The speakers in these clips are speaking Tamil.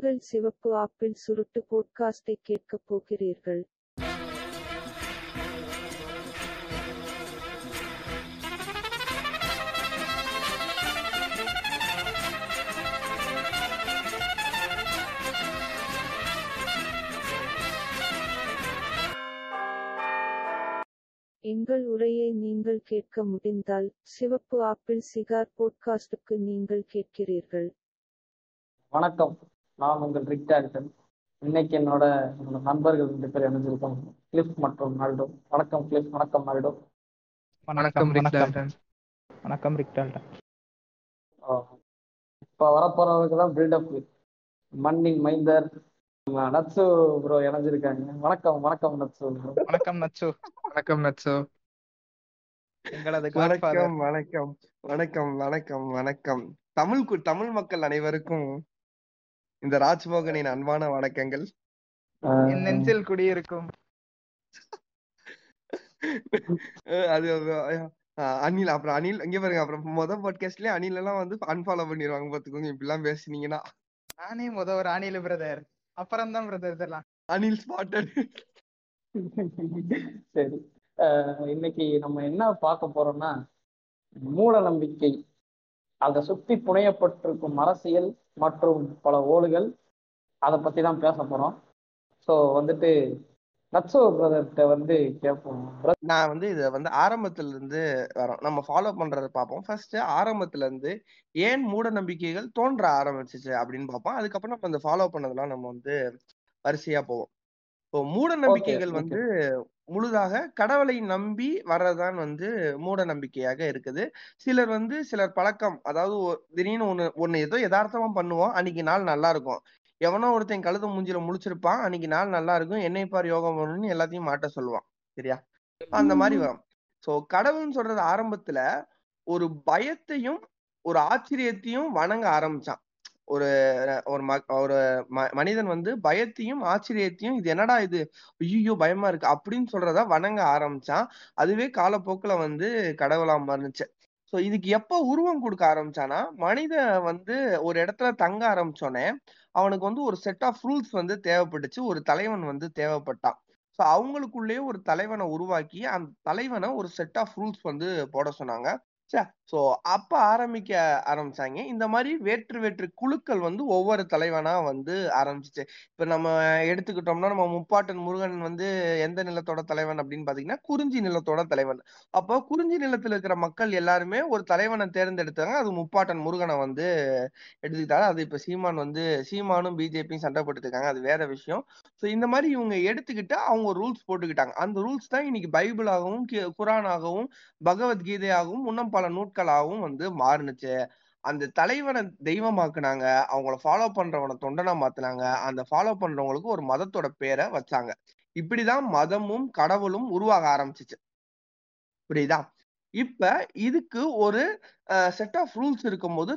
நீங்கள் சிவப்பு ஆப்பிள் சுருட்டு போட்காஸ்டை கேட்கப் போகிறீர்கள். எங்கள் உரையை நீங்கள் கேட்க முடிந்தால் சிவப்பு ஆப்பிள் சிகார் போட்காஸ்டுக்கு நீங்கள் கேட்கிறீர்கள். வணக்கம், நான் உங்கள் ரிக் டாக்டன். இன்னைக்கு என்னோட நண்பர்கள் ரெண்டு பேர் இணைஞ்சிருக்கோம், கிளிஃப் மற்றும் நால்டோ. வணக்கம் கிளிஃப். வணக்கம் நால்டோ. வணக்கம் ரிக் டாக்டன். வணக்கம் ரிக் டாக்டன். இப்போ வரப்போறவங்களுக்கு தான் பில்டப். மண்ணின் மைந்தர் நட்சு ப்ரோ இணைஞ்சிருக்காங்க. வணக்கம். வணக்கம் நட்சு. வணக்கம் நட்சு. வணக்கம் நட்சு. வணக்கம். வணக்கம். வணக்கம். வணக்கம். வணக்கம். தமிழ் மக்கள் அனைவருக்கும் இந்த ராஜ்மோகனின் அன்பான வணக்கங்கள். என் நெஞ்சில் குடியிருக்கும் அது அனில். அப்புறம் அனில் இங்க பாருங்க, அப்புறம் மொதல் பாட்காஸ்ட்லயே அனில் எல்லாம் வந்து அன்ஃபாலோ பண்ணிடுவாங்க பாத்துக்கோங்க. இப்படி எல்லாம் பேசுனீங்கன்னா நானே மொதல் ஒரு அனில் பிரதர், அப்புறம் தான் பிரதர் இதெல்லாம் அனில் ஸ்பாட்டட். சரி, இன்னைக்கு நம்ம என்ன பார்க்க போறோம்னா, மூட நம்பிக்கை, அதை சுற்றி புனையப்பட்டிருக்கும் அரசியல் மற்றும் பல ஓடுகள், அதை பற்றி தான் பேச போகிறோம். ஸோ வந்துட்டு நட்சோ பிரதர்கிட்ட வந்து கேட்போம். நான் வந்து இதை வந்து ஆரம்பத்துலேருந்து வரோம், நம்ம ஃபாலோ பண்ணுறதை பார்ப்போம். ஃபர்ஸ்ட்டு ஆரம்பத்துலேருந்து ஏன் மூட நம்பிக்கைகள் தோன்ற ஆரம்பிச்சிச்சு அப்படின்னு பார்ப்போம். அதுக்கப்புறம் நம்ம அந்த ஃபாலோ பண்ணதெல்லாம் நம்ம வந்து வரிசையாக போவோம். இப்போ மூட நம்பிக்கைகள் வந்து முழுதாக கடவுளை நம்பி வர்றதான் வந்து மூட நம்பிக்கையாக இருக்குது. சிலர் வந்து சிலர் பழக்கம், அதாவது திடீர்னு ஒன்று ஏதோ யதார்த்தமா பண்ணுவோம், அன்னைக்கு நாள் நல்லா இருக்கும். எவனோ ஒருத்தன் கழுத மூஞ்சில முழிச்சிருப்பான், அன்னைக்கு நாள் நல்லா இருக்கும், என்னை பார் யோகம் பண்ணணும்னு எல்லாத்தையும் மாட்ட சொல்லுவான். சரியா, அந்த மாதிரி வரும். ஸோ கடவுள்னு சொல்றது ஆரம்பத்துல ஒரு பயத்தையும் ஒரு ஆச்சரியத்தையும் வணங்க ஆரம்பிச்சான். ஒரு மனிதன் வந்து பயத்தையும் ஆச்சரியத்தையும், இது என்னடா இது, ஐயோ பயமா இருக்கு அப்படின்னு சொல்றதா வணங்க ஆரம்பிச்சான். அதுவே காலப்போக்குல வந்து கடவுளா மாறிச்சு. ஸோ இதுக்கு எப்போ உருவம் கொடுக்க ஆரம்பிச்சானா, மனிதன் வந்து ஒரு இடத்துல தங்க ஆரம்பிச்சோன்னே அவனுக்கு வந்து ஒரு செட் ஆஃப் ரூல்ஸ் வந்து தேவைப்பட்டுச்சு, ஒரு தலைவன் வந்து தேவைப்பட்டான். ஸோ அவங்களுக்குள்ளேயே ஒரு தலைவனை உருவாக்கி அந்த தலைவனை ஒரு செட் ஆஃப் ரூல்ஸ் வந்து போட சொன்னாங்க. ஸோ அப்போ ஆரம்பிச்சாங்க இந்த மாதிரி வேற்று வேற்று குழுக்கள் வந்து ஒவ்வொரு தலைவனா வந்து ஆரம்பிச்சிச்சு. இப்போ நம்ம எடுத்துக்கிட்டோம்னா, நம்ம முப்பாட்டன் முருகன் வந்து எந்த நிலத்தோட தலைவன் அப்படின்னு பார்த்தீங்கன்னா குறிஞ்சி நிலத்தோட தலைவன். அப்போ குறிஞ்சி நிலத்தில் இருக்கிற மக்கள் எல்லாருமே ஒரு தலைவனை தேர்ந்தெடுத்தாங்க, அது முப்பாட்டன் முருகனை வந்து எடுத்துக்கிட்டாங்க. அது இப்போ சீமானும் பிஜேபியும் சண்டை போட்டுருக்காங்க, அது வேற விஷயம். ஸோ இந்த மாதிரி இவங்க எடுத்துக்கிட்டு அவங்க ரூல்ஸ் போட்டுக்கிட்டாங்க. அந்த ரூல்ஸ் தான் இன்னைக்கு பைபிளாகவும் குரானாகவும் பகவத்கீதையாகவும் இன்னும் பல நூட்களாகவும் வந்து மாறுனுச்சு. அந்த தலைவனை தெய்வமாக்குனாங்க, அவங்கள ஃபாலோ பண்றவனை தொண்டனா மாத்தினாங்க, அந்த ஃபாலோ பண்றவங்களுக்கு ஒரு மதத்தோட பேரை வச்சாங்க. இப்படிதான் மதமும் கடவுளும் உருவாக ஆரம்பிச்சிச்சு. புரியுதா? இப்ப இதுக்கு ஒரு செட் ஆஃப் ரூல்ஸ் இருக்கும்போது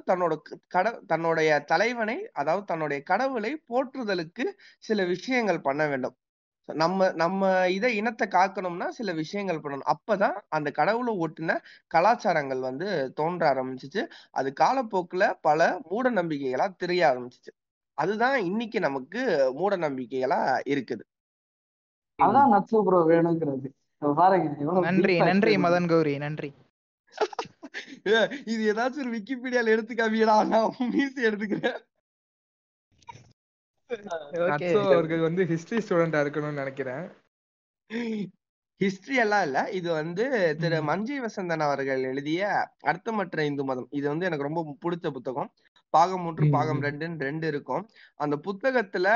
தன்னுடைய தலைவனை, அதாவது தன்னுடைய கடவுளை போற்றுதலுக்கு சில விஷயங்கள் பண்ண வேண்டும். நம்ம இனத்தை காக்கணும்னா சில விஷயங்கள் பண்ணணும். அப்பதான் அந்த கடவுளை ஒட்டின கலாச்சாரங்கள் வந்து தோன்ற ஆரம்பிச்சிச்சு. அது காலப்போக்குல பல மூட நம்பிக்கைகளா தெரிய ஆரம்பிச்சிச்சு. அதுதான் இன்னைக்கு நமக்கு மூட நம்பிக்கைகளா இருக்குது. அதான் நட்சு ப்ரோ வேணுங்கிறது. பாருங்க, நன்றி நன்றி மதன் கௌரி, நன்றி. இது ஏதாச்சும் ஒரு விக்கிபீடியால எடுத்துக்காவியடா, நான் மீசி எடுத்துக்கிறேன். அவர்கள் வந்து ஹிஸ்டரி ஸ்டூடெண்டா இருக்கணும்னு நினைக்கிறேன். ஹிஸ்டரி எல்லாம் இல்ல, இது வந்து திரு மஞ்சை வசந்தன் அவர்கள் எழுதிய அர்த்தமற்ற இந்து மதம். இது வந்து எனக்கு ரொம்ப பிடிச்ச புத்தகம். பாகம் 1 பாகம் 2ன்னு 2 இருக்கும். அந்த புத்தகத்துல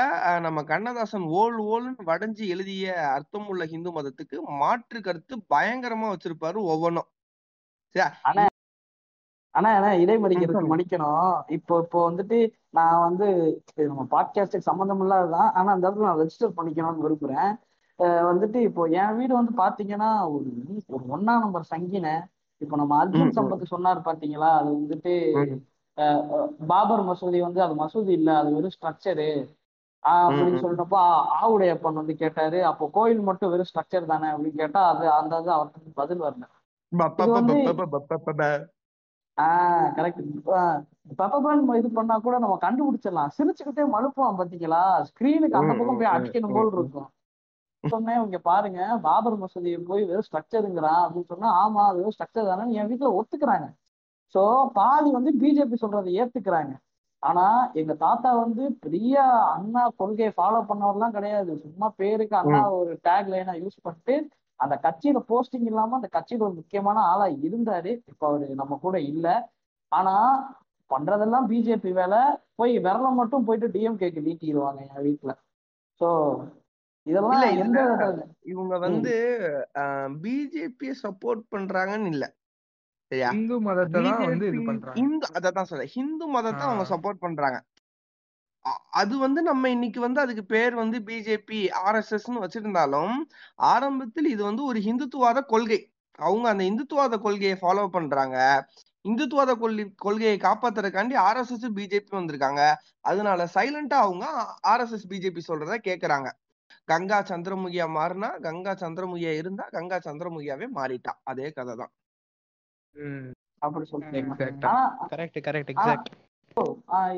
நம்ம கண்ணதாசன் ஓல்னு வடைஞ்சு எழுதிய அர்த்தம் உள்ள இந்து மதத்துக்கு மாற்று கருத்து பயங்கரமா வச்சிருப்பாரு ஒவ்வொன்றும். சரி, ஆனா இடைமறிக்கிறதுக்கு மன்னிக்கணும். இப்போ வந்துட்டு நான் வந்து நம்ம பாட்காஸ்டுக்கு சம்மந்தம் இல்லாததான், ஆனா அந்த இடத்துல நான் ரெஜிஸ்டர் பண்ணிக்கணும்னு விரும்புறேன். வந்துட்டு இப்போ என் வீடு வந்து பாத்தீங்கன்னா ஒரு 1ஆம் நம்பர் சங்கின. இப்போ நம்ம அர்ஜுன் சம்பத் சொன்னார் பாத்தீங்களா, அது வந்துட்டு பாபர் மசூதி வந்து அது மசூதி இல்ல, அது வெறும் ஸ்ட்ரக்சரு அப்படின்னு சொல்றப்போ ஆவுடையப்பன் வந்து கேட்டாரு, அப்போ கோயில் மட்டும் வெறும் ஸ்ட்ரக்சர் தானே அப்படின்னு கேட்டா, அது அந்த அவருக்கு பதில் வரல. கரெக்ட். பெப்பர் பேண்ட் இது பண்ணா கூட நம்ம கண்டுபிடிச்சிடலாம். சிரிச்சுக்கிட்டே மழுப்புவான் பாத்தீங்களா, ஸ்கிரீனுக்கு அந்த பக்கம் போய் அடிக்கணும் போல் இருக்கும். சொன்னே இங்க பாருங்க, பாபர் மசூதியை போய் வெறும் ஸ்ட்ரக்சருங்கிறான் அப்படின்னு சொன்னா, ஆமா அது வெறும் ஸ்ட்ரக்சர் தானே என் வீட்டுல ஒத்துக்கிறாங்க. சோ பாதி வந்து பிஜேபி சொல்றதை ஏத்துக்கிறாங்க. ஆனா எங்க தாத்தா வந்து பெரிய அண்ணா கொள்கையை ஃபாலோ பண்ணவரெல்லாம் கிடையாது. சும்மா பேருக்கு அண்ணா ஒரு டேக் லைனா யூஸ் பண்ணிட்டு அந்த கட்சியில போஸ்டிங் இல்லாம அந்த கட்சியில ஒரு முக்கியமான ஆளா இருந்தாரு. இப்ப அவரு நம்ம கூட இல்ல. ஆனா பண்றதெல்லாம் பிஜேபி வேலை. போய் விரல மட்டும் போயிட்டு டிஎம்கேக்கு நீட்டிடுவாங்க என் வீட்டுல. சோ இதெல்லாம் இவங்க வந்து பிஜேபி சப்போர்ட் பண்றாங்கன்னு இல்ல, இந்து மதத்தை அதான் சொல்ற, ஹிந்து மதத்தை அவங்க சப்போர்ட் பண்றாங்க. அது வந்து நம்ம இன்னைக்கு வந்து அதுக்கு பேர் வந்து பிஜேபி ஆர்எஸ்எஸ்ன்னு வச்சிருந்தாலும் ஆரம்பத்தில் இது வந்து ஒரு இந்துத்துவாத கொள்கை. அவங்க அந்த இந்துத்துவாத கொள்கையை ஃபாலோ பண்றாங்க. இந்துத்துவாத கொள்கையை காப்பாத்துறதுக்காண்டி ஆர்எஸ்எஸ் பிஜேபி வந்திருக்காங்க. அதனால சைலண்டா அவங்க ஆர்எஸ்எஸ் பிஜேபி சொல்றத கேக்குறாங்க. கங்கா சந்திரமுகியா மாறினா கங்கா சந்திரமுகியா இருந்தா கங்கா சந்திரமுகியாவே மாறிட்டா, அதே கதை தான். அப்படி சொல்றீங்க.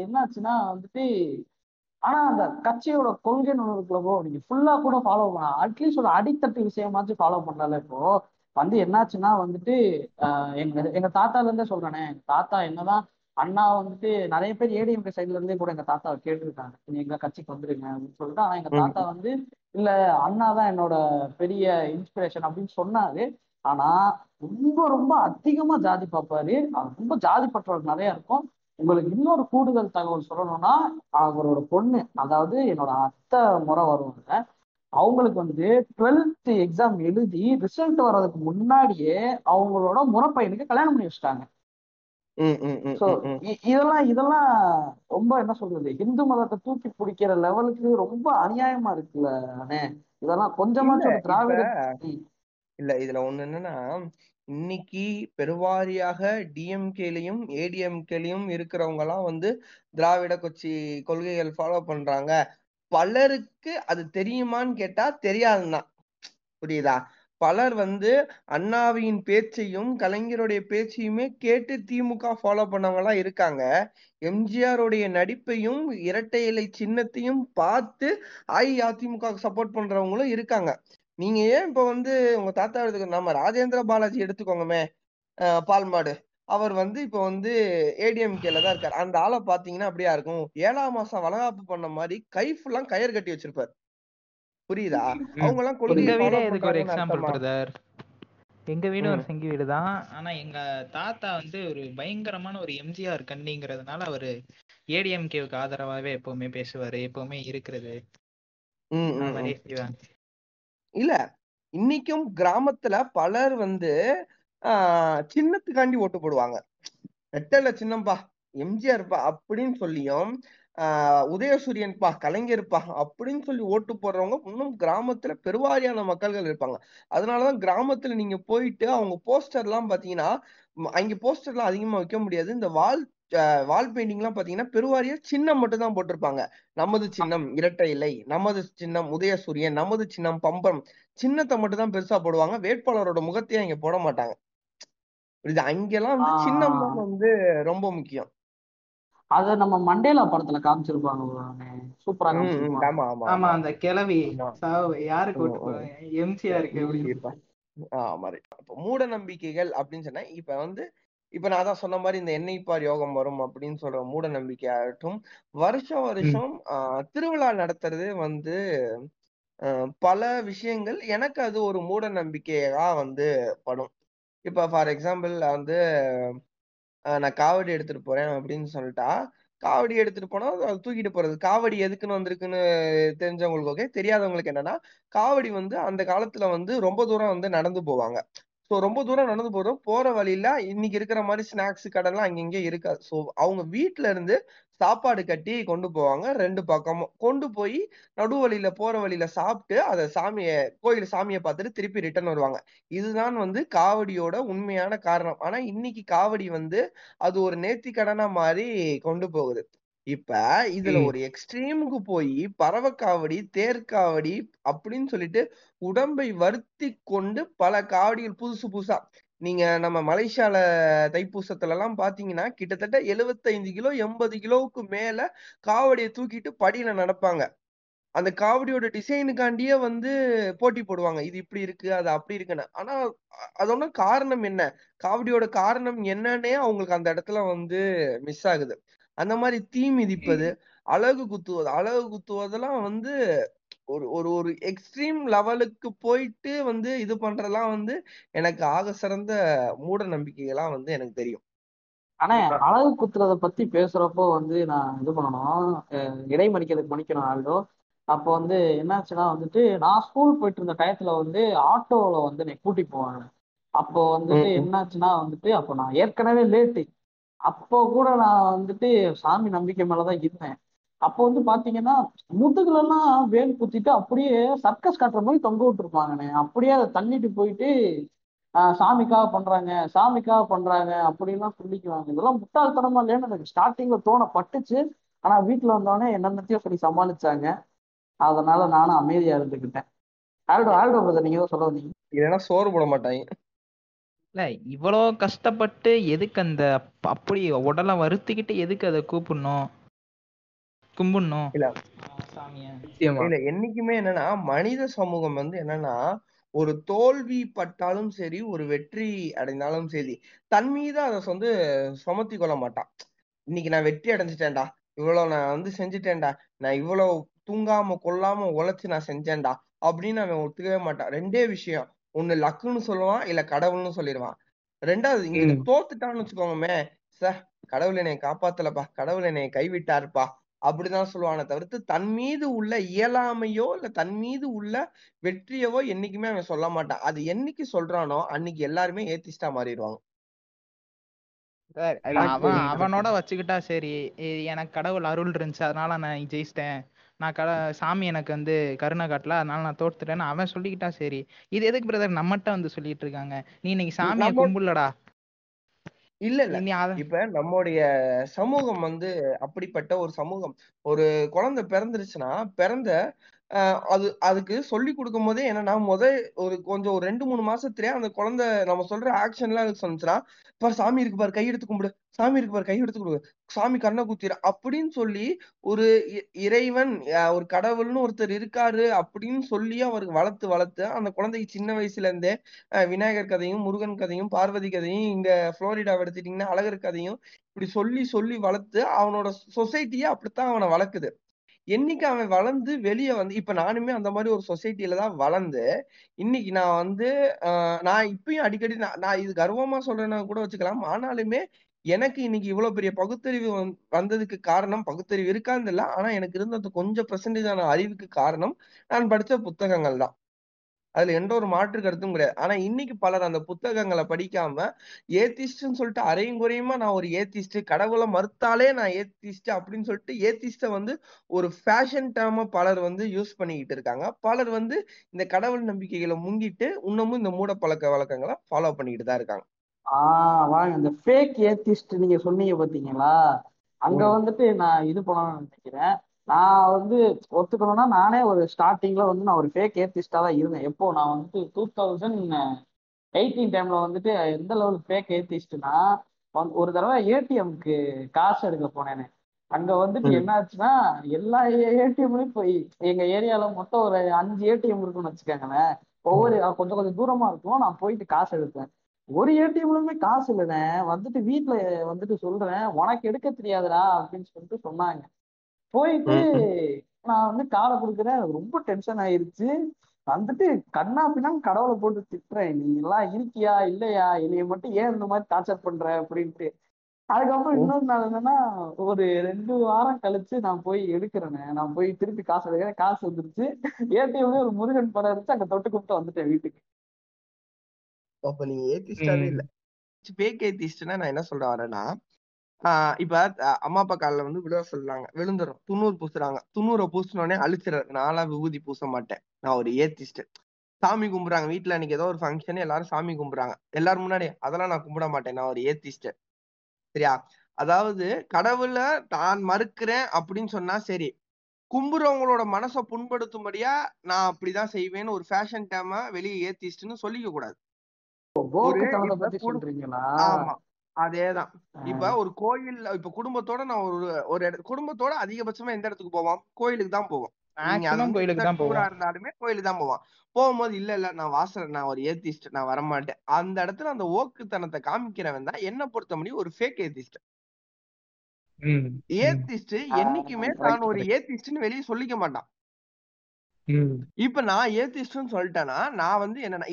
என்னாச்சுன்னா வந்துட்டு ஆனா அந்த கட்சியோட கொள்கை நுணர்வுக்குள்ளவோ நீங்க ஃபுல்லா கூட ஃபாலோ பண்ண, அட்லீஸ்ட் ஒரு அடித்தட்டு விஷயமாச்சும் ஃபாலோ பண்ணல. இப்போ வந்து என்னாச்சுன்னா வந்துட்டு எங்க தாத்தால இருந்தே சொல்றானே, எங்க தாத்தா என்னதான் அண்ணா வந்துட்டு நிறைய பேர் ஏடிஎம்கே சைட்ல இருந்தே கூட எங்க தாத்தாவை கேட்டிருக்காங்க, நீங்க எங்க கட்சிக்கு வந்துருங்க அப்படின்னு சொல்லிட்டு. ஆனா எங்க தாத்தா வந்து இல்ல அண்ணாதான் என்னோட பெரிய இன்ஸ்பிரேஷன் அப்படின்னு சொன்னாரு. ஆனா ரொம்ப ரொம்ப அதிகமா ஜாதி பார்ப்பாரு, ரொம்ப ஜாதி பற்றவர்கள் நிறைய இருக்கும். உங்களுக்கு இன்னொரு கூடுதல் தகவல் சொல்லணும்னா, அவரோட பொண்ணு, அதாவது என்னோட அத்தை முறை வருவாங்க, அவங்களுக்கு வந்து 12th எக்ஸாம் எழுதி ரிசல்ட் வர்றதுக்கு முன்னாடியே அவங்களோட முறை பையனுக்கு கல்யாணம் பண்ணி வச்சுட்டாங்க. இதெல்லாம் ரொம்ப என்ன சொல்றது, இந்து மதத்தை தூக்கி பிடிக்கிற லெவலுக்கு ரொம்ப அநியாயமா இருக்குல்ல அண்ணே. இதெல்லாம் கொஞ்சமா திராவிட இல்ல. இதுல ஒண்ணு என்னன்னா, இன்னைக்கு பெருவாரியாக டிஎம்கேலையும் ஏடிஎம்கேலையும் இருக்கிறவங்க எல்லாம் வந்து திராவிட கட்சி கொள்கைகள் ஃபாலோ பண்றாங்க. பலருக்கு அது தெரியுமான்னு கேட்டா தெரியாதுன்னா புரியுதா. பலர் வந்து அண்ணாவின் பேச்சையும் கலைஞருடைய பேச்சையுமே கேட்டு திமுக ஃபாலோ பண்ணவங்களாம் இருக்காங்க. எம்ஜிஆருடைய நடிப்பையும் இரட்டை இலை சின்னத்தையும் பார்த்து அஇஅதிமுக சப்போர்ட் பண்றவங்களும் இருக்காங்க. நீங்க ஏன் இப்ப வந்து உங்க தாத்தா எடுத்துக்க, நம்ம ராஜேந்திர பாலாஜி எடுத்துக்கோங்கமே, பால்மாடு, அவர் வந்து இப்ப வந்து ஏடிஎம்கேல தான் இருக்காரு. அந்த ஆளை பாத்தீங்கன்னா அப்படியா இருக்கும், 7ஆம் மாசம் வளகாப்பு பண்ண மாதிரி கை ஃபுல்லா கயிறு கட்டி வச்சிருப்பாரு. புரியுதா? அவங்க எல்லாம் கொள்கை. எங்க வீடு ஒரு செங்கி வீடு தான். ஆனா எங்க தாத்தா வந்து ஒரு பயங்கரமான ஒரு எம்ஜிஆர் கண்ணிங்கிறதுனால அவரு ஏடிஎம்கேவுக்கு ஆதரவாவே எப்பவுமே பேசுவாரு, எப்பவுமே இருக்கிறது. இல்ல இன்னைக்கும் கிராமத்துல பலர் வந்து சின்னத்துக்காண்டி ஓட்டு போடுவாங்க. ரெட்டல சின்னம்பா எம்ஜிஆர்ப்பா அப்படின்னு சொல்லியும் உதயசூரியன்பா கலைஞர்ப்பா அப்படின்னு சொல்லி ஓட்டு போடுறவங்க இன்னும் கிராமத்துல பெருவாரியான மக்கள்கள் இருப்பாங்க. அதனாலதான் கிராமத்துல நீங்க போயிட்டு அவங்க போஸ்டர் எல்லாம் பாத்தீங்கன்னா, அங்க போஸ்டர் எல்லாம் அதிகமா வைக்க முடியாது. இந்த வால் பெயிண்டிங் எல்லாம் பாத்தீங்கன்னா பெருவாரியா சின்னம் மட்டும் தான் போட்டிருப்பாங்க. நமது சின்னம் இரட்டை இலை, நமது சின்னம் உதயசூரியன், நமது சின்னம் பம்பம், சின்னத்தை மட்டும் தான் பெருசா போடுவாங்க. வேட்பாளரோட முகத்தையும் அங்க போட மாட்டாங்க. இது அங்கெல்லாம் வந்து சின்னம் தான் வந்து ரொம்ப முக்கியம். அத நம்ம மண்டேலா படத்துல காமிச்சிருப்பாங்க, சூப்பரா காமிச்சிருப்பாங்க. மூட நம்பிக்கைகள் அப்படின்னு சொன்னா, இப்ப வந்து இப்ப நான் தான் சொன்ன மாதிரி இந்த எண்ணெய் பார் யோகம் வரும் அப்படின்னு சொல்ற மூட நம்பிக்கை ஆகட்டும், வருஷம் வருஷம் திருவிழா நடத்துறது வந்து பல விஷயங்கள் எனக்கு அது ஒரு மூட நம்பிக்கையா வந்து படும். இப்ப ஃபார் எக்ஸாம்பிள் வந்து நான் காவடி எடுத்துட்டு போறேன் அப்படின்னு சொல்லிட்டா, காவடி எடுத்துட்டு போனா அது தூக்கிட்டு போறது. காவடி எதுக்குன்னு வந்திருக்குன்னு தெரிஞ்சவங்களுக்கு ஓகே, தெரியாதவங்களுக்கு என்னன்னா, காவடி வந்து அந்த காலத்துல வந்து ரொம்ப தூரம் வந்து நடந்து போவாங்க. ஸோ ரொம்ப தூரம் நடந்து போறோம், போற வழியில இன்னைக்கு இருக்கிற மாதிரி ஸ்நாக்ஸ் கடைலாம் அங்கங்கே இருக்காது. ஸோ அவங்க வீட்டுல இருந்து சாப்பாடு கட்டி கொண்டு போவாங்க, 2 பக்கமும் கொண்டு போய் நடு வழியில போற வழியில சாப்பிட்டு அதை சாமியை பார்த்துட்டு திருப்பி ரிட்டர்ன் வருவாங்க. இதுதான் வந்து காவடியோட உண்மையான காரணம். ஆனா இன்னைக்கு காவடி வந்து அது ஒரு நேர்த்தி கடனா மாதிரி கொண்டு போகுது. இப்ப இதுல ஒரு எக்ஸ்ட்ரீமுக்கு போய் பறவை காவடி, தேர்காவடி அப்படின்னு சொல்லிட்டு உடம்பை வருத்தி கொண்டு பல காவடிகள் புதுசு புதுசா. நீங்க நம்ம மலேசியால தைப்பூசத்துல எல்லாம் பாத்தீங்கன்னா கிட்டத்தட்ட 75 கிலோ 80 கிலோவுக்கு மேல காவடியை தூக்கிட்டு படியில நடப்பாங்க. அந்த காவடியோட டிசைனுக்காண்டியே போட்டி போடுவாங்க, இது இப்படி இருக்கு அது அப்படி இருக்குன்னு. ஆனா அதோட காரணம் என்ன, காவடியோட காரணம் என்னன்னே அவங்களுக்கு அந்த இடத்துல மிஸ் ஆகுது. அந்த மாதிரி தீ மிதிப்பது, அழகு குத்துவது, அழகு குத்துவதெல்லாம் ஒரு ஒரு ஒரு எக்ஸ்ட்ரீம் லெவலுக்கு போயிட்டு இது பண்றதெல்லாம் எனக்கு ஆக சிறந்த மூட நம்பிக்கைகள்லாம் எனக்கு தெரியும். ஆனா அழகு குத்துறத பத்தி பேசுறப்போ நான் இது பண்ணணும், இடைமணிக்கணும் ஆல்டோ. அப்போ என்னாச்சுன்னா நான் ஸ்கூல் போயிட்டு இருந்த டயத்துல ஆட்டோல நான் கூட்டி போவாங்க. அப்போ என்னாச்சுன்னா அப்போ நான் ஏற்கனவே லேட்டு, அப்போ கூட நான் சாமி நம்பிக்கை மேலதான் இருந்தேன். அப்போ பாத்தீங்கன்னா முதுகுல எல்லாம் வேல் குத்திட்டு அப்படியே சர்க்கஸ் காட்டுற மாதிரி தொங்க விட்டுருப்பாங்கண்ணே. அப்படியே அதை தள்ளிட்டு போயிட்டு சாமிக்காக பண்றாங்க சாமிக்காக பண்றாங்க அப்படின்லாம் சொல்லிக்குவாங்க. இதெல்லாம் முட்டாள்தனமா இல்லைன்னு எனக்கு ஸ்டார்டிங்ல தோண பட்டுச்சு. ஆனா வீட்டுல வந்தோடனே என்னத்தையும் சொல்லி சமாளிச்சாங்க. அதனால நானும் அமைதியா இருந்துக்கிட்டேன். நீங்க தான் சொல்ல வந்தீங்க, இல்லைன்னா சோறு போட மாட்டாங்க. இல்லை இவ்வளோ கஷ்டப்பட்டு எதுக்கு அந்த அப்படி உடலை வருத்திக்கிட்டு எதுக்கு அதை கூப்பிடணும் கும்பிடணும்? இல்ல என்னைக்குமே என்னன்னா மனித சமூகம் என்னன்னா ஒரு தோல்வி பட்டாலும் சரி ஒரு வெற்றி அடைந்தாலும் சரி தன் மீது அதை சுமத்தி கொள்ள மாட்டான். இன்னைக்கு நான் வெற்றி அடைஞ்சிட்டேன்டா, இவ்வளவு நான் செஞ்சுட்டேன்டா, நான் இவ்வளவு தூங்காம கொல்லாம உழைச்சு நான் செஞ்சேன்டா அப்படின்னு அவன் ஒத்துக்கவே மாட்டான். ரெண்டே விஷயம், ஒண்ணு லக்குன்னு சொல்லுவான் இல்ல கடவுள்னு சொல்லிடுவான். ரெண்டாவது இங்க தோத்துட்டான்னு வச்சுக்கோங்கமே, சார் கடவுள் என்னை காப்பாத்தலப்பா, கடவுள் என்னை கைவிட்டாருப்பா அப்படிதான் சொல்லுவானே தவிர்த்து தன் மீது உள்ள இயலாமையோ இல்ல தன் மீது உள்ள வெற்றியவோ என்னைக்குமே அவன் சொல்ல மாட்டான். அது என்னைக்கு சொல்றானோ அன்னைக்கு எல்லாருமே ஏத்திஸ்டா மாறிடுவாங்க. அவன் அவனோட வச்சுக்கிட்டா சரி, எனக்கு கடவுள் அருள் இருந்துச்சு அதனால நான் ஜெயிச்சிட்டேன், நான் சாமி எனக்கு கருணை காட்டல அதனால நான் தோத்துட்டேன்னு அவன் சொல்லிக்கிட்டா சரி. இது எதுக்கு பிரதர் நம்மகிட்ட சொல்லிட்டு இருக்காங்க, நீ இன்னைக்கு சாமியை கும்பிடலடா? இல்ல இல்ல இப்ப நம்முடைய சமூகம் அப்படிப்பட்ட ஒரு சமூகம். ஒரு குழந்தை பிறந்துருச்சுன்னா பிறந்த அதுக்கு சொல்லி கொடுக்கும் போதே என்னன்னா ஒரு கொஞ்சம் ஒரு 2-3 மாசத்துலயே அந்த குழந்தை நம்ம சொல்ற ஆக்ஷன் எல்லாம் சொன்னுச்சுன்னா பாரு சாமி இருக்கு பாரு கையெடுத்து கும்பிடு, சாமி இருக்கு பாரு கையெடுத்து கும்பிடு, சாமி கண்ணை குத்திர அப்படின்னு சொல்லி ஒரு இறைவன் ஒரு கடவுள்னு ஒருத்தர் இருக்காரு அப்படின்னு சொல்லி அவருக்கு வளர்த்து வளர்த்து அந்த குழந்தைக்கு சின்ன வயசுல இருந்தே விநாயகர் கதையும் முருகன் கதையும் பார்வதி கதையும் இங்க புளோரிடாவை எடுத்துட்டீங்கன்னா அழகர் கதையும் இப்படி சொல்லி சொல்லி வளர்த்து அவனோட சொசைட்டியே அப்படித்தான் அவனை வளர்க்குது. என்னைக்கு அவன் வளர்ந்து வெளியே இப்ப நானுமே அந்த மாதிரி ஒரு சொசைட்டில தான் வளர்ந்து இன்னைக்கு நான் நான் இப்பயும் அடிக்கடி நான் இது கர்வமா சொல்றேன்னா கூட வச்சுக்கலாம். ஆனாலுமே எனக்கு இன்னைக்கு இவ்வளவு பெரிய பகுத்தறிவு வந்ததுக்கு காரணம், பகுத்தறிவு இருக்காது இல்ல, ஆனா எனக்கு இருந்த அந்த கொஞ்சம் பெர்சன்டேஜான அறிவுக்கு காரணம் நான் படிச்ச புத்தகங்கள் தான். அதுல எந்த ஒரு மாற்று கருத்தும் கிடையாது. ஆனா இன்னைக்கு பலர் அந்த புத்தகங்களை படிக்காம ஏத்திஸ்ட்ன்னு சொல்லிட்டு அரையும் குறையுமா நான் ஒரு ஏத்திஸ்ட், கடவுளை மறுத்தாலே நான் ஏத்திஸ்ட் அப்படின்னு சொல்லிட்டு ஏத்திஸ்ட ஒரு ஃபேஷன் டேர்மா பலர் யூஸ் பண்ணிக்கிட்டு இருக்காங்க. பலர் இந்த கடவுள் நம்பிக்கைகளை முங்கிட்டு இன்னமும் இந்த மூட பழக்க வழக்கங்களை ஃபாலோ பண்ணிக்கிட்டு தான் இருக்காங்க. இந்த ஃபேக் ஏத்திஸ்ட் நீங்க சொன்னீங்க பாத்தீங்களா, அங்க நான் இது பண்ணணும்னு நினைக்கிறேன். நான் ஒத்துக்கணும்னா நானே ஒரு ஸ்டார்டிங்ல நான் ஒரு ஃபேக் ஏத்திஸ்டா தான் இருந்தேன். எப்போ நான் 2018 டைம்ல எந்த லெவல் ஃபேக் ஏத்திஸ்ட்னா, ஒரு தடவை ஏடிஎம்க்கு காசு எடுக்க போனேன்னு அங்க என்ன ஆச்சுன்னா எல்லா ஏடிஎம்லயும் போய் எங்க ஏரியால மொத்தம் ஒரு 5 ஏடிஎம் இருக்குன்னு வச்சுக்கோங்களேன். ஒவ்வொரு கொஞ்சம் கொஞ்சம் தூரமா இருக்கும். நான் போயிட்டு காசு எடுப்பேன். ஒரு ஏடிஎம்லுமே காசு இல்லைன்னு வீட்டுல சொல்றேன், உனக்கு எடுக்க தெரியாதுடா அப்படின்னு சொல்லிட்டு சொன்னாங்க. போயிட்டு நான் காலை கொடுக்குறேன். ரொம்ப டென்ஷன் ஆயிருச்சு. கண்ணா பின்னான்னு கடவுளை போட்டு திட்டுறேன், நீ எல்லாம் இருக்கியா இல்லையா, என்னைய மட்டும் ஏன் இந்த மாதிரி டார்ச்சர் பண்ற அப்படின்ட்டு. அதுக்கப்புறம் இன்னொரு நாள் என்னன்னா ஒரு 2 வாரம் கழிச்சு நான் போய் எடுக்கிறேன்னு நான் போய் திருப்பி காசு எடுக்கிறேன். காசு வந்துருச்சு. ஏடிஎம்ல ஒரு முருகன் படம் இருந்துச்சு, அங்க தொட்டு கூப்பிட்டு வந்துட்டேன் வீட்டுக்கு. அப்ப நீங்க ஏத்திஸ்டாவே இல்ல. பேக் ஏத்திஸ்ட்னா நான் என்ன சொல்ல வரேன்னா, இப்ப அம்மா அப்பா காலில் விழுவ சொல்றாங்க, விழுந்துரும், துண்ணூறு பூசுறாங்க, துண்ணூரை பூசினோடனே அழிச்சிடறாரு. நான்லாம் விபூதி பூச மாட்டேன், நான் ஒரு ஏத்திஸ்ட். சாமி கும்பிடுறாங்க வீட்டுல, அன்னைக்கு ஏதோ ஒரு ஃபங்க்ஷன் எல்லாரும் சாமி கும்பிடுறாங்க எல்லாரும் முன்னாடி, அதெல்லாம் நான் கும்பிட மாட்டேன், நான் ஒரு ஏத்திஸ்ட். சரியா? அதாவது கடவுளை நான் மறுக்கிறேன் அப்படின்னு சொன்னா சரி, கும்புறவங்களோட மனசை புண்படுத்தும்படியா நான் அப்படிதான் செய்வேன்னு ஒரு ஃபேஷன் டேமா வெளியே ஏத்திஸ்ட்ன்னு சொல்லிக்க கூடாது. அதேதான். இப்ப ஒரு கோயில், இப்ப குடும்பத்தோட நான் ஒரு குடும்பத்தோட அதிகபட்சமா எந்த இடத்துக்கு போவோம்? கோயிலுக்கு தான் போவோம். இருந்தாலுமே கோயிலுக்கு தான் போவான். போகும்போது இல்ல இல்ல நான் வாசல், நான் ஒரு ஏத்திஸ்ட், நான் வரமாட்டேன். அந்த இடத்துல அந்த ஓக்குத்தனத்தை காமிக்கிறவன் தான் என்ன பொறுத்த முடியும் ஒரு ஃபேக் ஏத்திஸ்ட். ஏத்திஸ்ட் என்னைக்குமே நான் ஒரு ஏத்திஸ்ட்னு வெளியே சொல்லிக்க மாட்டான். இப்ப நான் ஏத்திஸ்ட்னு சொல்லிட்டேன்னா நான் வந்து என்னன்னா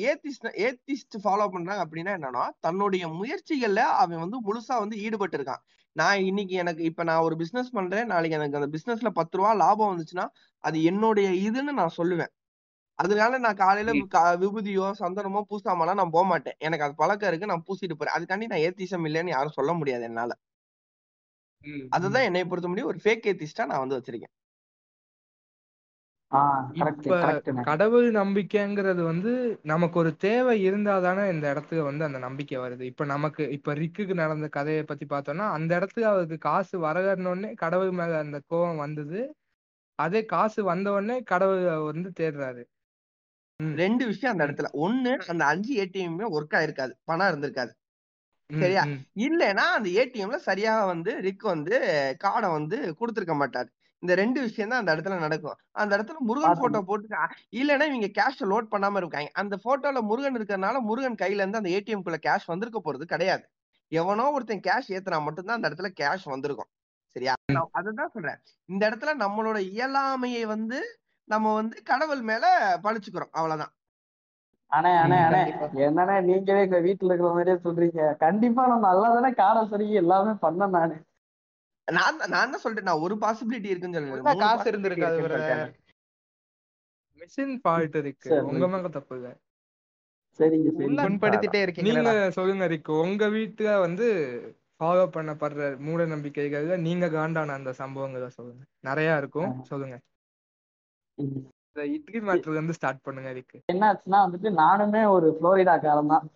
ஏத்திஸ்ட் ஃபாலோ பண்றாங்க அப்படின்னா என்னன்னா தன்னுடைய முயற்சிகள்ல அவன் வந்து முழுசா வந்து ஈடுபட்டு இருக்கான். நான் இன்னைக்கு எனக்கு இப்ப நான் ஒரு பிசினஸ் பண்றேன், நாளைக்கு எனக்கு அந்த பிசினஸ்ல 10 ரூபா லாபம் வந்துச்சுன்னா அது என்னுடைய இதுன்னு நான் சொல்லுவேன். அதனால நான் காலையில விபூதியோ சந்தனமோ பூசாமலாம் நான் போக மாட்டேன். எனக்கு அது பழக்கம் இருக்கு, நான் பூசிட்டு போறேன். அதுக்காண்டி நான் ஏத்திசம் இல்லைன்னு யாரும் சொல்ல முடியாது என்னால. அதுதான் என்னை பொறுத்த முடியும் ஒரு ஃபேக் ஏத்திஸ்டா நான் வந்து வச்சிருக்கேன். இப்ப கடவுள் நம்பிக்கைங்கிறது வந்து நமக்கு ஒரு தேவை இருந்தாதானே இந்த இடத்துக்கு வந்து அந்த நம்பிக்கை வருது. இப்ப நமக்கு இப்ப ரிக்குக்கு நடந்த கதையை பத்தி பார்த்தோம்னா அந்த இடத்துக்கு அவருக்கு காசு வரணும்னே கடவுள் மேல அந்த கோபம் வந்தது. அதே காசு வந்த உடனே கடவுள் வந்து தேடுறாரு. ரெண்டு விஷயம் அந்த இடத்துல. ஒண்ணு, அந்த 5 ATM ஒர்க் ஆயிருக்காது, பணம் இருந்திருக்காது, சரியா? இல்லைன்னா அந்த ஏடிஎம்ல சரியா வந்து ரிக் வந்து கார்டை வந்து கொடுத்துருக்க மாட்டாரு. இந்த ரெண்டு விஷயம் தான் அந்த இடத்துல நடக்கும். அந்த இடத்துல முருகன் போட்டோ போட்டு இல்லைன்னா இவங்க கேஷ் லோட் பண்ணாம இருக்காங்க. அந்த போட்டோல முருகன் இருக்கிறதுனால முருகன் கையில இருந்து அந்த ஏடிஎம் குள்ள கேஷ் வந்திருக்க போறது கிடையாது. எவனோ ஒருத்தன் கேஷ் ஏத்துனா மட்டும்தான் அந்த இடத்துல கேஷ் வந்திருக்கும், சரியா? அதுதான் சொல்றேன். இந்த இடத்துல நம்மளோட இயலாமையை வந்து நம்ம வந்து கடவுள் மேல பழிச்சுக்கிறோம், அவ்வளவுதான். என்னன்னா நீங்களே வீட்டுல இருக்கிற மாதிரியே சொல்றீங்க. கண்டிப்பா நம்ம நல்லாதானே காடை சரி எல்லாமே பண்ண. நான் சொல்றேன், நான் ஒரு பாசிபிலிட்டி இருக்குன்னு சொல்றேன். காசு இருந்திருக்காது, மிஷின் ஃபால்ட் இருக்கு, உங்க மேல தப்பு இல்ல. சரிங்க, சரி புண்படுத்திட்டே இருக்கீங்க. நீங்க சொல்லுங்க ரிக்கு, உங்க வீட்டுல வந்து ஃபாலோ பண்ணப்படுற மூட நம்பிக்கைகள்ல நீங்க காண்டான அந்த சம்பவங்களை சொல்லுங்க. நிறைய இருக்கும், சொல்லுங்க. இட்லி மேட்டர்ல இருந்து ஸ்டார்ட் பண்ணுங்க ரிக்கு. என்னாச்சுன்னா வந்துட்டு நானுமே ஒரு புளோரிடா காலம் தான்.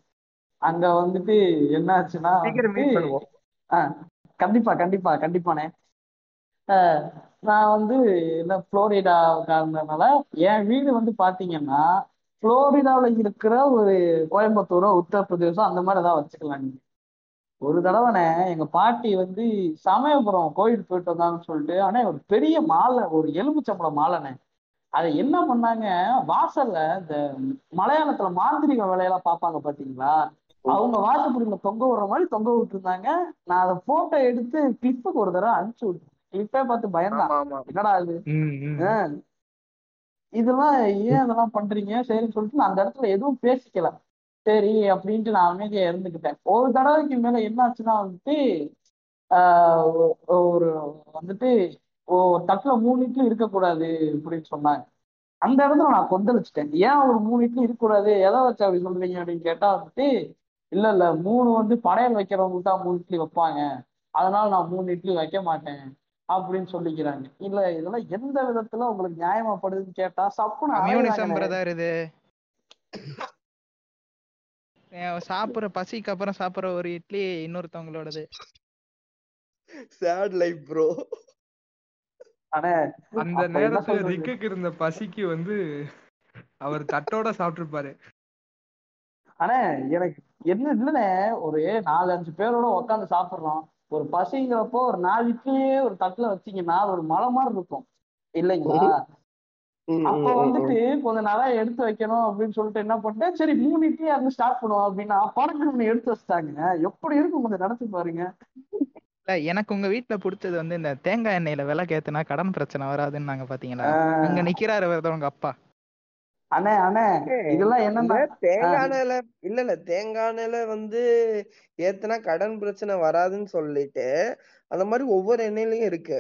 அங்க வந்துட்டு என்னாச்சுன்னா கண்டிப்பா கண்டிப்பா கண்டிப்பானே நான் வந்து என்ன புளோரிடா காரணனால என் வீடு வந்து பாத்தீங்கன்னா புளோரிடாவில் இருக்கிற ஒரு கோயம்புத்தூரோ உத்தரப்பிரதேசம் அந்த மாதிரி ஏதாவது வச்சுக்கலாம். நீங்க ஒரு தடவைனே எங்க பாட்டி வந்து சமயபுரம் கோயில் போயிட்டு வந்தாங்கன்னு சொல்லிட்டு, ஆனா ஒரு பெரிய மாலை, ஒரு எலும்புச்சம்பளம் மாலைனே, அதை என்ன பண்ணாங்க வாசல்ல இந்த மலையாளத்துல மாந்திரிக வேலையெல்லாம் பார்ப்பாங்க பாத்தீங்களா, அவங்க வாசப்படியில தொங்க விடுற மாதிரி தொங்க விட்டுருந்தாங்க. நான் அதை போட்டோ எடுத்து கிளிப்புக்கு ஒரு தடவை அனுப்பிச்சு விட்டேன். கிளிப்பே பார்த்து பயந்தான், என்னடா அது இதெல்லாம் ஏன் இதெல்லாம் பண்றீங்க சரின்னு சொல்லிட்டு நான் அந்த இடத்துல எதுவும் பேசிக்கல. சரி அப்படின்ட்டு நான் அமைதியா இருந்துக்கிட்டேன். ஒரு தடவைக்கு மேல என்னாச்சுன்னா வந்துட்டு ஒரு வந்துட்டு தட்டுல 3 இட்லி இருக்கக்கூடாது அப்படின்னு சொன்னாங்க. அந்த இடத்துல நான் கொந்தளிச்சுட்டேன். ஏன் ஒரு 3 இட்லி இருக்கக்கூடாது, எதை வச்சு அப்படி சொல்றீங்க அப்படின்னு கேட்டா வந்துட்டு இல்ல இல்ல 3 வந்து படையல் வைக்கிறவங்களுக்கு தான் 3 இட்லி வைப்பாங்க, அதனால நான் 3 இட்லி வைக்க மாட்டேன் அப்படின்னு சொல்லிக்கிறாங்க. இல்ல இதெல்லாம் எந்த விதத்துல உங்களுக்கு நியாயமாப்படுதுன்னு கேட்டா சப்புன்னு சாப்பிடுற பசிக்கு அப்புறம் சாப்பிடுற ஒரு இட்லி இன்னொருத்தவங்களோடது. Sad life bro. அந்த நேரத்துல ரிக்குக்கு இருந்த பசிக்கு வந்து அவர் தட்டோட சாப்பிட்டுருப்பாரு. ஆனா எனக்கு என்ன இல்லைன்னு ஒரு 4-5 பேரோட உட்காந்து சாப்பிடுறோம். ஒரு பசிங்கிறப்போ ஒரு 4 இட்லியே ஒரு தட்டுல வச்சீங்கன்னா ஒரு மலை மாதிரி இருக்கும் இல்லைங்களா. அப்ப வந்துட்டு கொஞ்சம் நல்லா எடுத்து வைக்கணும் அப்படின்னு சொல்லிட்டு என்ன பண்ணிட்டேன், சரி 3 இட்லியா இருந்து ஸ்டார்ட் பண்ணுவோம் அப்படின்னா பணக்கு எடுத்து வச்சுட்டாங்க. எப்படி இருக்கும் கொஞ்சம் நினைச்சு பாருங்க. எனக்கு உங்க வீட்டுல பிடிச்சது வந்து இந்த தேங்காய் எண்ணெயில விலை கேத்துனா கடன் பிரச்சனை வராதுன்னு நாங்க பாத்தீங்களா. அங்க நிக்கிறாரு உங்க அப்பா. அண்ணே அண்ணே இதெல்லாம் என்னன்னா தேங்காய்ல இல்ல இல்ல தேங்காய்ல வந்து ஏத்துனா கடன் பிரச்சனை வராதுன்னு சொல்லிட்டு அந்த மாதிரி ஒவ்வொரு எண்ணெயிலயும் இருக்கு.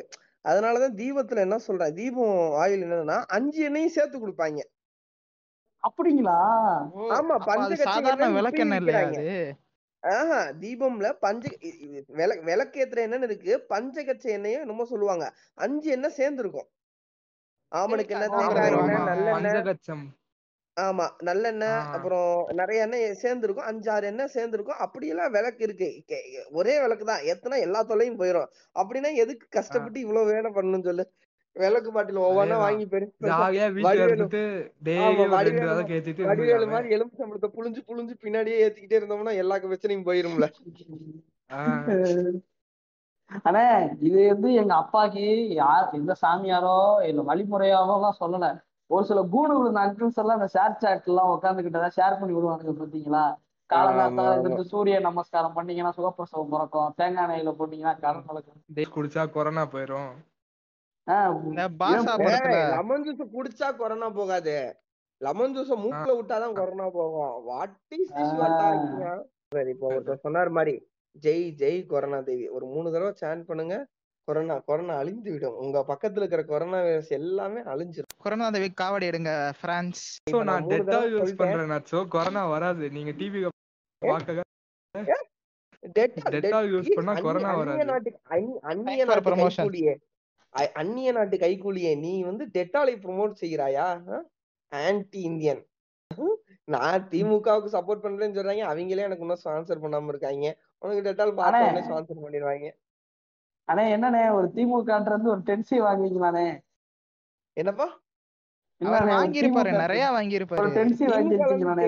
அதனாலதான் தீபத்துல என்ன சொல்றேன், தீபம் ஆயில் என்னன்னா 5 எண்ணெயும் சேர்த்து கொடுப்பாங்க. அப்படிங்களா? ஆமா, பஞ்சகச்ச விளக்கெண்ணெய் இல்லையாது. தீபம்ல விளக்கேத்துற என்னன்னு இருக்கு, பஞ்சகச்ச எண்ணெயும் என்னமோ சொல்லுவாங்க. 5 எண்ணெய் சேர்ந்துருக்கும். ஆமனுக்கு என்ன தேங்காய் எண்ணெய், நல்லெண்ணெய், ஆமா நல்லெண்ணெய், அப்புறம் நிறைய எண்ணெய் சேர்ந்துருக்கும். 5-6 எண்ணெய் சேர்ந்துருக்கும். அப்படியெல்லாம் விளக்கு இருக்கு. ஒரே விளக்கு தான் எத்தனை எல்லா தொலையும் போயிடும். அப்படின்னா எதுக்கு கஷ்டப்பட்டு இவ்வளவு வேலை பண்ணணும்னு சொல்லு. விளக்கு பாட்டில் ஒவ்வொன்னா வாங்கி வடிவேலு மாதிரி எலுமிச்சம்பழத்தை புழிஞ்சு புழிஞ்சு பின்னாடியே ஏத்திக்கிட்டே இருந்தோம்னா எல்லா பிரச்சனையும் போயிரும்ல. ஆனா இது வந்து எங்க அப்பாக்கு யார் எந்த சாமியாரோ இல்ல வழிமுறையாவோ எல்லாம் சொல்லல. ஒரு சில கூடுகள் இந்த அங்கிள்ஸ் எல்லாம் இந்த ஷேர் சாட் எல்லாம் உட்காந்துக்கிட்டதான் ஷேர் பண்ணி விடுவானுங்க பாத்தீங்களா. காலங்காலத்துல இருந்து சூரிய நமஸ்காரம் பண்ணீங்கன்னா சுகப்பிரசவம் பிறக்கும், தேங்காய் எண்ணெயில போட்டீங்கன்னா கடன் வளர்க்கும், குடிச்சா கொரோனா போயிரும், லெமன் ஜூஸ் குடிச்சா கொரோனா போகாது, லெமன் ஜூஸ மூக்குல விட்டாதான் கொரோனா போகும். What is this? இப்போ ஒருத்தர் சொன்னார் மாதிரி ஜெய் ஜெய் கொரோனா தேவி ஒரு 3 தடவை சான் பண்ணுங்க, கொரோனா கொரோனா அழிஞ்சு விடும், உங்க பக்கத்துல இருக்கிற கொரோனா வைரஸ் எல்லாமே அழிஞ்சிடும், கொரோனா தேவி காவடி எடுங்க பிரான்ஸ். சோ நான் டெட்டா யூஸ் பண்றேன், சோ கொரோனா வராது. நீங்க டிவி பாக்க டெட்டா யூஸ் பண்ணா கொரோனா வராது. அன்னிய நாட்டு கைக்கூலியே, அன்னிய நாட்டு கைக்கூலியே, நீ வந்து டெட்டாலை ப்ரொமோட் செய்யறாயா? Anti Indian. நான் திமுகவுக்கு சப்போர்ட் பண்றேன்னு சொல்றாங்க, அவங்களே எனக்கு இன்னும் ஸ்பான்சர் பண்ணாம இருக்காங்க. உனக்கு டெட்டால் பாத்தோம்னே ஸ்பான்சர் பண்ணிடுவாங்க. ஆனா என்னண்ணே ஒரு திமுகன்ற இருந்து ஒரு டென்சி வாங்கிக்கலானே. என்னப்பா நான் வாங்கி இருப்பாரு, நிறைய வாங்கி இருப்பாரு. ஒரு டென்சி வாங்கிட்டீங்களானே?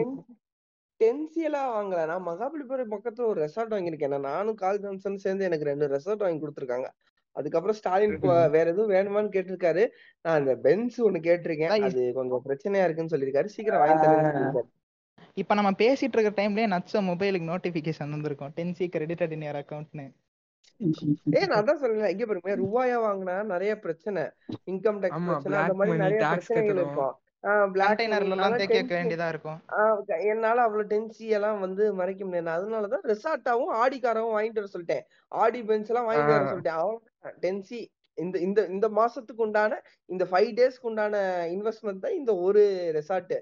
டென்சியலா வாங்கல, நான் மகாபலிபுரம் பக்கத்துல ஒரு ரெசார்ட் வாங்கியிருக்கேன். நானும் கால் ஜான்சன் சேர்ந்து எனக்கு 2 ரெசார்ட் வாங்கி கொடுத்துருக்காங்க. அதுக்கப்புறம் ஸ்டாலின் வேற எதுவும் வேணுமான்னு கேட்டிருக்காரு. நான் அந்த பென்ஸ் ஒண்ணு கேட்டிருக்கேன், அது கொஞ்சம் பிரச்சனையா இருக்குன்னு சொல்லியிருக்காரு, சீக்கிரம் வாங்கி தரேன்னு. இப்ப நம்ம பேசிட்டு இருக்க டைம்லயே நட்ச மொபைலுக்கு நோட்டிபிகேஷன் வந்திருக்கும், டென்சி கிரெடிட்டட் இன் யுவர் அக்கவுண்ட்னு. நான் அதான் சொல்றேன், இங்க பாருங்க ரூபாயா வாங்கினா நிறைய பிரச்சனை, இன்கம் டாக்ஸ் பிரச்சனை, அந்த மாதிரி நிறைய பிரச்சனைகள் இருக்கும். என்னால அவ்வளவு டென்சி எல்லாம் வந்து மறைக்க முடியாது. அதனாலதான் ரெசார்ட்டாவும் ஆடி காராவும் வாங்கிட்டு வர சொல்லிட்டேன், ஆடி பென்ஸ் எல்லாம் வாங்கிட்டு வர சொல்லிட்டேன். அவ்வளவு டென்சி இந்த இந்த இந்த மாசத்துக்கு உண்டான இந்த 5 டேஸ்க்கு உண்டான இன்வெஸ்ட்மெண்ட் தான் இந்த ஒரு ரெசார்ட்.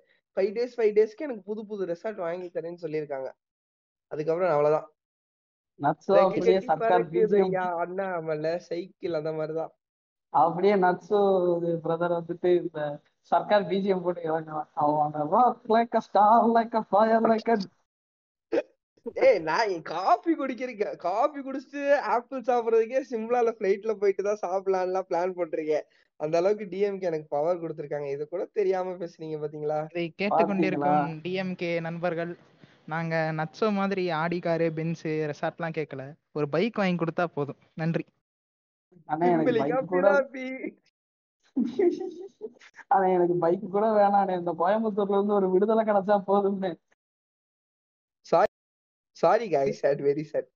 5 டேஸ்க்கு எனக்கு புது புது ரெசார்ட் வாங்கி தரேன்னு சொல்லியிருக்காங்க. அதுக்கப்புறம் அவ்வளவுதான். சைக்கிள் அந்த மாதிரிதான் அப்படியே நட்ஸு பிரதர் வந்துட்டு இந்த சர்க்கார் பிஜிஎம் போட்டு இறங்குவான். நான் காபி குடிக்கிறேன், காபி குடிச்சிட்டு ஆப்பிள் சாப்பிட்றதுக்கே சிம்லால பிளைட்ல போயிட்டு தான் சாப்பிடலாம்லாம் பிளான் போட்டிருக்கேன். அந்த அளவுக்கு டிஎம்கே எனக்கு பவர் கொடுத்துருக்காங்க. இது கூட தெரியாம பேசுனீங்க பாத்தீங்களா? இதை கேட்டுக்கொண்டிருக்கோம் டிஎம்கே நண்பர்கள், நாங்க நட்ஸோ மாதிரி ஆடி காரு பென்ஸ் ரெசார்ட் எல்லாம் கேட்கல, ஒரு பைக் வாங்கி கொடுத்தா போதும். நன்றி. ஆனா எனக்கு பைக் கூட வேணானே, இந்த கோயம்புத்தூர்ல இருந்து ஒரு விடுதலை கிடைச்சா போதும்னே. Sorry guys, I am very sorry.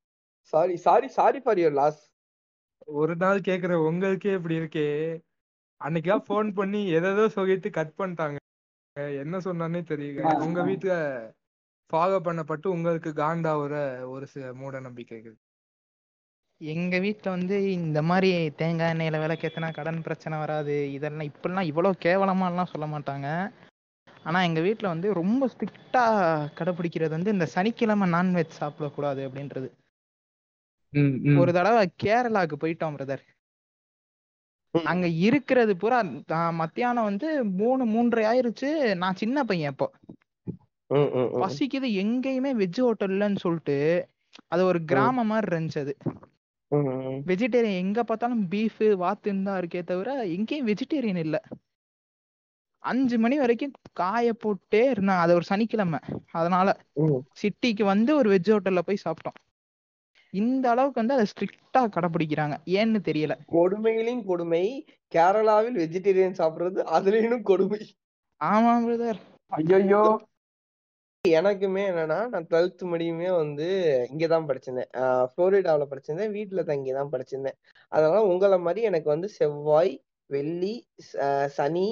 Sorry sorry sorry for your loss. ஒரு நாள் கேக்குற உங்களுக்கே இப்படி இருக்கே. அன்னைக்கா போன் பண்ணி எதோ சொல்லிட்டு கட் பண்ணிட்டாங்க, என்ன சொன்னானே தெரியல. உங்க வீட்டுல ஃபாலோ பண்ணப்பட்டு உங்களுக்கு காண்டாவுற ஒரு சில மூட நம்பிக்கைகள். எங்கள் வீட்டில் வந்து இந்த மாதிரி தேங்காய் எண்ணெயில் விளக்கேற்றினா கடன் பிரச்சனை வராது, இதெல்லாம் இப்படிலாம் இவ்வளோ கேவலமானலாம் சொல்ல மாட்டாங்க. ஆனால் எங்கள் வீட்டில் வந்து ரொம்ப ஸ்ட்ரிக்டாக கடைப்பிடிக்கிறது வந்து இந்த சனிக்கிழமை நான்வெஜ் சாப்பிடக்கூடாது அப்படின்றது. ஒரு தடவை கேரளாவுக்கு போயிட்டோம் பிரதர், அங்கே இருக்கிறது பூரா மத்தியானம் வந்து 3:30 ஆயிருச்சு. நான் சின்ன பையன் அப்போ, பசிக்குது எங்கேயுமே வெஜ் ஹோட்டல்லன்னு சொல்லிட்டு, அது ஒரு கிராம மாதிரி இருந்துச்சு. அது வெஜிடேரியன் எங்க பார்த்தாலும் பீஃப் வாத்துன்னு தான் இருக்கே தவிர எங்கேயும் வெஜிடேரியன் இல்லை. 5 மணி வரைக்கும் காய போட்டே இருந்தாங்க. அது ஒரு சனிக்கிழமை, அதனால சிட்டிக்கு வந்து ஒரு வெஜ் ஹோட்டல்ல போய் சாப்பிட்டோம். இந்த அளவுக்கு வந்து அதை ஸ்ட்ரிக்டா கடைபிடிக்கிறாங்க, ஏன்னு தெரியல. கொடுமையிலும் கொடுமை, கேரளாவில் வெஜிடேரியன் சாப்பிடுறது அதுலயும் கொடுமை. ஆமா பிரதர். ஐயோ எனக்குமே என்னன்னா, நான் 12th முடியுமே வந்து இங்கதான் படிச்சிருந்தேன், புளோரிடாவில படிச்சிருந்தேன், வீட்டுல தங்கிதான் படிச்சிருந்தேன். அதனால உங்களை மாதிரி எனக்கு வந்து செவ்வாய் வெள்ளி சனி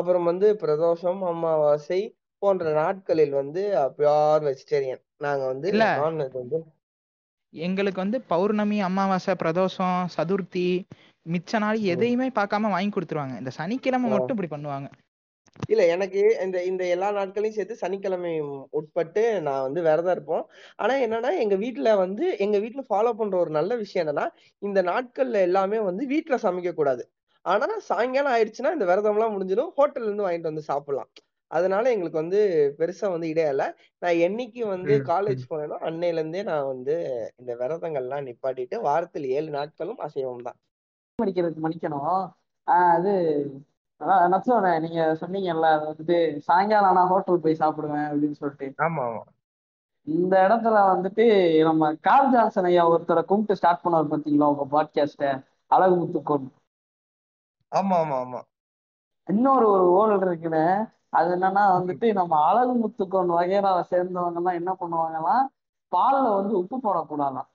அப்புறம் வந்து பிரதோஷம் அமாவாசை போன்ற நாட்களில் வந்து பியூர் வெஜிடேரியன். நாங்க வந்து எங்களுக்கு வந்து பௌர்ணமி அமாவாசை பிரதோஷம் சதுர்த்தி மிச்ச நாள் எதையுமே பார்க்காம வாங்கி கொடுத்துருவாங்க. இந்த சனிக்கிழமை மட்டும் இப்படி பண்ணுவாங்க. இல்ல எனக்கு இந்த இந்த எல்லா நாட்களையும் சேர்த்து சனிக்கிழமை உட்பட்டு நான் வந்து விரதம் இருப்போம். ஆனா என்னன்னா எங்க வீட்டுல வந்து எங்க வீட்டுல ஃபாலோ பண்ற ஒரு நல்ல விஷயம் என்னன்னா, இந்த நாட்கள்ல எல்லாமே வந்து வீட்டுல சமைக்க கூடாது. ஆனா சாயங்காலம் ஆயிடுச்சுன்னா இந்த விரதம் எல்லாம் முடிஞ்சிடும், ஹோட்டல்ல இருந்து வாங்கிட்டு வந்து சாப்பிடலாம். அதனால எங்களுக்கு வந்து பெருசா வந்து இடையில நான் என்னைக்கு வந்து காலேஜ் போனேனோ அன்னையில இருந்தே நான் வந்து இந்த விரதங்கள்லாம் நிப்பாட்டிட்டு வாரத்தில் 7 நாட்களும் அசைவம் தான். அது நச்சுறேன். நீங்க சொன்னீங்கல்ல, அது வந்துட்டு சாயங்காலம் ஆனா ஹோட்டல் போய் சாப்பிடுவேன் அப்படின்னு சொல்லிட்டு. ஆமா ஆமா இந்த இடத்துல வந்துட்டு நம்ம கார்ல் ஜான்சன் ஐயா ஒருத்தரை கூப்பிட்டு ஸ்டார்ட் பண்ணுவார் பார்த்தீங்களா உங்க பாட்காஸ்ட, அழகு முத்துக்கோன். ஆமா ஆமா ஆமா இன்னொரு ஒரு ஓடல் இருக்குன்னு, அது என்னன்னா வந்துட்டு நம்ம அழகு முத்துக்கோன் வகையறாவை சேர்ந்தவங்க எல்லாம் என்ன பண்ணுவாங்கன்னா பால்ல வந்து உப்பு போடக்கூடாதான்.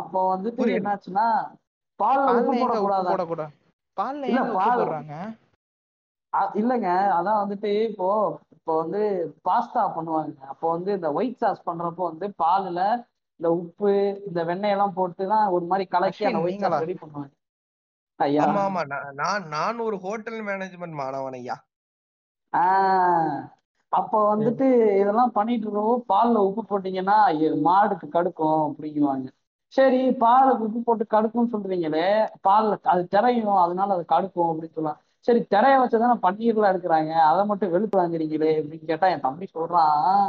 அப்ப வந்துட்டு என்னாச்சுன்னா பால்ல உப்பு போடக்கூடாதான். இல்லங்க அதான் வந்துட்டு இப்போ வந்து பாஸ்தா பண்ணுவாங்க, அப்போ வந்து இந்த ஒயிட் சாஸ் பண்றப்போ வந்து பாலுல இந்த உப்பு இந்த வெண்ணெயெல்லாம் போட்டுதான் ஒரு மாதிரி கலக்கி அந்த ஒயிட் சாஸ் ரெடி பண்ணுவாங்க. நான் ஒரு ஹோட்டல் மேனேஜ்மெண்ட் மாணவன் ஐயா. அப்ப வந்துட்டு இதெல்லாம் பண்ணிட்டு இருக்கோம், பால்ல உப்பு போட்டீங்கன்னா மாடுக்கு கடுக்கும் அப்படிங்குவாங்க. சரி, பாலுக்கு உப்பு போட்டு கடுக்கும்னு சொல்றீங்களே, பால்ல அது திரையும் அதனால அது கடுக்கும் அப்படின்னு சொல்லலாம். சரி, திரைய வச்சதான பன்னீர்லாம் எடுக்கிறாங்க, அதை மட்டும் வெளுத்து வாங்குறீங்களே அப்படின்னு கேட்டா என் தம்பி சொல்றான்,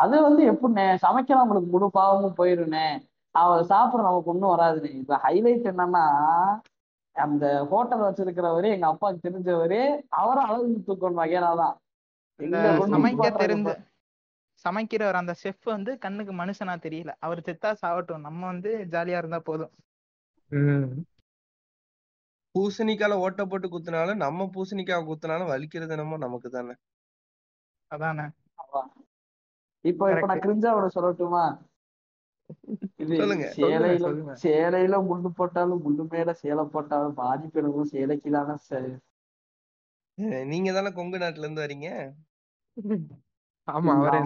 அது வந்து எப்படின்னே சமைக்க நம்மளுக்கு முழு பாவமும் போயிருனே, அவ சாப்பிட நமக்கு ஒன்றும் வராதுன்னு. இப்ப ஹைலைட் என்னன்னா, அந்த ஹோட்டல் வச்சிருக்கிறவரு எங்க அப்பாவுக்கு தெரிஞ்சவரு, அவரும் அழகு முத்துக்கோன் வகையறா தான். சமைக்கிறவர் அந்த செஃப் வந்து கண்ணுக்கு மனுஷனா தெரியல, அவர் செத்தா சாவட்டும், நம்ம வந்து ஜாலியா இருந்தா போதும். பூசணிக்கால ஓட்ட போட்டு குத்துனாலும் நம்ம பூசணிக்காவை குத்துனாலும் வலிக்கிறது என்னமோ நமக்கு தானே. அதானே. இப்ப நான் கிரிஞ்சாவோட சொல்லட்டுமா? சேலையில முள்ளு போட்டாலும் முள்ளு மேல சேலை போட்டாலும் பாதிப்பெறவும் சேலைக்குதான. நீங்க தானே கொங்கு நாட்டுல இருந்து வரீங்க. ஆமா, அவரே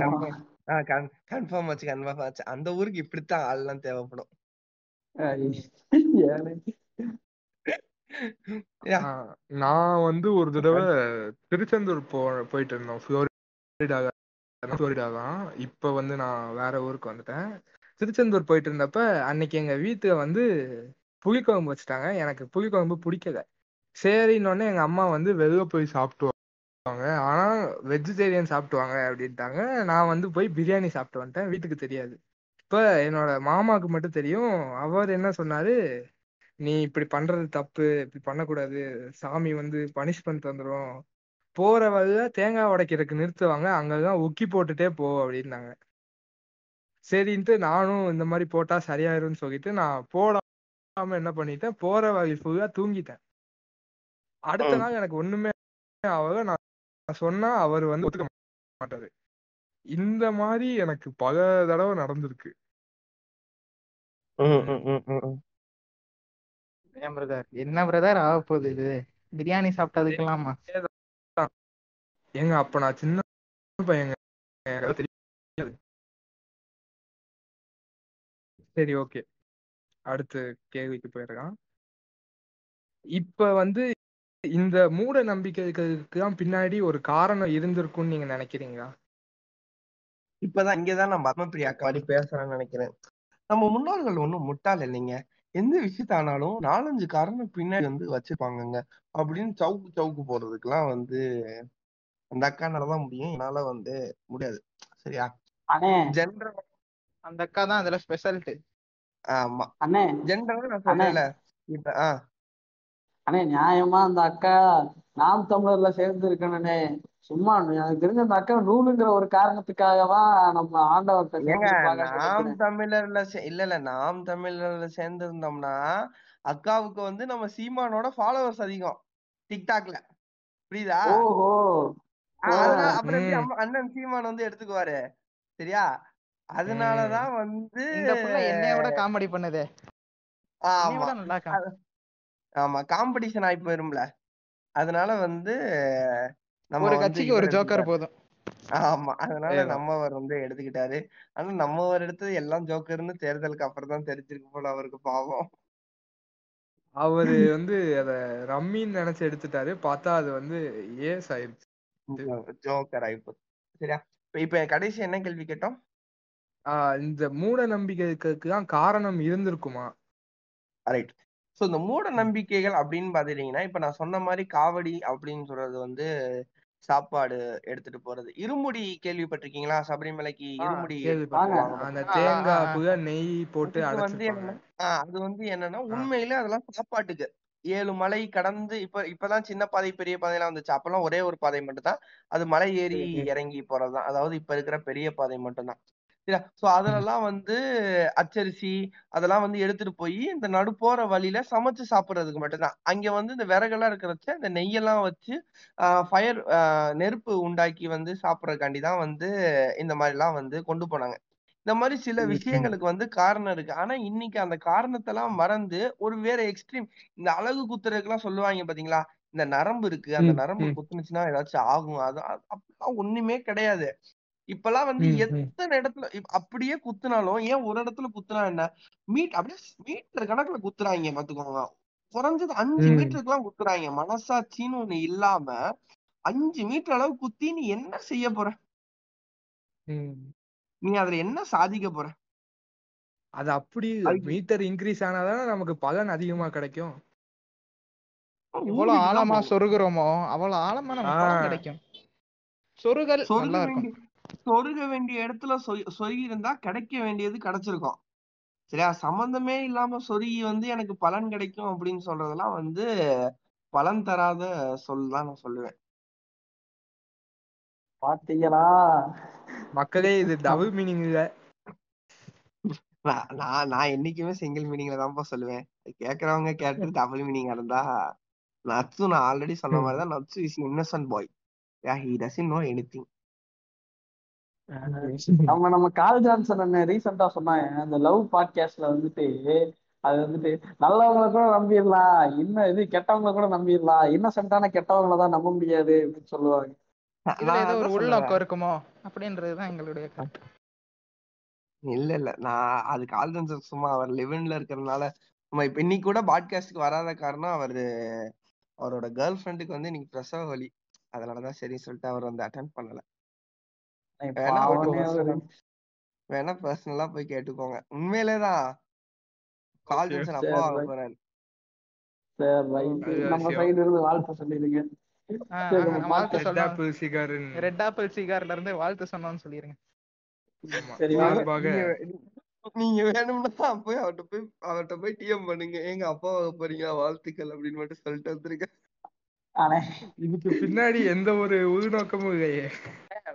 கன்ஃபார்ம் ஆச்சு, கன்ஃபார்ம் ஆச்சு. அந்த ஊருக்கு இப்படித்தான் ஆள்லாம் தேவைப்படும். நான் வந்து ஒரு தடவை திருச்செந்தூர் போயிட்டு இருந்தோம். ஃப்ளோரிடாதான், இப்ப வந்து நான் வேற ஊருக்கு வந்துட்டேன். திருச்செந்தூர் போயிட்டு இருந்தப்ப அன்னைக்கு எங்க வீட்டுல வந்து புளிக்குழம்பு வச்சுட்டாங்க. எனக்கு புளிக்குழம்பு பிடிக்கல. சரின்னொடனே எங்க அம்மா வந்து வெளில போய் சாப்பிட்டு, ஆனா வெஜிடேரியன் சாப்பிட்டுவாங்க அப்படின்ட்டாங்க. நான் வந்து போய் பிரியாணி சாப்பிட்டு வந்துட்டேன். வீட்டுக்கு தெரியாது. இப்ப என்னோட மாமாவுக்கு மட்டும் தெரியும். அவர் என்ன சொன்னாரு, நீ இப்படி பண்றது தப்பு, இப்படி பண்ணக்கூடாது, சாமி வந்து பனிஷ்மெண்ட் தந்துடும், போற வழியில தேங்காய் உடைக்கிறதுக்கு நிறுத்துவாங்க, அங்கதான் உக்கி போட்டுட்டே போ அப்படின்னாங்க. சரின்ட்டு நானும் இந்த மாதிரி போட்டா சரியாயிரும்னு சொல்லிட்டு நான் போடாம என்ன பண்ணிட்டேன், போற வழி ஃபுல்லா தூங்கிட்டேன். அடுத்த நாள் எனக்கு ஒண்ணுமே ஆக, நான் சொன்னா அவர் வந்து ஒத்துக்க மாட்டாரு. இந்த மாதிரி எனக்கு பல தடவை நடந்திருக்கு. என்ன பிரதர் ஆக போகுது இது? பிரியாணி சாப்பிட்டதுக்கெல்லாமா? எங்க அப்ப நான் சின்ன பையன். சரி, ஓகே, அடுத்து கேள்விக்கு போயிருக்கான். இப்ப வந்து இந்த மூட நம்பிக்கைக்குதான் பின்னாடி ஒரு காரணம் இருந்திருக்கும்னு நீங்க நினைக்கிறீங்களா? இப்பதான் இங்கதான் நான் பத்மபிரியா அக்காடி பேசுறேன்னு நினைக்கிறேன். நம்ம முன்னோர்கள் ஒன்னும் முட்டாள் இல்லைங்க. எந்த விஷயத்தானாலும் 4-5 காரணம் பின்னாடி வந்து வச்சிருப்பாங்கங்க. அப்படின்னு சவுக்கு சவுக்கு போறதுக்கெல்லாம் வந்து அந்த அக்கானாலதான் முடியும், என்னால வந்து முடியாது. சரியா? ஜென்ரல் அந்த அக்கா தான் அதுல ஸ்பெஷாலிட்டி. ஆமா அண்ணே, ஜென்ரலா நான் சொல்லல. இப்ப அண்ணே, நியாயமா அந்த அக்கா நாம் தமிழர்ல சேர்ந்து இருக்கணும்னே. சும்மா எனக்கு தெரிஞ்ச அந்த அக்கா நூலுங்கிற ஒரு காரணத்துக்காகதான் நம்ம ஆண்டவர்கிட்ட நாம் தமிழர்ல இல்ல நாம் தமிழர்ல சேர்ந்து இருந்தோம்னா அக்காவுக்கு வந்து நம்ம சீமானோட ஃபாலோவர்ஸ் அதிகம் டிக்டாக்ல. புரியுதா? ஓஹோ. அப்புறம் அண்ணன் சீமான் வந்து எடுத்துக்குவாரு. சரியா? அதனாலதான் வந்து என்னையோட காமெடி பண்ணுதே. ஆமா, காம்படிஷன் ஆகி போயிரும்ல. அதனால வந்து நம்ம கட்சிக்கு ஒரு ஜோக்கர் போதும். ஆமா, அதனால நம்மவர் வந்து எடுத்துக்கிட்டாரு. ஆனா நம்மவர் எடுத்தது எல்லாம் ஜோக்கர்னு தேர்தலுக்கு அப்புறம் தான் தெரிஞ்சிருக்கு போல அவருக்கு. பாவம், அவரு வந்து அத ரம்மின்னு நினைச்சு எடுத்துட்டாரு. பார்த்தா அது வந்து ஏஸ் ஆயிடுச்சு, ஜோக்கர் ஆயிப்போச்சு. சரியா? இப்ப கடைசி என்ன கேள்வி கேட்டோம்? இந்த மூட நம்பிக்கைக்குதான் காரணம் இருந்திருக்குமா? ரைட். ஸோ இந்த மூட நம்பிக்கைகள் அப்படின்னு பார்த்துட்டீங்கன்னா, இப்போ நான் சொன்ன மாதிரி காவடி அப்படின்னு சொல்றது வந்து சாப்பாடு எடுத்துட்டு போறது. இருமுடி கேள்விப்பட்டிருக்கீங்களா? சபரிமலைக்கு இருமுடி தேங்காய் நெய் போட்டு அது வந்து என்னன்னா உண்மையில அதெல்லாம் சாப்பாட்டுக்கு 7 மலை கடந்து இப்பதான் சின்ன பாதை பெரிய பாதையெல்லாம் வந்துச்சு. அப்பெல்லாம் ஒரே ஒரு பாதை மட்டும்தான், அது மலை ஏறி இறங்கி போறதுதான். அதாவது இப்ப இருக்கிற பெரிய பாதை மட்டும்தான். சோ அதெல்லாம் வந்து அச்சரிசி அதெல்லாம் வந்து எடுத்துட்டு போய் இந்த நடு போற வழியில சமைச்சு சாப்பிடுறதுக்கு மட்டும்தான். அங்க வந்து இந்த விறகெல்லாம் இருக்கிறச்ச இந்த நெய்யெல்லாம் வச்சு ஃபயர் நெருப்பு உண்டாக்கி வந்து சாப்பிடறக்காண்டிதான் வந்து இந்த மாதிரி எல்லாம் வந்து கொண்டு போனாங்க. இந்த மாதிரி சில விஷயங்களுக்கு வந்து காரணம் இருக்கு. ஆனா இன்னைக்கு அந்த காரணத்தெல்லாம் மறந்து ஒரு வேற எக்ஸ்ட்ரீம் இந்த அழகு குத்துறதுக்கெல்லாம் சொல்லுவாங்க பாத்தீங்களா, இந்த நரம்பு இருக்கு அந்த நரம்பு குத்துனுச்சுன்னா ஏதாச்சும் ஆகும். அது அப்படிலாம் ஒண்ணுமே கிடையாது. இப்பெல்லாம் வந்து எத்தனை இடத்துல அப்படியே குத்துனாலும், ஏன் ஒரு இடத்துல குத்துனா என்ன, மீட் அப்படியே மீட்டர் கணக்குல குத்துறாங்க. பாத்துக்கோங்க, குறைஞ்சது 5 மீட்டருக்கு எல்லாம் குத்துறாங்க. மனசாட்சின்னு ஒண்ணு இல்லாம 5 மீட்டர் அளவு குத்தி நீ என்ன செய்ய போற, நீ அதுல என்ன சாதிக்க போற? அது அப்படி மீட்டர் இன்க்ரீஸ் ஆனாதான நமக்கு பலன் அதிகமா கிடைக்கும். எவ்வளவு ஆழமா சொருகிறோமோ அவ்வளவு ஆழமா நமக்கு பலன் கிடைக்கும். சொருகல் நல்லா இருக்கும். சொருக வேண்டிய இடத்துல சொருகி இருந்தா கிடைக்க வேண்டியது கிடைச்சிருக்கும். சரியா, சம்பந்தமே இல்லாம சொருகி வந்து எனக்கு பலன் கிடைக்கும் அப்படின்னு சொல்றதெல்லாம் வந்து பலன் தராத சொல்லுதான் நான் சொல்லுவேன். பாத்தீங்களா மக்களே, இது டபுள் மீனிங் இல்ல. நான் என்னைக்குமே சிங்கிள் மீனிங்ல தான்ப்பா சொல்லுவேன். கேக்குறவங்க கேட்டு டபுள் மீனிங் இருந்தா, நட்சு நான் ஆல்ரெடி சொன்ன மாதிரிதான், நட்சு is innocent boy, he doesn't know anything. நம்ம கால் ஜான்சன் என்ன ரீசெண்டா சொன்னாங்க அந்த லவ் பாட்காஸ்ட்ல வந்துட்டு, அது வந்துட்டு நல்லவங்களை கூட நம்பிடலாம், இன்னும் இது கெட்டவங்களை கூட நம்பிடலாம், இன்னசென்ட்டான கெட்டவங்களை தான் நம்ப முடியாது அப்படின்னு சொல்லுவாங்க. இல்ல இல்ல, நான் அது கால் ஜான்சன் சும்மா அவர் லெவன்ல இருக்கிறதுனால நம்ம இப்ப இன்னைக்கு கூட பாட்காஸ்டுக்கு வராத காரணம் அவரோட கேர்ள் ஃப்ரெண்டுக்கு வந்து இன்னைக்கு பிரசவ வலி, அதனாலதான் சரி சொல்லிட்டு அவர் வந்து அட்டெண்ட் பண்ணல. வேணா பர்சனலா போய் கேட்டுக்கோங்க. உண்மையிலேதான் கால் ஜான்சன் அப்பா வாங்க போறாரு. நீங்க வேணும்னா போய் அவர்கிட்ட போய் டிஎம் பண்ணுங்க, எங்க அப்பா வாங்க போறீங்களா வாழ்த்துக்கள் அப்படின்னு மட்டும் சொல்லிட்டு வந்துருக்கேன். இதுக்கு பின்னாடி எந்த ஒரு உள்நோக்கமும் இல்லையே,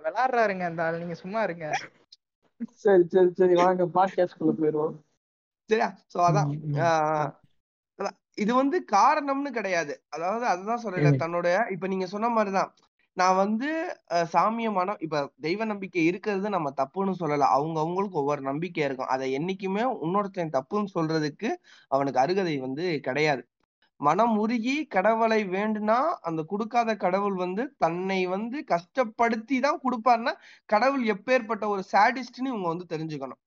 விளாடுறாருங்க அந்த ஆள், நீங்க சும்மா இருங்க. சரி சரி சரி, வாங்க பாட்காஸ்ட்குள்ள போயிடுவோம். சரியா, சோ அதான் இது வந்து காரணம்னு கிடையாது. அதாவது அதுதான் சொல்றல, தன்னோட இப்ப நீங்க சொன்ன மாதிரிதான் நான் வந்து சாமியமான இப்ப தெய்வ நம்பிக்கை இருக்கிறது நம்ம தப்புன்னு சொல்லல, அவங்களுக்கு ஒவ்வொரு நம்பிக்கை இருக்கும். அதை என்னைக்குமே இன்னொருத்தன் தப்புன்னு சொல்றதுக்கு அவனுக்கு அருகதை வந்து கிடையாது. மனம் உருகி கடவுளை வேண்டுனா அந்த கொடுக்காத கடவுள் வந்து தன்னை வந்து கஷ்டப்படுத்தி தான் கொடுப்பாருன்னா கடவுள் எப்பேற்பட்ட ஒரு சாடிஸ்ட்னு இவங்க வந்து தெரிஞ்சுக்கணும்.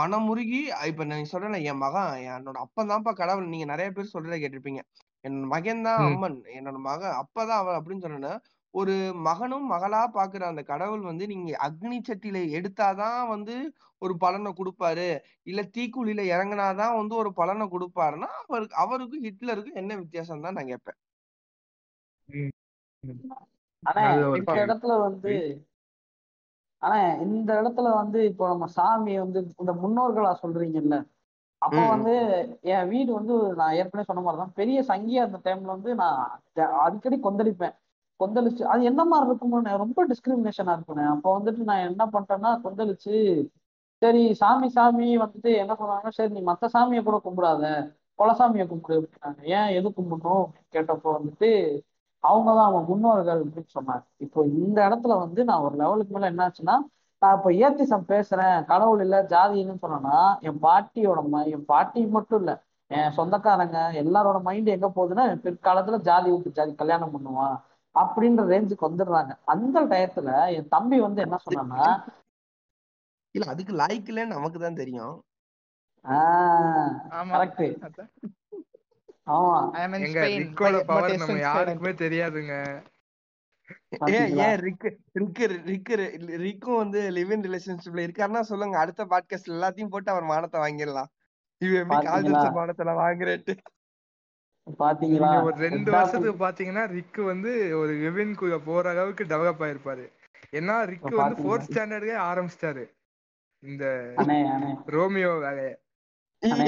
மனம் உருகி இப்ப நான் சொல்றேன்ல, என் மகன் என்னோட அப்பதான்ப்பா கடவுள், நீங்க நிறைய பேர் சொல்றதை கேட்டிருப்பீங்க, என்னோட மகன் தான் அம்மன், என்னோட மகன் அப்பதான் அவன் அப்படின்னு சொன்னேன்னா, ஒரு மகனும் மகளா பாக்குற அந்த கடவுள் வந்து நீங்க அக்னி சட்டியில எடுத்தாதான் வந்து ஒரு பலனை கொடுப்பாரு, இல்ல தீக்குழியில இறங்கினாதான் வந்து ஒரு பலனை கொடுப்பாருன்னா அவருக்கும் ஹிட்லருக்கும் என்ன வித்தியாசம் தான் நான் கேட்பேன். ஆனா இந்த இடத்துல வந்து இப்போ நம்ம சாமி வந்து இந்த முன்னோர்களா சொல்றீங்கல்ல, அப்ப வந்து என் வீடு வந்து நான் ஏற்கனவே சொன்ன மாதிரிதான் பெரிய சங்கியா இருந்த டைம்ல வந்து நான் அடிக்கடி கொந்தளிச்சு அது என்ன மாதிரி இருக்கும்னு ரொம்ப டிஸ்கிரிமினேஷனா இருக்குண்ணே. அப்போ வந்துட்டு நான் என்ன பண்ணிட்டேன்னா கொந்தளிச்சு, சரி சாமி வந்துட்டு என்ன பண்ணுவாங்கன்னா, சரி நீ மற்ற சாமியை கூட கும்பிடாத குலசாமியை கும்பிடு அப்படின்னாங்க. ஏன் எது கும்பிடணும் கேட்டப்போ வந்துட்டு அவங்கதான் அவங்க முன்னோர்கள் அப்படின்னு சொன்னாங்க. இப்போ இந்த இடத்துல வந்து நான் ஒரு லெவலுக்கு மேல என்னாச்சுன்னா, நான் இப்போ ஏத்திசம் பேசுறேன் கடவுள் இல்லை ஜாதின்னு சொன்னேன்னா, என் பாட்டி மட்டும் இல்லை என் சொந்தக்காரங்க எல்லாரோட மைண்டு எங்க போகுதுன்னா, பிற்காலத்துல ஜாதி விட்டு ஜாதி கல்யாணம் பண்ணுவான் அப்படின்ற ரேஞ்சுக்கு வந்துடுறாங்க. அந்த டயத்துல என் தம்பி வந்து என்ன சொன்னா, இல்ல அதுக்கு லாய்க்கில்ல நமக்கு தான் தெரியும். யாருக்குமே தெரியாதுங்க. ரிக்கும் வந்து லிவ் இன் ரிலேஷன்ஷிப்ல இருக்காருன்னா சொல்லுங்க, அடுத்த பாட்காஸ்ட்ல எல்லாத்தையும் போட்டு அவர் மானத்தை வாங்கிடலாம். இவன் மானத்துல வாங்குறேட்டு ஒரு 2 வருஷத்துக்கு பாத்தீங்கன்னா ரிக்கு வந்து ஒரு விவின் குள்ள போற அளவுக்கு டெவலப் ஆயிருப்பாரு. ஏன்னா ரிக்கு வந்து 4th ஸ்டாண்டர்ட்ல ஆரம்பிச்சிட்டாரு இந்த ரோமியோ வேலைய.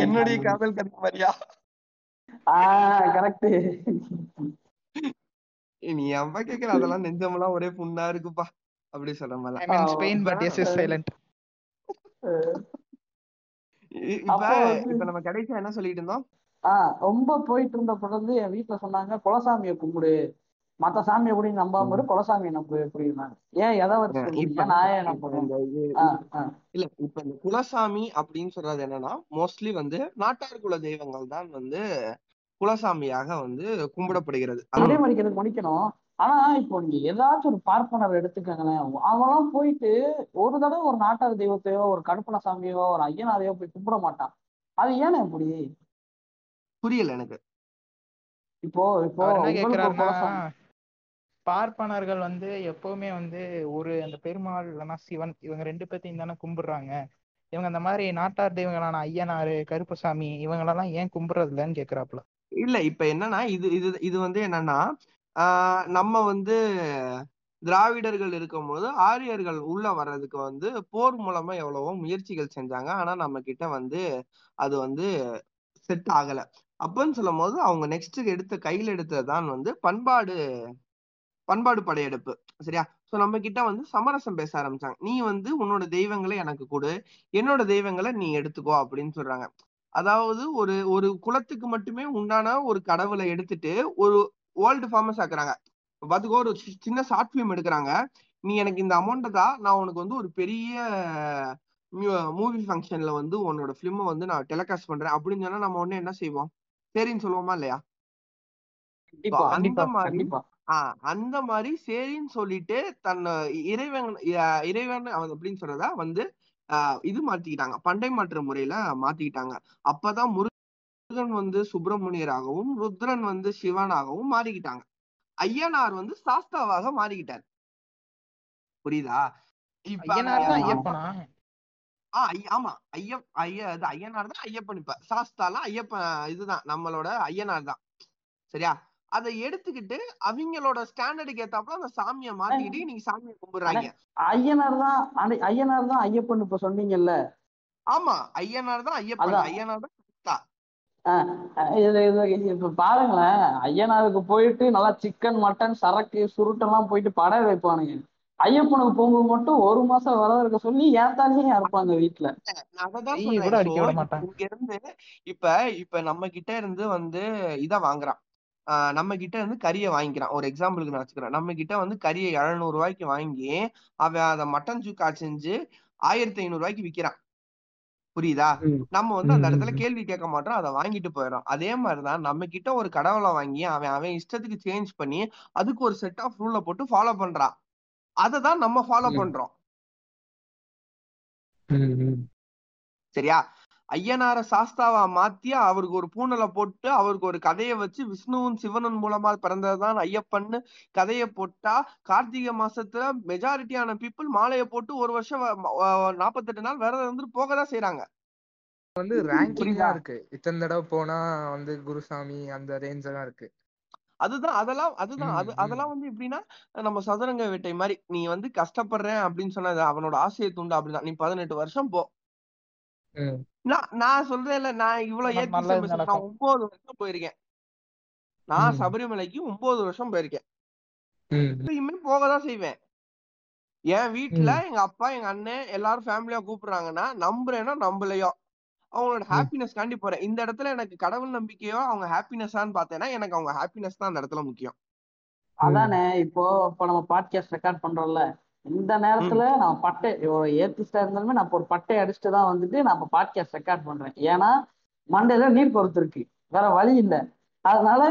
என்னுடைய காதல் கதை மாதிரியா கரெக்ட். நீ அம்மா கேக்குற அதெல்லாம் நெஞ்சமெல்லாம் ஒரே புண்ணா இருக்குப்பா அப்படி சொல்ற மாதிரி. I mean Spain but S is silent. இப்ப நம்ம கடைசியா என்ன சொல்லிட்டு இருந்தோம்? ரொம்ப போயிட்டு இருந்தப்ப வந்து என் வீட்டுல சொன்னாங்க, குலசாமியை கும்பிடு, மத்த சாமியை கூட நம்பாம குலசாமியை நம்ப புரியுறாங்க. ஏன் எதை வச்சு நான் என்ன பண்ணுவேன் இல்ல, இப்ப இந்த குலசாமி அப்படின்னு சொல்றது என்னன்னா மோஸ்ட்லி வந்து நாட்டார் குல தெய்வங்கள் தான் வந்து குலசாமியாக வந்து கும்பிடப்படுகிறது. அதே மாதிரி எனக்கு மணிக்கணும். ஆனா இப்போ நீங்க ஏதாச்சும் ஒரு பார்ப்பனர் எடுத்துக்கங்களேன், அவெல்லாம் போயிட்டு ஒரு தடவை ஒரு நாட்டார் தெய்வத்தையோ ஒரு கருப்பண சாமியோ ஒரு ஐயனாரையோ போய் கும்பிட மாட்டான். அது ஏன்னா இப்படி புரியல எனக்கு. இப்போ இப்போ பார்ப்பனர்கள் வந்து எப்பவுமே வந்து ஒரு அந்த பெருமாள் இல்லைன்னா சிவன் இவங்க ரெண்டு பேர்த்தையும் தானே கும்பிடுறாங்க. இவங்க அந்த மாதிரி நாட்டார் தெய்வங்களான ஐயனாறு கருப்பசாமி இவங்களெல்லாம் ஏன் கும்பிடுறது இல்லைன்னு கேட்கிறாப்புல. இல்ல இப்ப என்னன்னா இது இது இது வந்து என்னன்னா நம்ம வந்து திராவிடர்கள் இருக்கும்போது ஆரியர்கள் உள்ள வர்றதுக்கு வந்து போர் மூலமா எவ்வளவோ முயற்சிகள் செஞ்சாங்க. ஆனா நம்ம கிட்ட வந்து அது வந்து செட் ஆகல அப்படின்னு சொல்லும் போது அவங்க நெக்ஸ்ட் எடுத்த கையில் எடுத்ததுதான் வந்து பண்பாடு பண்பாடு படையெடுப்பு. சரியா? ஸோ நம்ம கிட்ட வந்து சமரசம் பேச ஆரம்பிச்சாங்க. நீ வந்து உன்னோட தெய்வங்களை எனக்கு கொடு, என்னோட தெய்வங்களை நீ எடுத்துக்கோ அப்படின்னு சொல்றாங்க. அதாவது ஒரு ஒரு குலத்துக்கு மட்டுமே உண்டான ஒரு கடவுளை எடுத்துட்டு ஒரு வேர்ல்டு ஃபேமஸ் ஆக்குறாங்க. பாத்துக்கோ, ஒரு சின்ன ஷார்ட் ஃபிலிம் எடுக்கிறாங்க. நீ எனக்கு இந்த அமௌண்ட்டை தான், நான் உனக்கு வந்து ஒரு பெரிய மூவி ஃபங்க்ஷன்ல வந்து உன்னோட ஃபிலிமை வந்து நான் டெலிகாஸ்ட் பண்றேன் அப்படின்னு சொன்னா நம்ம உடனே என்ன செய்வோம்? சரின்னு சொல்லுவோமா இல்லையா? அந்த மாதிரி சரின்னு சொல்லிட்டு தன் இறைவன் அப்படின்னு சொல்றதா வந்து இது மாத்திக்கிட்டாங்க, பண்டை மாற்று முறையில மாத்திக்கிட்டாங்க. அப்பதான் முருகன் வந்து சுப்பிரமணியராகவும் ருத்ரன் வந்து சிவனாகவும் மாறிக்கிட்டாங்க. ஐயனார் வந்து சாஸ்தாவாக மாறிக்கிட்டார். புரியுதா? ஆமா, ஐயனார் தான் ஐயப்பன். இப்ப சாஸ்தாலாம் ஐயப்பன், இதுதான் நம்மளோட ஐயனார் தான். சரியா? அதை எடுத்துக்கிட்டு அவங்களோட ஸ்டாண்டர்டுக்கு ஏத்தாப்புல அந்த சாமியை மாத்திக்கிட்டு நீங்க சாமியை கும்பிடுறாங்க. ஐயனார் தான் ஐயப்பன் இப்ப சொன்னீங்கல்ல. ஆமா, ஐயனார் தான் ஐயப்பன், ஐயனார் தான் சாஸ்தா. இப்ப பாருங்களேன், ஐயனாருக்கு போயிட்டு நல்லா சிக்கன் மட்டன் சரக்கு சுருட்டெல்லாம் போயிட்டு படை வைப்பானுங்க. ஐயப்பனுக்கு போகும்போது மட்டும் ஒரு மாசம் விரதம் இருக்க சொல்லி ஏத்தாலேயே இருப்பாங்க வீட்டுல. இப்ப இப்ப நம்ம கிட்ட இருந்து வந்து இத வாங்குறான், நம்ம கிட்ட இருந்து கறியை வாங்கிக்கிறான். ஒரு எக்ஸாம்பிளுக்கு நான் வச்சுக்கிறேன், நம்ம கிட்ட வந்து கறியை 700 ரூபாய்க்கு வாங்கி அவன் அதை மட்டன் சுக்கா செஞ்சு 1500 ரூபாய்க்கு விற்கிறான். புரியுதா? நம்ம வந்து அந்த இடத்துல கேள்வி கேட்க மாட்டோம், அதை வாங்கிட்டு போயிடும். அதே மாதிரிதான் நம்ம கிட்ட ஒரு கடவுளை வாங்கி அவன் அவன் இஷ்டத்துக்கு சேஞ்ச் பண்ணி அதுக்கு ஒரு செட் ஆஃப் ரூலை போட்டு ஃபாலோ பண்றான். அததான் நம்ம ஃபாலோ பண்றோம். சரியா? ஐயனார சாஸ்தாவா மாத்தி அவருக்கு ஒரு பூனலை போட்டு அவருக்கு ஒரு கதையை வச்சு விஷ்ணுவும் சிவனன் மூலமா பிறந்ததுதான் ஐயப்பன்னு கதையை போட்டா கார்த்திகை மாசத்துல மெஜாரிட்டியான பீப்புள் மாலையை போட்டு ஒரு வருஷம் 48 நாள் விரதம் இருந்து போகதான் செய்யறாங்க. வந்து ரேங்கிங் தான் இருக்கு. இத்தனை தடவை போனா வந்து குருசாமி அந்த ரேஞ்ச் எல்லாம் இருக்கு. அதுதான் அதெல்லாம் வந்து எப்படின்னா நம்ம சதுரங்க வேட்டை மாதிரி. நீ வந்து கஷ்டப்படுறேன் அப்படின்னு சொன்ன அவனோட ஆசையை தூண்டு. அப்படிதான் நீ 18 வருஷம் போ. நான் சொல்றேன் இல்ல, நான் இவ்வளவு ஏத்தி 9 வருஷம் போயிருக்கேன். நான் சபரிமலைக்கு 9 வருஷம் போயிருக்கேன். எப்பயுமே போகதான் செய்வேன். என் வீட்டுல எங்க அப்பா எங்க அண்ணன் எல்லாரும் ஃபேமிலியா கூப்பிடுறாங்கன்னா நம்புறேன்னா நம்பலையோ அவங்களோட ஹாப்பினஸ் காண்டி போறேன். இந்த இடத்துல எனக்கு கடவுள் நம்பிக்கையோ அவங்க ஹாப்பினஸான்னு பார்த்தேன்னா எனக்கு அவங்க ஹாப்பினஸ் தான் அந்த இடத்துல முக்கியம். அதானே இப்போ நம்ம பாட்காஸ்ட் ரெக்கார்ட் பண்றோம்ல, இந்த நேரத்துல நான் பட்டை ஒரு ஏத்திஸ்டா இருந்தாலுமே நான் ஒரு பட்டை அடிச்சுட்டு தான் வந்துட்டு நான் பாட்காஸ்ட் ரெக்கார்ட் பண்றேன். ஏன்னா மண்டையில நீர் பொறுத்து இருக்கு, வேற வழி இல்லை. அதனால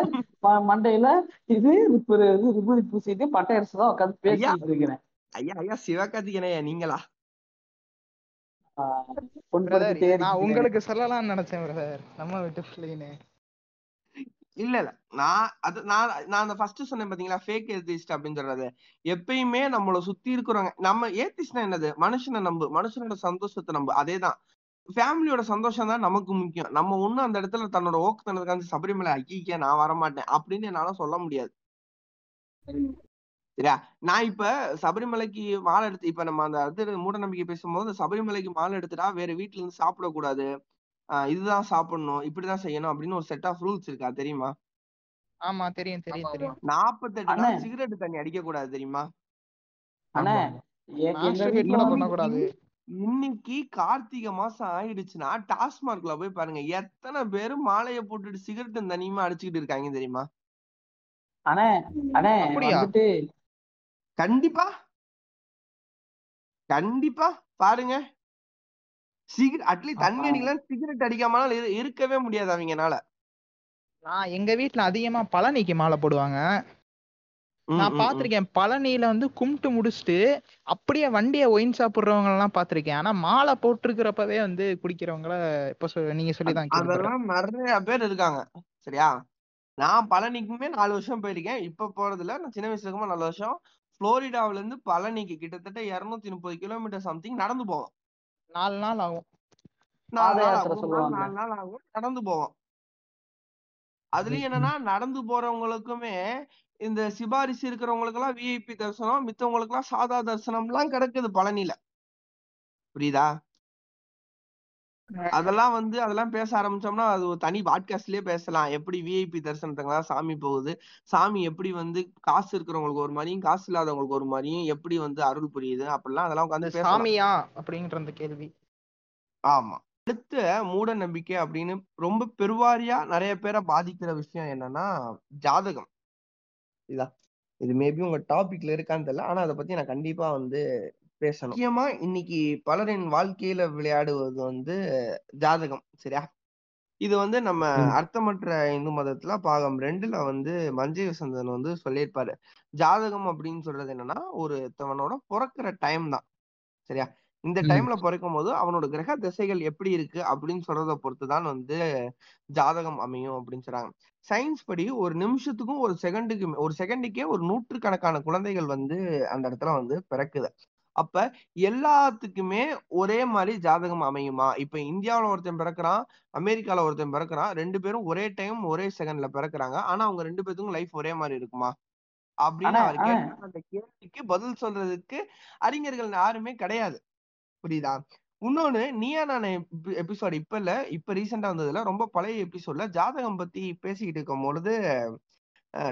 மண்டையில இது விபூதி பூசிட்டு பட்டை அடிச்சுதான் உட்காந்து பேசிட்டு இருக்கிறேன். ஐயா ஐயா சிவகார்த்திகேயனையா நீங்களா? நான் உங்களுக்கு சொல்லலாம் நினைச்சேன் பிரதர், நம்ம விட்டு பிள்ளைன்னு. இல்ல இல்ல, நான் அந்த ஃபர்ஸ்ட் சொன்னேன் பாத்தீங்களா, ஃபேக் ஏத்திஸ்ட் அப்படின்னு சொல்றது. எப்பயுமே நம்மள சுத்தி இருக்கிறவங்க, நம்ம ஏத்திஸ்ட்னா என்னது? மனுஷனை நம்பு, மனுஷனோட சந்தோஷத்தை நம்பு. அதேதான், ஃபேமிலியோட சந்தோஷம் தான் நமக்கு முக்கியம். நம்ம ஒண்ணும் அந்த இடத்துல தன்னோட ஓக்குத்தனதுக்கான சபரிமலை ஐயா நான் வரமாட்டேன் அப்படின்னு என்னால சொல்ல முடியாது. சரியா? நான் இப்ப சபரிமலைக்கு மாலை எடுத்து, இப்ப நம்ம அந்த மூட நம்பிக்கை பேசும்போது சபரிமலைக்கு மாலை எடுத்துட்டா வேற வீட்டுல இருந்து சாப்பிடக்கூடாது, இதுதான் சாப்பிடணும், இப்படிதான் செய்யணும் அப்படின்னு ஒரு செட் ஆஃப் ரூல்ஸ் இருக்கா தெரியுமா? ஆமா தெரியும் தெரியும் தெரியும். 48 நாள் சிகரெட் தண்ணி அடிக்க கூடாது தெரியுமா? அண்ணா எங்க வீட்ல பண்ண கூடாது. இன்னைக்கு கார்த்திகை மாசம் ஆயிடுச்சுன்னா டாஸ்மார்க்ல போய் பாருங்க எத்தனை பேரு மாலைய போட்டுட்டு சிகரெட் தண்ணியுமா அடிச்சுக்கிட்டு இருக்காங்க தெரியுமா? அண்ணா அண்ணா வந்துட்டு கண்டிப்பா கண்டிப்பா பாருங்க சிகரெட் அட்லீஸ்ட் தண்ணி அடிக்கலாம், சிகரெட் அடிக்காம இருக்கவே முடியாது அவங்கனால. எங்க வீட்டுல அதிகமா பழனிக்கு மாலை போடுவாங்க. நான் பாத்திருக்கேன் பழனியில வந்து கும்பிட்டு முடிச்சுட்டு அப்படியே வண்டியை ஒயின் சாப்பிடுறவங்க எல்லாம் பாத்திருக்கேன். ஆனா மாலை போட்டிருக்கிறப்பவே வந்து குடிக்கிறவங்கள இப்ப நீங்க சொல்லிதான் அதெல்லாம் நிறைய பேர் இருக்காங்க சரியா? நான் பழனிக்குமே 4 வருஷம் போயிருக்கேன். இப்ப போறதுல நான் சின்ன வயசுல இருக்கும்போது 4 வருஷம் புளோரிடாவில இருந்து பழனிக்கு கிட்டத்தட்ட 230 கிலோமீட்டர் சம்திங் நடந்து போவோம். 4 நாள் ஆகும், 4 நாள் ஆகும் நடந்து போவோம். அதுலயும் என்னன்னா நடந்து போறவங்களுக்குமே இந்த சிபாரிசு இருக்கிறவங்களுக்கு எல்லாம் விஐபி தரிசனம், மித்தவங்களுக்கு எல்லாம் சாதா தரிசனம் எல்லாம் கிடைக்குது பழனியில, புரியுதா? அதெல்லாம் வந்து அதெல்லாம் பேச ஆரம்பிச்சோம்னா அது ஒரு தனி பாட்காஸ்ட்லயே பேசலாம். எப்படி விஐபி தரிசனத்துக்கெல்லாம் சாமி போகுது, சாமி எப்படி வந்து காசு இருக்கிறவங்களுக்கு ஒரு மாதிரியும் காசு இல்லாதவங்களுக்கு ஒரு மாதிரியும் எப்படி வந்து அருள் புரியுது அப்படிலாம் அதெல்லாம் உட்காந்து சாமியா அப்படிங்கிற அந்த கேள்வி. ஆமா, அடுத்த மூட நம்பிக்கை அப்படின்னு ரொம்ப பெருவாரியா நிறைய பேரை பாதிக்கிற விஷயம் என்னன்னா ஜாதகம். இதா இது மேபி உங்க டாபிக்ல இருக்கான்னு தெரியல, ஆனா அதை பத்தி நான் கண்டிப்பா வந்து பேசணும். முக்கியமா இன்னைக்கு பலரின் வாழ்க்கையில விளையாடுவது வந்து ஜாதகம் சரியா? இது வந்து நம்ம அர்த்தமற்ற இந்து மதத்துல பாகம் 2ல வந்து மஞ்சை வசந்தன் வந்து சொல்லியிருப்பாரு. ஜாதகம் அப்படின்னு சொல்றது என்னன்னா ஒருத்தவனோட பிறக்கிற டைம் தான் சரியா? இந்த டைம்ல பிறக்கும் போது அவனோட கிரக திசைகள் எப்படி இருக்கு அப்படின்னு சொல்றதை பொறுத்துதான் வந்து ஜாதகம் அமையும் அப்படின்னு சொல்றாங்க. சயின்ஸ் படி ஒரு நிமிஷத்துக்கும் ஒரு செகண்டுக்கே 100,000கணக்கான குழந்தைகள் வந்து அந்த இடத்துல வந்து பிறக்குது. அப்ப எல்லாத்துக்குமே ஒரே மாதிரி ஜாதகம் அமையுமா? இப்ப இந்தியாவில ஒருத்தன் பிறக்கிறான், அமெரிக்கால ஒருத்தன் பிறக்கிறான், 2 பேரும் ஒரே டைம் ஒரே செகண்ட்ல பிறக்கிறாங்க, ஆனா அவங்க 2 பேத்துக்கும் லைஃப் ஒரே மாதிரி இருக்குமா அப்படின்னு அந்த கேள்விக்கு பதில் சொல்றதுக்கு அறிஞர்கள் யாருமே கிடையாது, புரியுதா? இன்னொன்னு நீயா நான் எபிசோடு இப்ப இல்ல, இப்ப ரீசெண்டா வந்ததுல ரொம்ப பழைய எபிசோட்ல ஜாதகம் பத்தி பேசிக்கிட்டு இருக்கும் பொழுது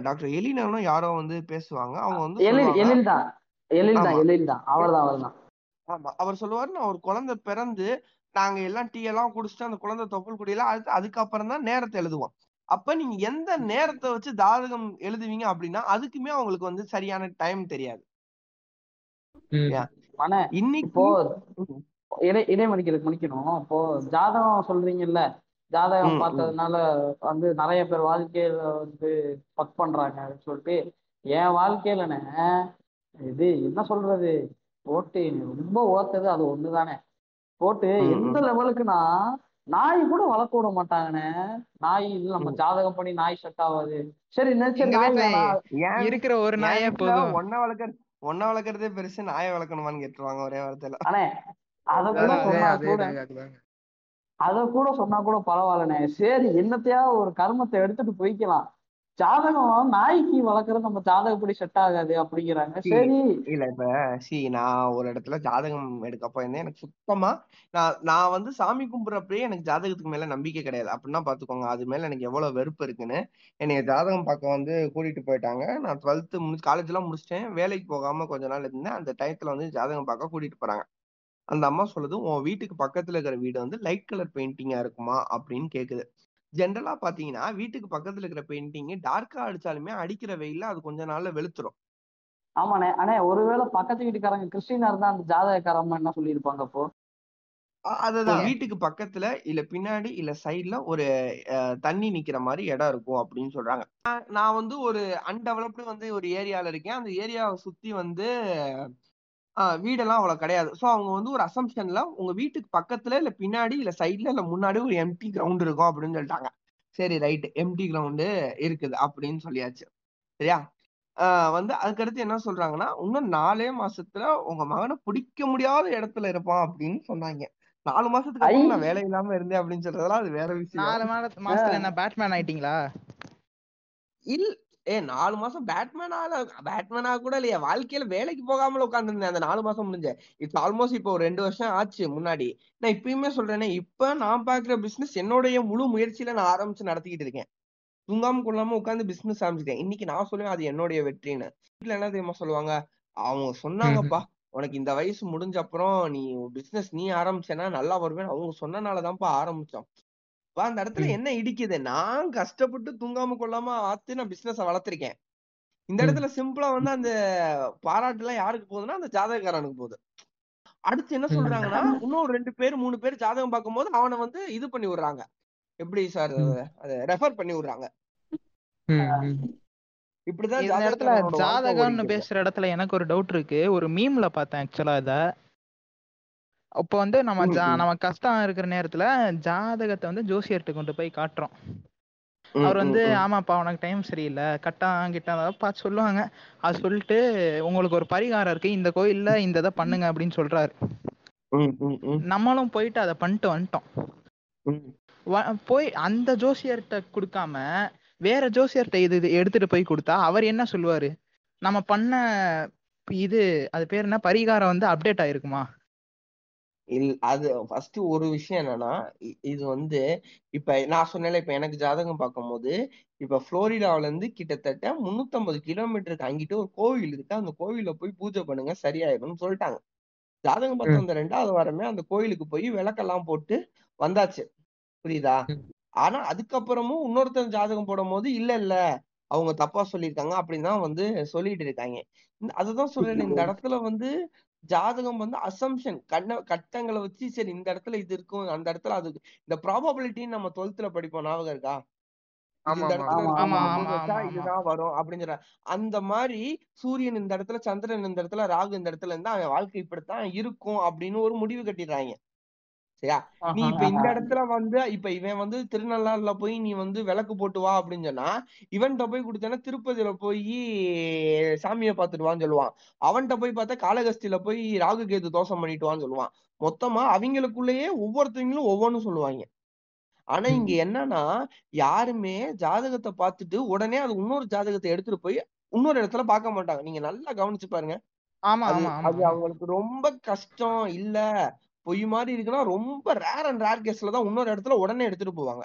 டாக்டர் எலினாலும் யாரோ வந்து பேசுவாங்க. அவங்க வந்து ஆமா அவர் சொல்லுவாரு, நான் ஒரு குழந்தை பிறந்து நாங்க எல்லாம் டீ எல்லாம் குடிச்சுட்டு அந்த குழந்தை தொப்புள் குடியெல்லாம் அதுக்கப்புறம் தான் நேரத்தை எழுதுவோம். அப்ப நீங்க எந்த நேரத்தை வச்சு ஜாதகம் எழுதுவீங்க அப்படின்னா அதுக்குமே அவங்களுக்கு வந்து சரியான டைம் தெரியாது. இப்போ இடைமணிக்கு முடிக்கணும். இப்போ ஜாதகம் சொல்றீங்கல்ல, ஜாதகம் பார்த்ததுனால வந்து நிறைய பேர் வாழ்க்கையில வந்து பக் பண்றாங்க சொல்லிட்டு என் வாழ்க்கையிலனே இது என்ன சொல்றது போட்டு ரொம்ப ஓத்தது அது ஒண்ணுதானே போட்டு எந்த லெவலுக்குன்னா நாய் கூட வளர்க்க விட மாட்டாங்கன்னு. நாய் இல்ல நம்ம ஜாதகம் பண்ணி நாய் செட் ஆகாது சரி நினைச்சு இருக்கிற ஒரு நாயே போதும், ஒன்ன வளர்க்கறதே பெருசு, நாயை வளர்க்கணுமான்னு கேட்டுருவாங்க ஒரே வார்த்தையில. ஆனா அத கூட சொன்னா கூட பரவாயில்லண்ணே, சரி என்னத்தையா ஒரு கர்மத்தை எடுத்துட்டு போய்க்கலாம், ஜாதகம் நாய்க்கு வளர்க்கறது நம்ம ஜாதகப்படி செட் ஆகாது அப்படிங்கிறாங்க. சரி இல்ல இப்ப நான் ஒரு இடத்துல ஜாதகம் எடுக்க போயிருந்தேன். எனக்கு சுத்தமா நான் வந்து சாமி கும்பிட்றப்பயே எனக்கு ஜாதகத்துக்கு மேல நம்பிக்கை கிடையாது அப்படின்னா பாத்துக்கோங்க அது மேல எனக்கு எவ்வளவு வெறுப்பு இருக்குன்னு. என்னைய ஜாதகம் பார்க்க வந்து கூட்டிட்டு போயிட்டாங்க. நான் 12th காலேஜ் எல்லாம் முடிச்சிட்டேன், வேலைக்கு போகாம கொஞ்ச நாள் இருந்தேன். அந்த டயத்துல வந்து ஜாதகம் பார்க்க கூட்டிட்டு போறாங்க. அந்த அம்மா சொல்லுது, உன் வீட்டுக்கு பக்கத்துல இருக்கிற வீடு வந்து லைட் கலர் பெயிண்டிங்கா இருக்குமா அப்படின்னு கேக்குது. ஜென்ரலா பாத்தீங்கன்னா வீட்டுக்கு பக்கத்துல இருக்கிற பெயிண்டிங் டார்க்கா அடிச்சாலுமே அடிக்கிற வெயில அது கொஞ்ச நாள்ல வெளுத்துரும். ஆமாண்ணே, ஆனா ஒருவேளை பக்கத்து வீட்டுக்காரங்க கிறிஸ்டினா இருந்தா அந்த ஜாதகக்காரமா என்ன சொல்லியிருப்பாங்க? அப்போ அததான் வீட்டுக்கு பக்கத்துல இல்ல பின்னாடி இல்ல சைட்ல ஒரு தண்ணி நிக்கிற மாதிரி இடம் இருக்கும் அப்படின்னு சொல்றாங்க. நான் வந்து ஒரு அன்டெவலப்டு வந்து ஒரு ஏரியால இருக்கேன். அந்த ஏரியாவை சுத்தி வந்து வீடெல்லாம் அவ்வளவு கிடையாது. ஸோ அவங்க வந்து ஒரு அசம்ஷன்ல உங்க வீட்டுக்கு பக்கத்துல இல்ல பின்னாடி இல்ல சைட்ல இல்ல முன்னாடி ஒரு எம்டி கிரவுண்ட் இருக்கும் அப்படின்னு சொல்லிட்டாங்க. சரி ரைட், எம்டி கிரவுண்டு இருக்குது அப்படின்னு சொல்லியாச்சு சரியா? வந்து அதுக்கடுத்து என்ன சொல்றாங்கன்னா, இன்னும் 4 மாசத்துல உங்க மகனை பிடிக்க முடியாத இடத்துல இருப்பான் அப்படின்னு சொன்னாங்க. 4 மாசத்துக்கு நான் வேலை இல்லாம இருந்தேன் அப்படின்னு சொல்றதெல்லாம் அது வேற விஷயம். 4 மாசத்துல என்ன பேட்மேன் ஆயிட்டீங்களா? இல்ல 4 மாசம் பேட்மேனா கூட இல்லையா, வாழ்க்கையில வேலைக்கு போகாமல உட்காந்துருந்தேன் அந்த 4 மாசம் முடிஞ்ச. இட்ஸ் ஆல்மோஸ்ட் இப்போ ஒரு 2 வருஷம் ஆச்சு முன்னாடி. நான் இப்பயுமே சொல்றேன்னா இப்ப நான் பாக்குற பிசினஸ் என்னுடைய முழு முயற்சியில நான் ஆரம்பிச்சு நடத்திக்கிட்டு இருக்கேன். தூங்காம கொள்ளாம உட்காந்து பிசினஸ் ஆரம்பிச்சிட்டேன். இன்னைக்கு நான் சொல்லுவேன் அது என்னுடைய வெற்றின்னு. வீட்டுல என்ன தெரியுமா சொல்லுவாங்க, அவங்க சொன்னாங்கப்பா உனக்கு இந்த வயசு முடிஞ்ச அப்புறம் நீ பிசினஸ் நீ ஆரம்பிச்சேன்னா நல்லா வருவேன்னு அவங்க சொன்னனாலதான்ப்பா ஆரம்பிச்சோம். அந்த இடத்துல என்ன இடிக்குது, நான் கஷ்டப்பட்டு தூங்காம கொள்ளாம ஆத்து நான் பிசினஸ வளர்த்திருக்கேன். இந்த இடத்துல சிம்பிளா வந்து அந்த பாராட்டு எல்லாம் யாருக்கு போகுதுன்னா அந்த ஜாதகக்காரனுக்கு போகுது. அடுத்து என்ன சொல்றாங்கன்னா இன்னும் 2 பேர் 3 பேர் ஜாதகம் பார்க்கும் போது அவனை வந்து இது பண்ணி விடுறாங்க, எப்படி சார் அதை ரெஃபர் பண்ணி விடுறாங்க. இப்படிதான் இந்த இடத்துல ஜாதகம்னு பேசுற இடத்துல எனக்கு ஒரு டவுட் இருக்கு. ஒரு மீம்ல பார்த்தேன் ஆக்சுவலா இத. அப்போ வந்து நம்ம கஷ்டம் இருக்கிற நேரத்துல ஜாதகத்தை வந்து ஜோசியர்கிட்ட கொண்டு போய் காட்டுறோம். அவர் வந்து ஆமாப்பா உனக்கு டைம் சரியில்லை கட்டான் கிட்டான் பார்த்து சொல்லுவாங்க. அது சொல்லிட்டு உங்களுக்கு ஒரு பரிகாரம் இருக்கு, இந்த கோயில்ல இந்த இதை பண்ணுங்க அப்படின்னு சொல்றாரு. நம்மளும் போயிட்டு அதை பண்ணிட்டு வந்துட்டோம். போய் அந்த ஜோசியர்கிட்ட கொடுக்காம வேற ஜோசியர்கிட்ட இது எடுத்துட்டு போய் கொடுத்தா அவர் என்ன சொல்லுவாரு, நம்ம பண்ண இது அது பேர் என்ன பரிகாரம் வந்து அப்டேட் ஆயிருக்குமா? அது ஃபர்ஸ்ட் ஒரு விஷயம் என்னன்னா, இது வந்து இப்ப நான் சொன்னேன் இப்ப எனக்கு ஜாதகம் பார்க்கும் போது இப்ப புளோரிடாவில இருந்து கிட்டத்தட்ட 350 கிலோமீட்டருக்கு அங்கிட்டு ஒரு கோவில் இருக்கு, அந்த கோவில போய் பூஜை பண்ணுங்க சரியாயிருக்கும்னு சொல்லிட்டாங்க. ஜாதகம் பார்த்து அந்த 2வது வாரமே அந்த கோயிலுக்கு போய் விளக்கெல்லாம் போட்டு வந்தாச்சு, புரியுதா? ஆனா அதுக்கப்புறமும் இன்னொருத்தன் ஜாதகம் போடும் போது இல்ல இல்ல அவங்க தப்பா சொல்லியிருக்காங்க அப்படின்னு தான் வந்து சொல்லிட்டு இருக்காங்க. அதுதான் சொல்றேன், இந்த இடத்துல வந்து ஜாதகம் வந்து அசம்ஷன் கட்டங்களை வச்சு சரி இந்த இடத்துல இது இருக்கும் அந்த இடத்துல அது இந்த ப்ராபபிலிட்டின்னு நம்ம 12th படிப்போம், ஞாபகம் இருக்கா? இதுதான் வரும் அப்படிங்கிற அந்த மாதிரி சூரியன் இந்த இடத்துல சந்திரன் இந்த இடத்துல ராகு இந்த இடத்துல இருந்தா அவன் வாழ்க்கை இப்படித்தான் இருக்கும் அப்படின்னு ஒரு முடிவு கட்டிடுறாங்க. சரியா, நீ இப்ப இந்த இடத்துல வந்து இப்ப இவன் வந்து திருநள்ளாறுல போய் நீ வந்து விளக்கு போட்டு வா அப்படின்னு சொன்னா இவன்கிட்ட போய் கொடுத்தனா திருப்பதியில போய் சாமியை பார்த்துட்டு வான்னு சொல்லுவான், அவன்கிட்ட போய் பார்த்தா காலகஸ்தியில போய் ராகு கேது தோஷம் பண்ணிட்டு வான்னு சொல்லுவான். மொத்தமா அவங்களுக்குள்ளேயே ஒவ்வொருத்தவங்களும் ஒவ்வொன்னும் சொல்லுவாங்க. ஆனா இங்க என்னன்னா யாருமே ஜாதகத்தை பார்த்துட்டு உடனே அது இன்னொரு ஜாதகத்தை எடுத்துட்டு போய் இன்னொரு இடத்துல பார்க்க மாட்டாங்க. நீங்க நல்லா கவனிச்சு பாருங்க. ஆமா, அது அவங்களுக்கு ரொம்ப கஷ்டம் இல்ல பொய் மாதிரி இருக்குன்னா ரொம்ப ரேர் அண்ட் ரேர் கேஸ்ல தான் இன்னொரு இடத்துல உடனே எடுத்துட்டு போவாங்க.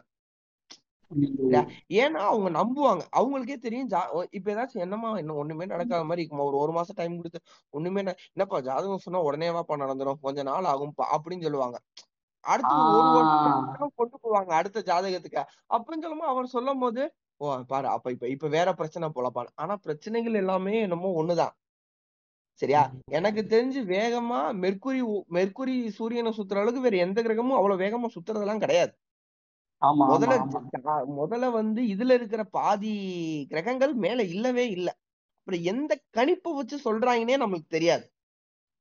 ஏன்னா அவங்க நம்புவாங்க, அவங்களுக்கே தெரியும் இப்ப ஏதாச்சும் என்னமா என்ன ஒண்ணுமே நடக்காத மாதிரி இருக்குமா, ஒரு 1 மாசம் டைம் கொடுத்து ஒண்ணுமே என்னப்பா ஜாதகம் சொன்னா உடனேவாப்பா நடந்துடும் கொஞ்ச நாள் ஆகும்பா அப்படின்னு சொல்லுவாங்க. அடுத்து 1 வருஷம் கொண்டு போவாங்க அடுத்த ஜாதகத்துக்கு அப்படின்னு சொல்லும்போது அவர் சொல்லும் போது ஓ பாரு அப்ப இப்ப இப்ப வேற பிரச்சனை போலப்பாரு. ஆனா பிரச்சனைகள் எல்லாமே என்னமோ ஒண்ணுதான். சரியா, எனக்கு தெரிஞ்சு வேகமா மெர்க்குரி சூரியனை சுத்துற அளவுக்கு வேற எந்த கிரகமும் அவ்வளவு வேகமா சுத்துறதெல்லாம் கிடையாது. முதல்ல வந்து இதுல இருக்கிற பாதி கிரகங்கள் மேல இல்லவே இல்லை. அப்புறம் எந்த கணிப்பை வச்சு சொல்றாங்கன்னே நம்மளுக்கு தெரியாது.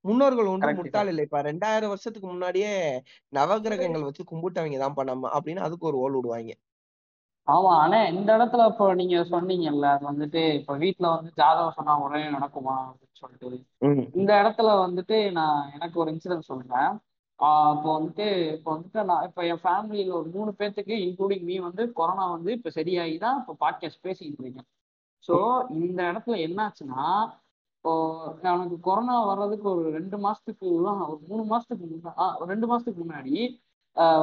முன்னோர்கள் ஒன்று முட்டாள் இல்லை. இப்ப 2000 வருஷத்துக்கு முன்னாடியே நவகிரகங்கள் வச்சு கும்பிட்டவங்க தான் பண்ணாம அப்படின்னு அதுக்கு ஒரு ஓல் விடுவாங்க. ஆமா, ஆனா இந்த இடத்துல இப்போ நீங்க சொன்னீங்கல்ல அது வந்துட்டு இப்போ வீட்டுல வந்து ஜாதகம் சொன்னா உடனே நடக்குமா அப்படின்னு சொல்லிட்டு இந்த இடத்துல வந்துட்டு நான் எனக்கு ஒரு இன்சிடென்ட் சொல்றேன். இப்போ வந்துட்டு நான் இப்போ என் ஃபேமிலியில ஒரு 3 பேர்த்துக்கு இன்க்ளூடிங் மீ வந்து கொரோனா வந்து இப்போ சரியாகி தான் இப்போ பாட்காஸ்ட் பேசிக்கிட்டு இருக்கேன். ஸோ இந்த இடத்துல என்னாச்சுன்னா இப்போ எனக்கு கொரோனா வர்றதுக்கு ஒரு 2 மாசத்துக்கு முன்னாடி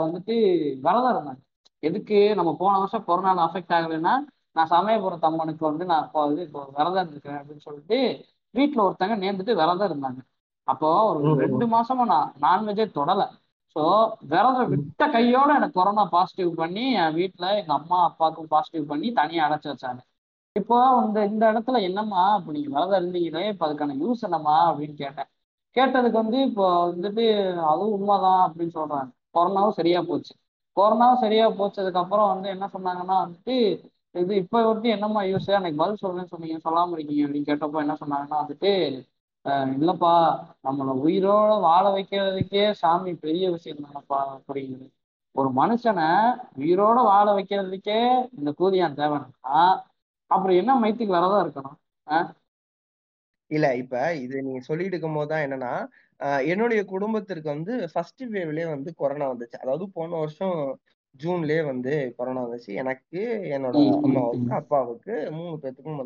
வந்துட்டு விரதம் இருந்தாங்க. எதுக்கு நம்ம போன வருஷம் கொரோனால அஃபெக்ட் ஆகலைன்னா நான் சமயபுரத்து அம்மனுக்கு வந்து நான் இப்போ வந்து இப்போ விரதம் இருக்கிறேன் அப்படின்னு சொல்லிட்டு வீட்டில் ஒருத்தங்க நேர்ந்துட்டு விரதம் இருந்தாங்க. அப்போ ஒரு 2 மாசமா நான் நான்வெஜ்ஜே தொடலை. ஸோ விரதம் விட்ட கையோட எனக்கு கொரோனா பாசிட்டிவ் பண்ணி என் வீட்டில் எங்கள் அம்மா அப்பாவுக்கும் பாசிட்டிவ் பண்ணி தனியாக அடைச்சி வச்சாங்க. இப்போ இந்த இடத்துல என்னம்மா இப்போ நீங்கள் விரதம் இருந்தீங்களே இப்போ அதுக்கான யூஸ் என்னம்மா அப்படின்னு கேட்டதுக்கு வந்து இப்போ வந்துட்டு அதுவும் உண்மைதான் அப்படின்னு சொல்கிறாங்க. கொரோனாவும் சரியா போச்சு. போச்சதுக்கப்புறம் வந்து என்ன சொன்னாங்கன்னா வந்துட்டு இது இப்போ வந்து என்னம்மா யூஸ் எனக்கு பதில் சொல்றேன்னு சொன்னீங்க சொல்லாமல் இருக்கீங்க அப்படின்னு கேட்டப்போ என்ன சொன்னாங்கன்னா வந்துட்டு இல்லைப்பா நம்மளை உயிரோட வாழ வைக்கிறதுக்கே சாமி பெரிய விஷயம் தானப்பா அப்படிங்கிறது. ஒரு மனுஷனை உயிரோட வாழ வைக்கிறதுக்கே இந்த கூதியான் தேவைன்னா அப்புறம் என்ன மைத்துக்கு வரதான் இருக்கணும்? இல்ல இப்ப இது நீங்க சொல்லிட்டு இருக்கும் போதுதான் என்னன்னா என்னுடைய குடும்பத்திற்கு வந்து ஃபர்ஸ்ட் வேவ்லயே வந்து கொரோனா வந்துச்சு. அதாவது போன வருஷம் ஜூன்லயே கொரோனா வந்துச்சு. எனக்கு, என்னோட ம் ம் அம்மாவுக்கு, ம் அப்பாவுக்கு, 3 பேத்துக்கும்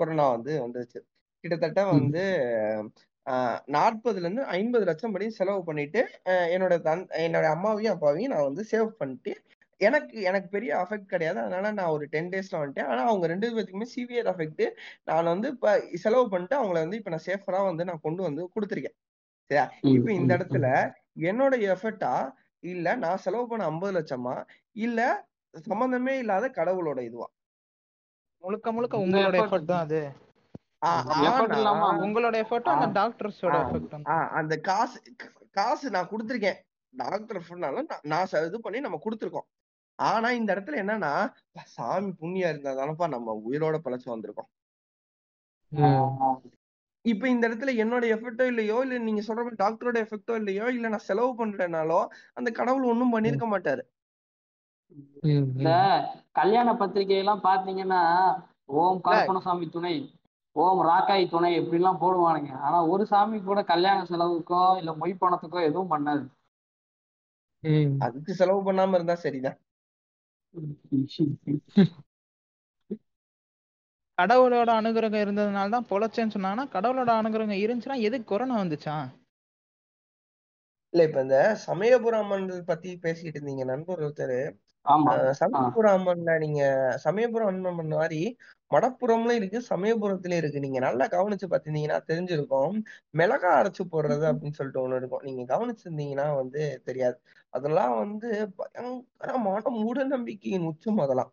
கொரோனா வந்துருச்சு. கிட்டத்தட்ட ம். 40-50 லட்சம் படி செலவு பண்ணிட்டு என்னோட அம்மாவையும் அப்பாவையும் நான் சேவ் பண்ணிட்டு, எனக்கு எனக்கு பெரிய அஃபெக்ட் கிடையாது, அதனால நான் ஒரு 10 டேஸ்ல வந்துட்டேன். ஆனா அவங்க 2 பேத்துக்குமே சிவியர் அஃபெக்ட். நான் இப்ப செலவு பண்ணிட்டு அவங்கள இப்ப நான் சேஃபரா நான் கொண்டு கொடுத்துருக்கேன். சரியா? ம், இப்ப இந்த ம், இடத்துல ம். என்னோட எஃபர்ட்டா இல்ல நான் செலவு பண்ண 50 லட்சமா இல்ல சம்பந்தமே இல்லாத கடவுளோட இதுவா? முழுக்க முழுக்க இந்த உங்களோட எஃபர்ட் எஃபர்ட் தான் அது. எஃபர்ட் ஆனா இல்லாம உங்களோட எஃபர்ட்டும் அந்த ஆஹ் டாக்டர்ஸோட எஃபர்ட்டும் தான். அந்த காசு காசு நான் கொடுத்துருக்கேன். டாக்டர் ஃபுட்னாலும் நான் இது பண்ணி நம்ம கொடுத்துருக்கோம். ஆனா இந்த இடத்துல என்னன்னா, சாமி புண்ணியம் இருந்தாதானப்பா நம்ம உயிரோட பழச்சு வந்திருக்கோம். ம் இப்ப இந்த இடத்துல என்னோட எஃபெக்டோ இல்லையோ, இல்ல நீங்க சொல்ற மாதிரி டாக்டரோட எஃபெக்டோ இல்லையோ, இல்ல நான் செலவு பண்றேனாலோ அந்த கடவுள் ஒண்ணும் ம் பண்ணிருக்க மாட்டாரு. ம் இந்த ம். கல்யாண பத்திரிகை எல்லாம் பாத்தீங்கன்னா ஓம் இல்ல கருப்பணசாமி துணை, ஓம் ராக்காய் துணை இப்படிலாம் போடுவானுங்க. ஆனா ஒரு சாமி கூட கல்யாண செலவுக்கோ இல்ல மொய் பணத்துக்கோ எதுவும் பண்ணாது. ம். அதுக்கு செலவு பண்ணாம இருந்தா சரிதான். கடவுளோட அனுகிரகம் இருந்ததுனால தான் பொழைச்சேன்னு சொன்னாங்கன்னா, கடவுளோட அனுகிரகம் இருந்துச்சுன்னா எதுக்கு கொரோனா வந்துச்சா? இல்ல இப்ப இந்த சமயபுர அம்மன் பத்தி பேசிட்டு இருந்தீங்க நண்பர் ஒருத்தர். ஆமா ஆஹ் சமயபுர அம்மன்ல, நீங்க சமயபுரம் அம்மன் மாதிரி மடப்புறம்ல இருக்கு, சமயபுரத்துல இருக்கு. நீங்க நல்லா கவனிச்சு பாத்தீங்கன்னா தெரிஞ்சிருக்கும், மிளகா அரைச்சு போடுறது அப்படின்னு சொல்லிட்டு ஒண்ணு இருக்கும். நீங்க கவனிச்சிருந்தீங்கன்னா தெரியாது. அதெல்லாம் பயங்கரமான மூட நம்பிக்கையின் உச்சம் அதெல்லாம்.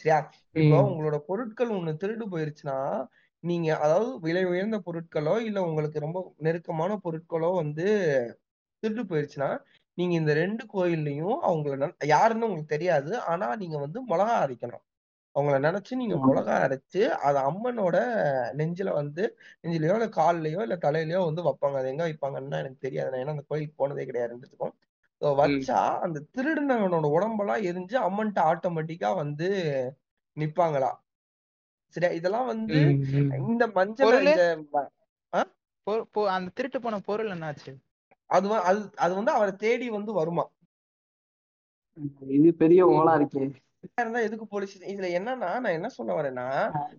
சரியா? இப்போ ம் உங்களோட பொருட்கள் ஒண்ணு திருடு போயிருச்சுன்னா, நீங்க அதாவது விலை உயர்ந்த பொருட்களோ இல்ல உங்களுக்கு ரொம்ப நெருக்கமான பொருட்களோ திருட்டு போயிருச்சுன்னா, நீங்க இந்த 2 கோயில்லையும் அவங்கள யாருன்னு உங்களுக்கு தெரியாது. ஆனா நீங்க மிளகா அரைக்கணும். அவங்கள நினைச்சு நீங்க மிளகா அரைச்சு அதை அம்மனோட நெஞ்சில நெஞ்சிலையோ இல்ல கால்லயோ இல்ல தலையிலயோ வைப்பாங்க. அது எங்க வைப்பாங்கன்னா எனக்கு தெரியாது, நான் ஏன்னா அந்த கோயிலுக்கு போனதே கிடையாதுன்றதுக்கும். So ம் வச்சா அந்த திருடுனவனோட உடம்பெல்லாம் எரிஞ்சு அம்மன்ட்ட ஆட்டோமேட்டிக்கா நிப்பாங்களா? சரியா? இதெல்லாம் ம் ம். இந்த மஞ்சள் பொருள் இந்த ஆ? அந்த திருட்டு போன பொருள் என்னாச்சு? அது வ- அது அது அவரை தேடி வருமா? இது பெரிய ஓலா இருக்கே. இருந்தா எதுக்கு போலீஸ்? இதுல என்னன்னா, நான் என்ன சொல்ல வரேன்னா,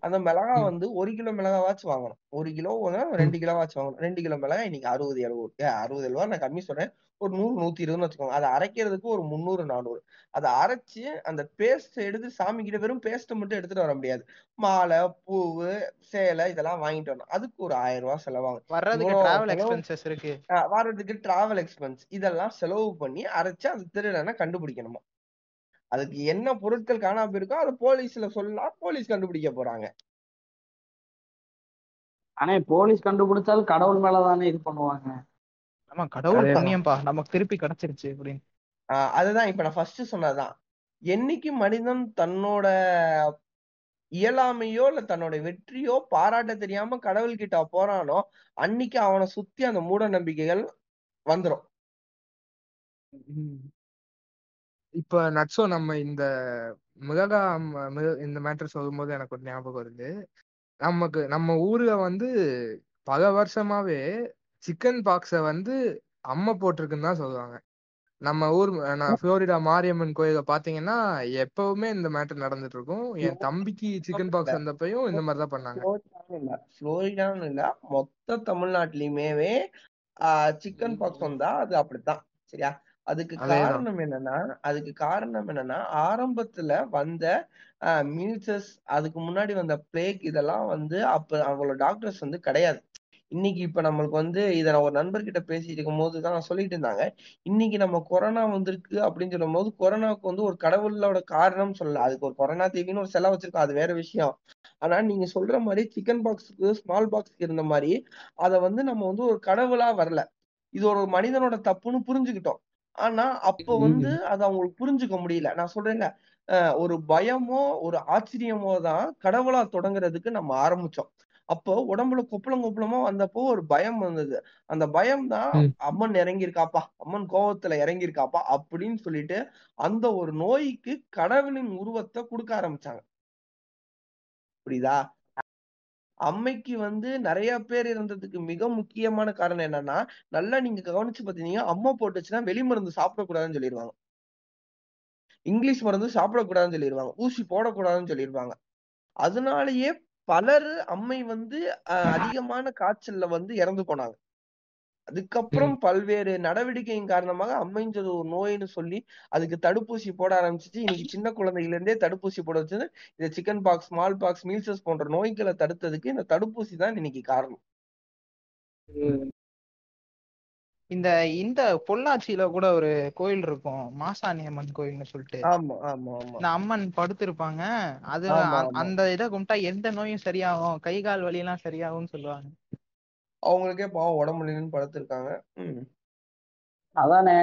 அந்த மிளகா ம் 1 கிலோ மிளகாவாச்சும் வாங்கணும். 1 கிலோ வாங்கணும், ம் 2 கிலோவாச்சும் வாங்கணும். 2 கிலோ மிளகாய் இன்னைக்கு 60 70, 60 ரூபா நான் கம்மி சொல்றேன், ஒரு 100 120ன்னு வச்சுக்கோங்க. அதை அரைக்கிறதுக்கு ஒரு 300 400. அதை அரைச்சு அந்த பேஸ்ட் எடுத்து சாமி கிட்ட, வெறும் பேஸ்ட் மட்டும் எடுத்துட்டு வர முடியாது, மாலை பூவு சேலை இதெல்லாம் வாங்கிட்டு வரணும். அதுக்கு ஒரு 1000 ரூபா செலவாகும். வர்றதுக்கு இவ்வளோ டிராவல் செலவு, எக்ஸ்பென்சஸ் இருக்கு. வர்றதுக்கு டிராவல் எக்ஸ்பென்ஸ், இதெல்லாம் செலவு பண்ணி அரைச்சு அந்த திருடனை கண்டுபிடிக்கணுமா? அதுக்கு என்ன பொருட்கள் காணாம போயிருக்கோ அதை போலீஸ்ல சொல்லலாம், போலீஸ் கண்டுபிடிக்க போறாங்க. ஆனா போலீஸ் கண்டுபிடிச்சாலும் கடவுள் மேலதானே இது பண்ணுவாங்க. ஆமா, கடவுள் அதேதான். புண்ணியம்பா நமக்கு திருப்பி கிடைச்சிருச்சு அப்படின்னு. அதுதான் இப்ப நான் ஃபர்ஸ்ட் சொன்னதுதான். என்னைக்கு மனிதன் தன்னோட இயலாமையோ இல்ல தன்னோட வெற்றியோ பாராட்ட தெரியாம கடவுள்கிட்ட போறானோ, அன்னைக்கு அவனை சுத்தி அந்த மூட நம்பிக்கைகள் வந்துடும். ம். இப்ப நட்சோ நம்ம இந்த மிளகா இந்த மேட்டர் சொல்லும்போது எனக்கு ஒரு ஞாபகம் வருது. நம்ம ஊர்ல பல வருஷமாவே சிக்கன் பாக்ஸ அம்மை போட்டிருக்குன்னு தான் சொல்லுவாங்க. நம்ம ஊர் நான் புளோரிடா மாரியம்மன் கோயில பாத்தீங்கன்னா எப்பவுமே இந்த மேட்டர் நடந்துட்டு இருக்கும். என் தம்பிக்கு சிக்கன் பாக்ஸ் வந்தப்பையும் இந்த மாதிரி தான் பண்ணாங்க. புளோரிடான்னு இல்ல, மொத்த தமிழ்நாட்டிலயுமே சிக்கன் பாக்ஸ் வந்தா அது அப்படித்தான். சரியா? அதேதான். அதுக்கு காரணம் என்னன்னா, ஆரம்பத்துல வந்த மீல்சஸ், அதுக்கு முன்னாடி வந்த பிளேக், இதெல்லாம் அப்ப அவங்களோட டாக்டர்ஸ் கிடையாது. இன்னைக்கு இப்ப நம்மளுக்கு இத நான் ஒரு நண்பர்கிட்ட பேசிட்டு இருக்கும் போதுதான் நான் சொல்லிட்டு இருந்தாங்க, இன்னைக்கு நம்ம கொரோனா வந்திருக்கு அப்படின்னு சொல்லும் போது, கொரோனாவுக்கு ஒரு கடவுளோட காரணம் சொல்லல, அதுக்கு ஒரு கொரோனா தீவின்னு ஒரு செலை வச்சிருக்கோம், அது வேற விஷயம். ஆனா நீங்க சொல்ற மாதிரி சிக்கன் பாக்ஸுக்கு ஸ்மால் பாக்ஸுக்கு இருந்த மாதிரி அதை நம்ம ஒரு கடவுளா வரல, இது ஒரு மனிதனோட தப்புன்னு புரிஞ்சுக்கிட்டோம். ஆனா அப்ப ம். அது அவங்களுக்கு புரிஞ்சுக்க முடியல. நான் சொல்றேன்ல, ஒரு பயமோ ஒரு ஆச்சரியமோ தான் கடவுளா தொடங்குறதுக்கு நம்ம ஆரம்பிச்சோம். அப்போ உடம்புல கொப்பளம் கொப்பளமா வந்தப்போ ஒரு பயம் வந்தது. அந்த பயம் தான் ம். அம்மன் இறங்கியிருக்காப்பா, அம்மன் கோவத்துல இறங்கியிருக்காப்பா அப்படின்னு சொல்லிட்டு அந்த ஒரு நோய்க்கு கடவுளின் உருவத்தை கொடுக்க ஆரம்பிச்சாங்க. புரியுதா? அம்மைக்கு நிறைய பேர் இருந்ததுக்கு மிக முக்கியமான காரணம் என்னன்னா, நல்லா நீங்க கவனிச்சு பார்த்தீங்கன்னா, அம்மா போட்டுச்சுன்னா வெளி மருந்து சாப்பிடக்கூடாதுன்னு சொல்லிடுவாங்க. இங்கிலீஷ் மருந்து சாப்பிடக்கூடாதுன்னு சொல்லிடுவாங்க, ஊசி போடக்கூடாதுன்னு சொல்லிடுவாங்க. அதனாலயே பலர் அம்மை வந்து அதிகமான காய்ச்சல்ல வந்து இறந்து போனாங்க. அதுக்கப்புறம் பல்வேறு நடவடிக்கையின் காரணமாக அம்மைஞ்சது ஒரு நோயின்னு சொல்லி அதுக்கு தடுப்பூசி போட ஆரம்பிச்சிச்சு. இன்னைக்கு சின்ன குழந்தையில இருந்தே தடுப்பூசி போட வச்சது. இந்த chicken pox, small pox, measles போன்ற நோய்களை தடுத்ததுக்கு இந்த தடுப்பூசி தான் இன்னைக்கு காரணம். இந்த இந்த பொள்ளாச்சியில கூட ஒரு கோயில் இருக்கும், மாசாணி அம்மன் கோயில்னு சொல்லிட்டு. இந்த அம்மன் படுத்திருப்பாங்க, அது அந்த இதை கும்பிட்டா எந்த நோயும் சரியாகும், கை கால் வலி எல்லாம் சரியாகும்னு சொல்லுவாங்க. அவங்களுக்கே பாவம் உடம்புலன்னு படுத்திருக்காங்க. அதானே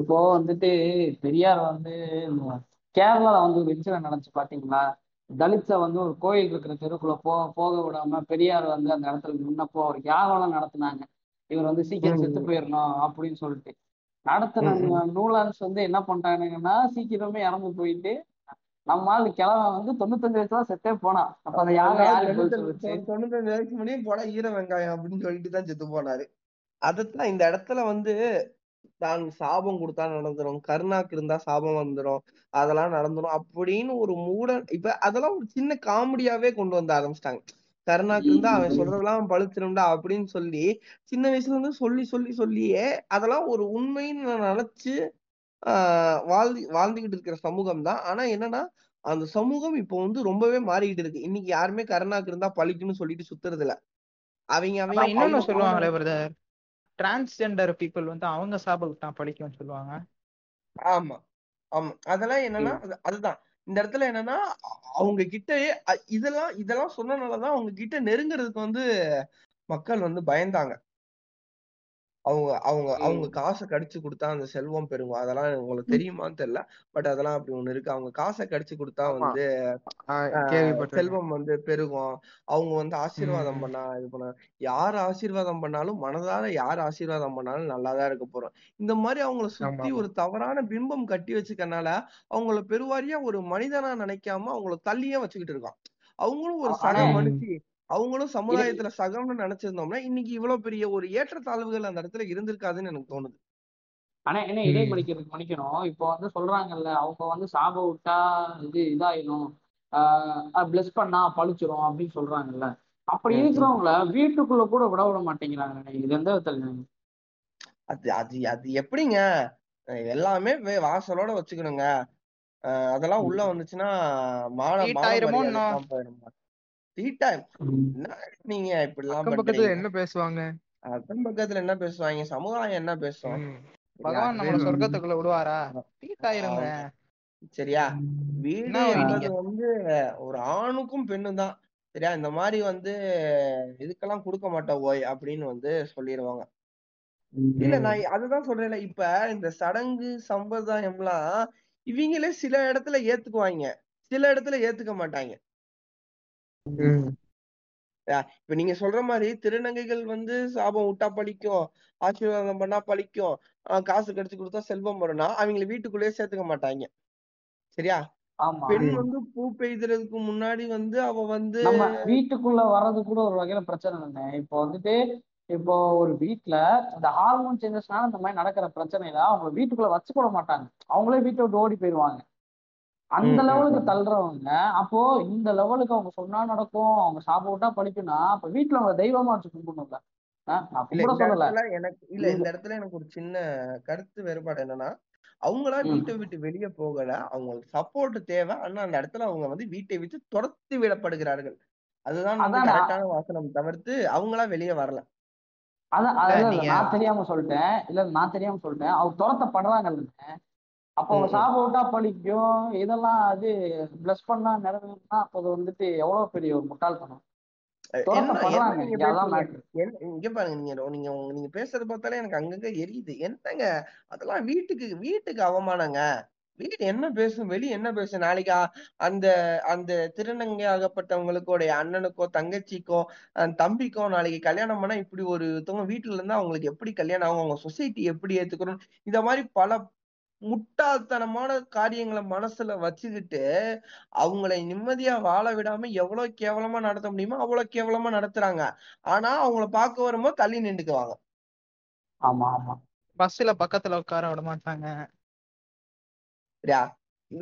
இப்போ வந்துட்டு பெரியார் வந்து கேரளால வந்து ஒரு இன்சிடென்ட் நடந்துச்சு பாத்தீங்களா? தலித்ஸை வந்து ஒரு கோயில் இருக்கிற தெருக்குள்ள போக விடாம பெரியார் வந்து அந்த இடத்துல முன்னப்போ ஒரு யாகம்லாம் நடத்தினாங்க. இவர் வந்து சீக்கிரம் செத்து போயிடணும் அப்படின்னு சொல்லிட்டு நடத்தினாங்க. நூலான்ஸ் வந்து என்ன பண்ணிட்டாங்கன்னா சீக்கிரமே இறந்து போயிட்டு நம்மால் கிழமை வந்து 95 வயசுலாம் செத்தே போனான். அப்ப அந்த யாகம் யாருக்கு 95 வயசு முடியும் போனா ஈர வெங்காயம் அப்படின்னு சொல்லிட்டு தான் செத்து போனாரு. அதத்தான் இந்த இடத்துல வந்து தான் சாபம் கொடுத்தா நடந்துரும், கருணாக்கு இருந்தா சாபம் வந்துடும், அதெல்லாம் நடந்துடும் அப்படின்னு ஒரு மூட இப்ப அதெல்லாம் ஒரு சின்ன காமெடியாவே கொண்டு வந்து ஆரம்பிச்சிட்டாங்க. கருணாக்கு இருந்தா அவன் சொல்றதெல்லாம் பழுத்திரும்டா அப்படின்னு சொல்லி சின்ன வயசுல இருந்து சொல்லி சொல்லி சொல்லியே அதெல்லாம் ஒரு உண்மைன்னு நான் நினைச்சு வாழ்ந்துகிட்டு இருக்கிற சமூகம் தான். ஆனா என்னன்னா அந்த சமூகம் இப்போ வந்து ரொம்பவே மாறிக்கிட்டு இருக்கு. இன்னைக்கு யாருமே கருணாக்கு இருந்தா பழிக்குன்னு சொல்லிட்டு சுத்துறது இல்ல. அவங்க இன்னொன்னு சொல்லுவாங்களே பிரதர், டிரான்ஸ்ஜெண்டர் பீப்புள் வந்து அவங்க சாப்பிட்டா பழிக்கும்னு சொல்லுவாங்க. ஆமா ஆமா, அதெல்லாம் என்னன்னா அதுதான் இந்த இடத்துல என்னன்னா அவங்க கிட்ட இதெல்லாம் சொன்னனாலதான் அவங்க கிட்ட நெருங்கிறதுக்கு வந்து மக்கள் வந்து பயந்தாங்க. அவங்க காசை கடிச்சு கொடுத்தா அந்த செல்வம் பெருகும், அதெல்லாம் உங்களுக்கு தெரியுமான்னு தெரியல, பட் அதெல்லாம் அப்படி ஒண்ணு இருக்கு. அவங்க காசை கடிச்சு கொடுத்தா வந்து செல்வம் வந்து பெருகும், அவங்க வந்து ஆசீர்வாதம் பண்ணா இது பண்ண, யார் ஆசீர்வாதம் பண்ணாலும் மனதார யார் ஆசீர்வாதம் பண்ணாலும் நல்லாதான் இருக்க போறோம். இந்த மாதிரி அவங்கள சுத்தி ஒரு தவறான பிம்பம் கட்டி வச்சுக்கனால அவங்கள பெருவாரியா ஒரு மனிதனா நினைக்காம அவங்கள தள்ளியே வச்சுக்கிட்டு இருக்கான். அவங்களும் ஒரு சன மனுஷி, அவங்களும் சமுதாயத்துல சகம்னு நினைச்சிருந்தோம்னா இன்னைக்கு இவ்வளவு பெரிய ஒரு ஏற்றத்தாழ்வுகள் அந்த இடத்துல இருந்திருக்காதுன்னு எனக்கு தோணுது. ஆனா என்ன மணிக்கணும் இப்போ வந்து சொல்றாங்கல்ல, அவங்க வந்து சாப விட்டா இது இதாயிடும், பிளஸ் பண்ணா பழிச்சிரும் அப்படின்னு சொல்றாங்கல்ல. அப்படி இருக்கிறவங்கள வீட்டுக்குள்ள கூட விட விட மாட்டேங்கிறாங்க. இது எந்த விதத்துல அது அது அது எப்படிங்க? எல்லாமே வாசலோட வச்சுக்கணுங்க. அதெல்லாம் உள்ள வந்துச்சுன்னா போயிடும். நீங்க இப்படிலாம் பக்கத்துல என்ன பேசுவாங்க, அக்கம் பக்கத்துல என்ன பேசுவாங்க, சமுதாயம் என்ன பேசுவாங்க, பகவான் நம்மள சொர்க்கத்துக்குள்ள விடுவாரா? தீட்டாயிருங்க சரியா. வீடு வந்து ஒரு ஆணுக்கும் பெண்ணும் தான் சரியா. இந்த மாதிரி வந்து இதுக்கெல்லாம் கொடுக்க மாட்டோம் ஓய் அப்படின்னு வந்து சொல்லிடுவாங்க. இல்ல நான் அதுதான் சொல்றேன்ல, இப்ப இந்த சடங்கு சம்பிரதாயம்லாம் இவங்களே சில இடத்துல ஏத்துக்குவாங்க, சில இடத்துல ஏத்துக்க மாட்டாங்க. இப்ப நீங்க சொல்ற மாதிரி திருநங்கைகள் வந்து சாபம் விட்டா பழிக்கும், ஆசீர்வாதம் பண்ணா பழிக்கும், காசு கிடைச்சு கொடுத்தா செல்வம் வரும்னா அவங்களை வீட்டுக்குள்ளேயே சேர்த்துக்க மாட்டாங்க சரியா. பெண் வந்து பூ பெய்துறதுக்கு முன்னாடி வந்து அவ வந்து வீட்டுக்குள்ள வர்றது கூட ஒரு வகையில பிரச்சனை தானே. இப்போ வந்துட்டு இப்போ ஒரு வீட்டுல இந்த ஹார்மோன் சேஞ்சஸ்னால இந்த மாதிரி நடக்கிற பிரச்சனைல அவங்க வீட்டுக்குள்ள வச்சுக்கூட மாட்டாங்க, அவங்களே வீட்டை விட்டு ஓடி போயிடுவாங்க. அந்த லெவலுக்கு தள்ளுறவங்க. அப்போ இந்த லெவலுக்கு அவங்க சொன்னா நடக்கும், அவங்க சாப்பிட்டா படிக்கும்னா அப்ப வீட்டுல அவங்க தெய்வமா வச்சு கும்பிடணும்ல. இல்ல இந்த இடத்துல எனக்கு ஒரு சின்ன கருத்து வேறுபாடு என்னன்னா, அவங்களா வீட்டை விட்டு வெளியே போகல, அவங்களுக்கு சப்போர்ட் தேவை. ஆனா அந்த இடத்துல அவங்க வந்து வீட்டை விட்டு துரத்தி விடப்படுகிறார்கள். அதுதான் கரெக்டான வாசனம், தவிர்த்து அவங்களா வெளியே வரல. அதான் நான் தெரியாம சொல்லிட்டேன். அவங்க துரத்தப்படுறாங்க. அப்ப அவங்க சாப்பிட்டா பழிக்கும், இதெல்லாம் அது பிளஸ் பண்ணா நிறைவேறினா அப்போது வந்துட்டு எவ்வளவு பெரிய ஒரு முட்டாள்தனம். இங்க பாருங்க, நீங்க பேசுறது பார்த்தாலே எனக்கு அங்கங்க எரியுது. என்னங்க அதெல்லாம் வீட்டுக்கு அவமானங்க. வீட்டு என்ன பேசும், வெளியே என்ன பேசும்? நாளைக்கா அந்த அந்த திருநங்கை ஆகப்பட்டவங்களுக்கோ அண்ணனுக்கோ தங்கச்சிக்கோ தம்பிக்கோ நாளைக்கு கல்யாணம் பண்ணா இப்படி ஒரு வீட்டுல இருந்தா அவங்களுக்கு எப்படி கல்யாணம் ஆகும், அவங்க சொசைட்டி எப்படி ஏத்துக்கணும், இந்த மாதிரி பல முட்டாள்தனமான காரியங்களை மனசுல வச்சுக்கிட்டு அவங்களை நிம்மதியா வாழ விடாம எவ்வளவு கேவலமா நடத்த முடியுமோ அவ்வளவு கேவலமா நடத்துறாங்க. ஆனா அவங்கள பார்க்க வரும்போது தள்ளி நின்றுக்குவாங்க. ஆமா ஆமா, பஸ்ல பக்கத்துல உட்கார விட மாட்டாங்க.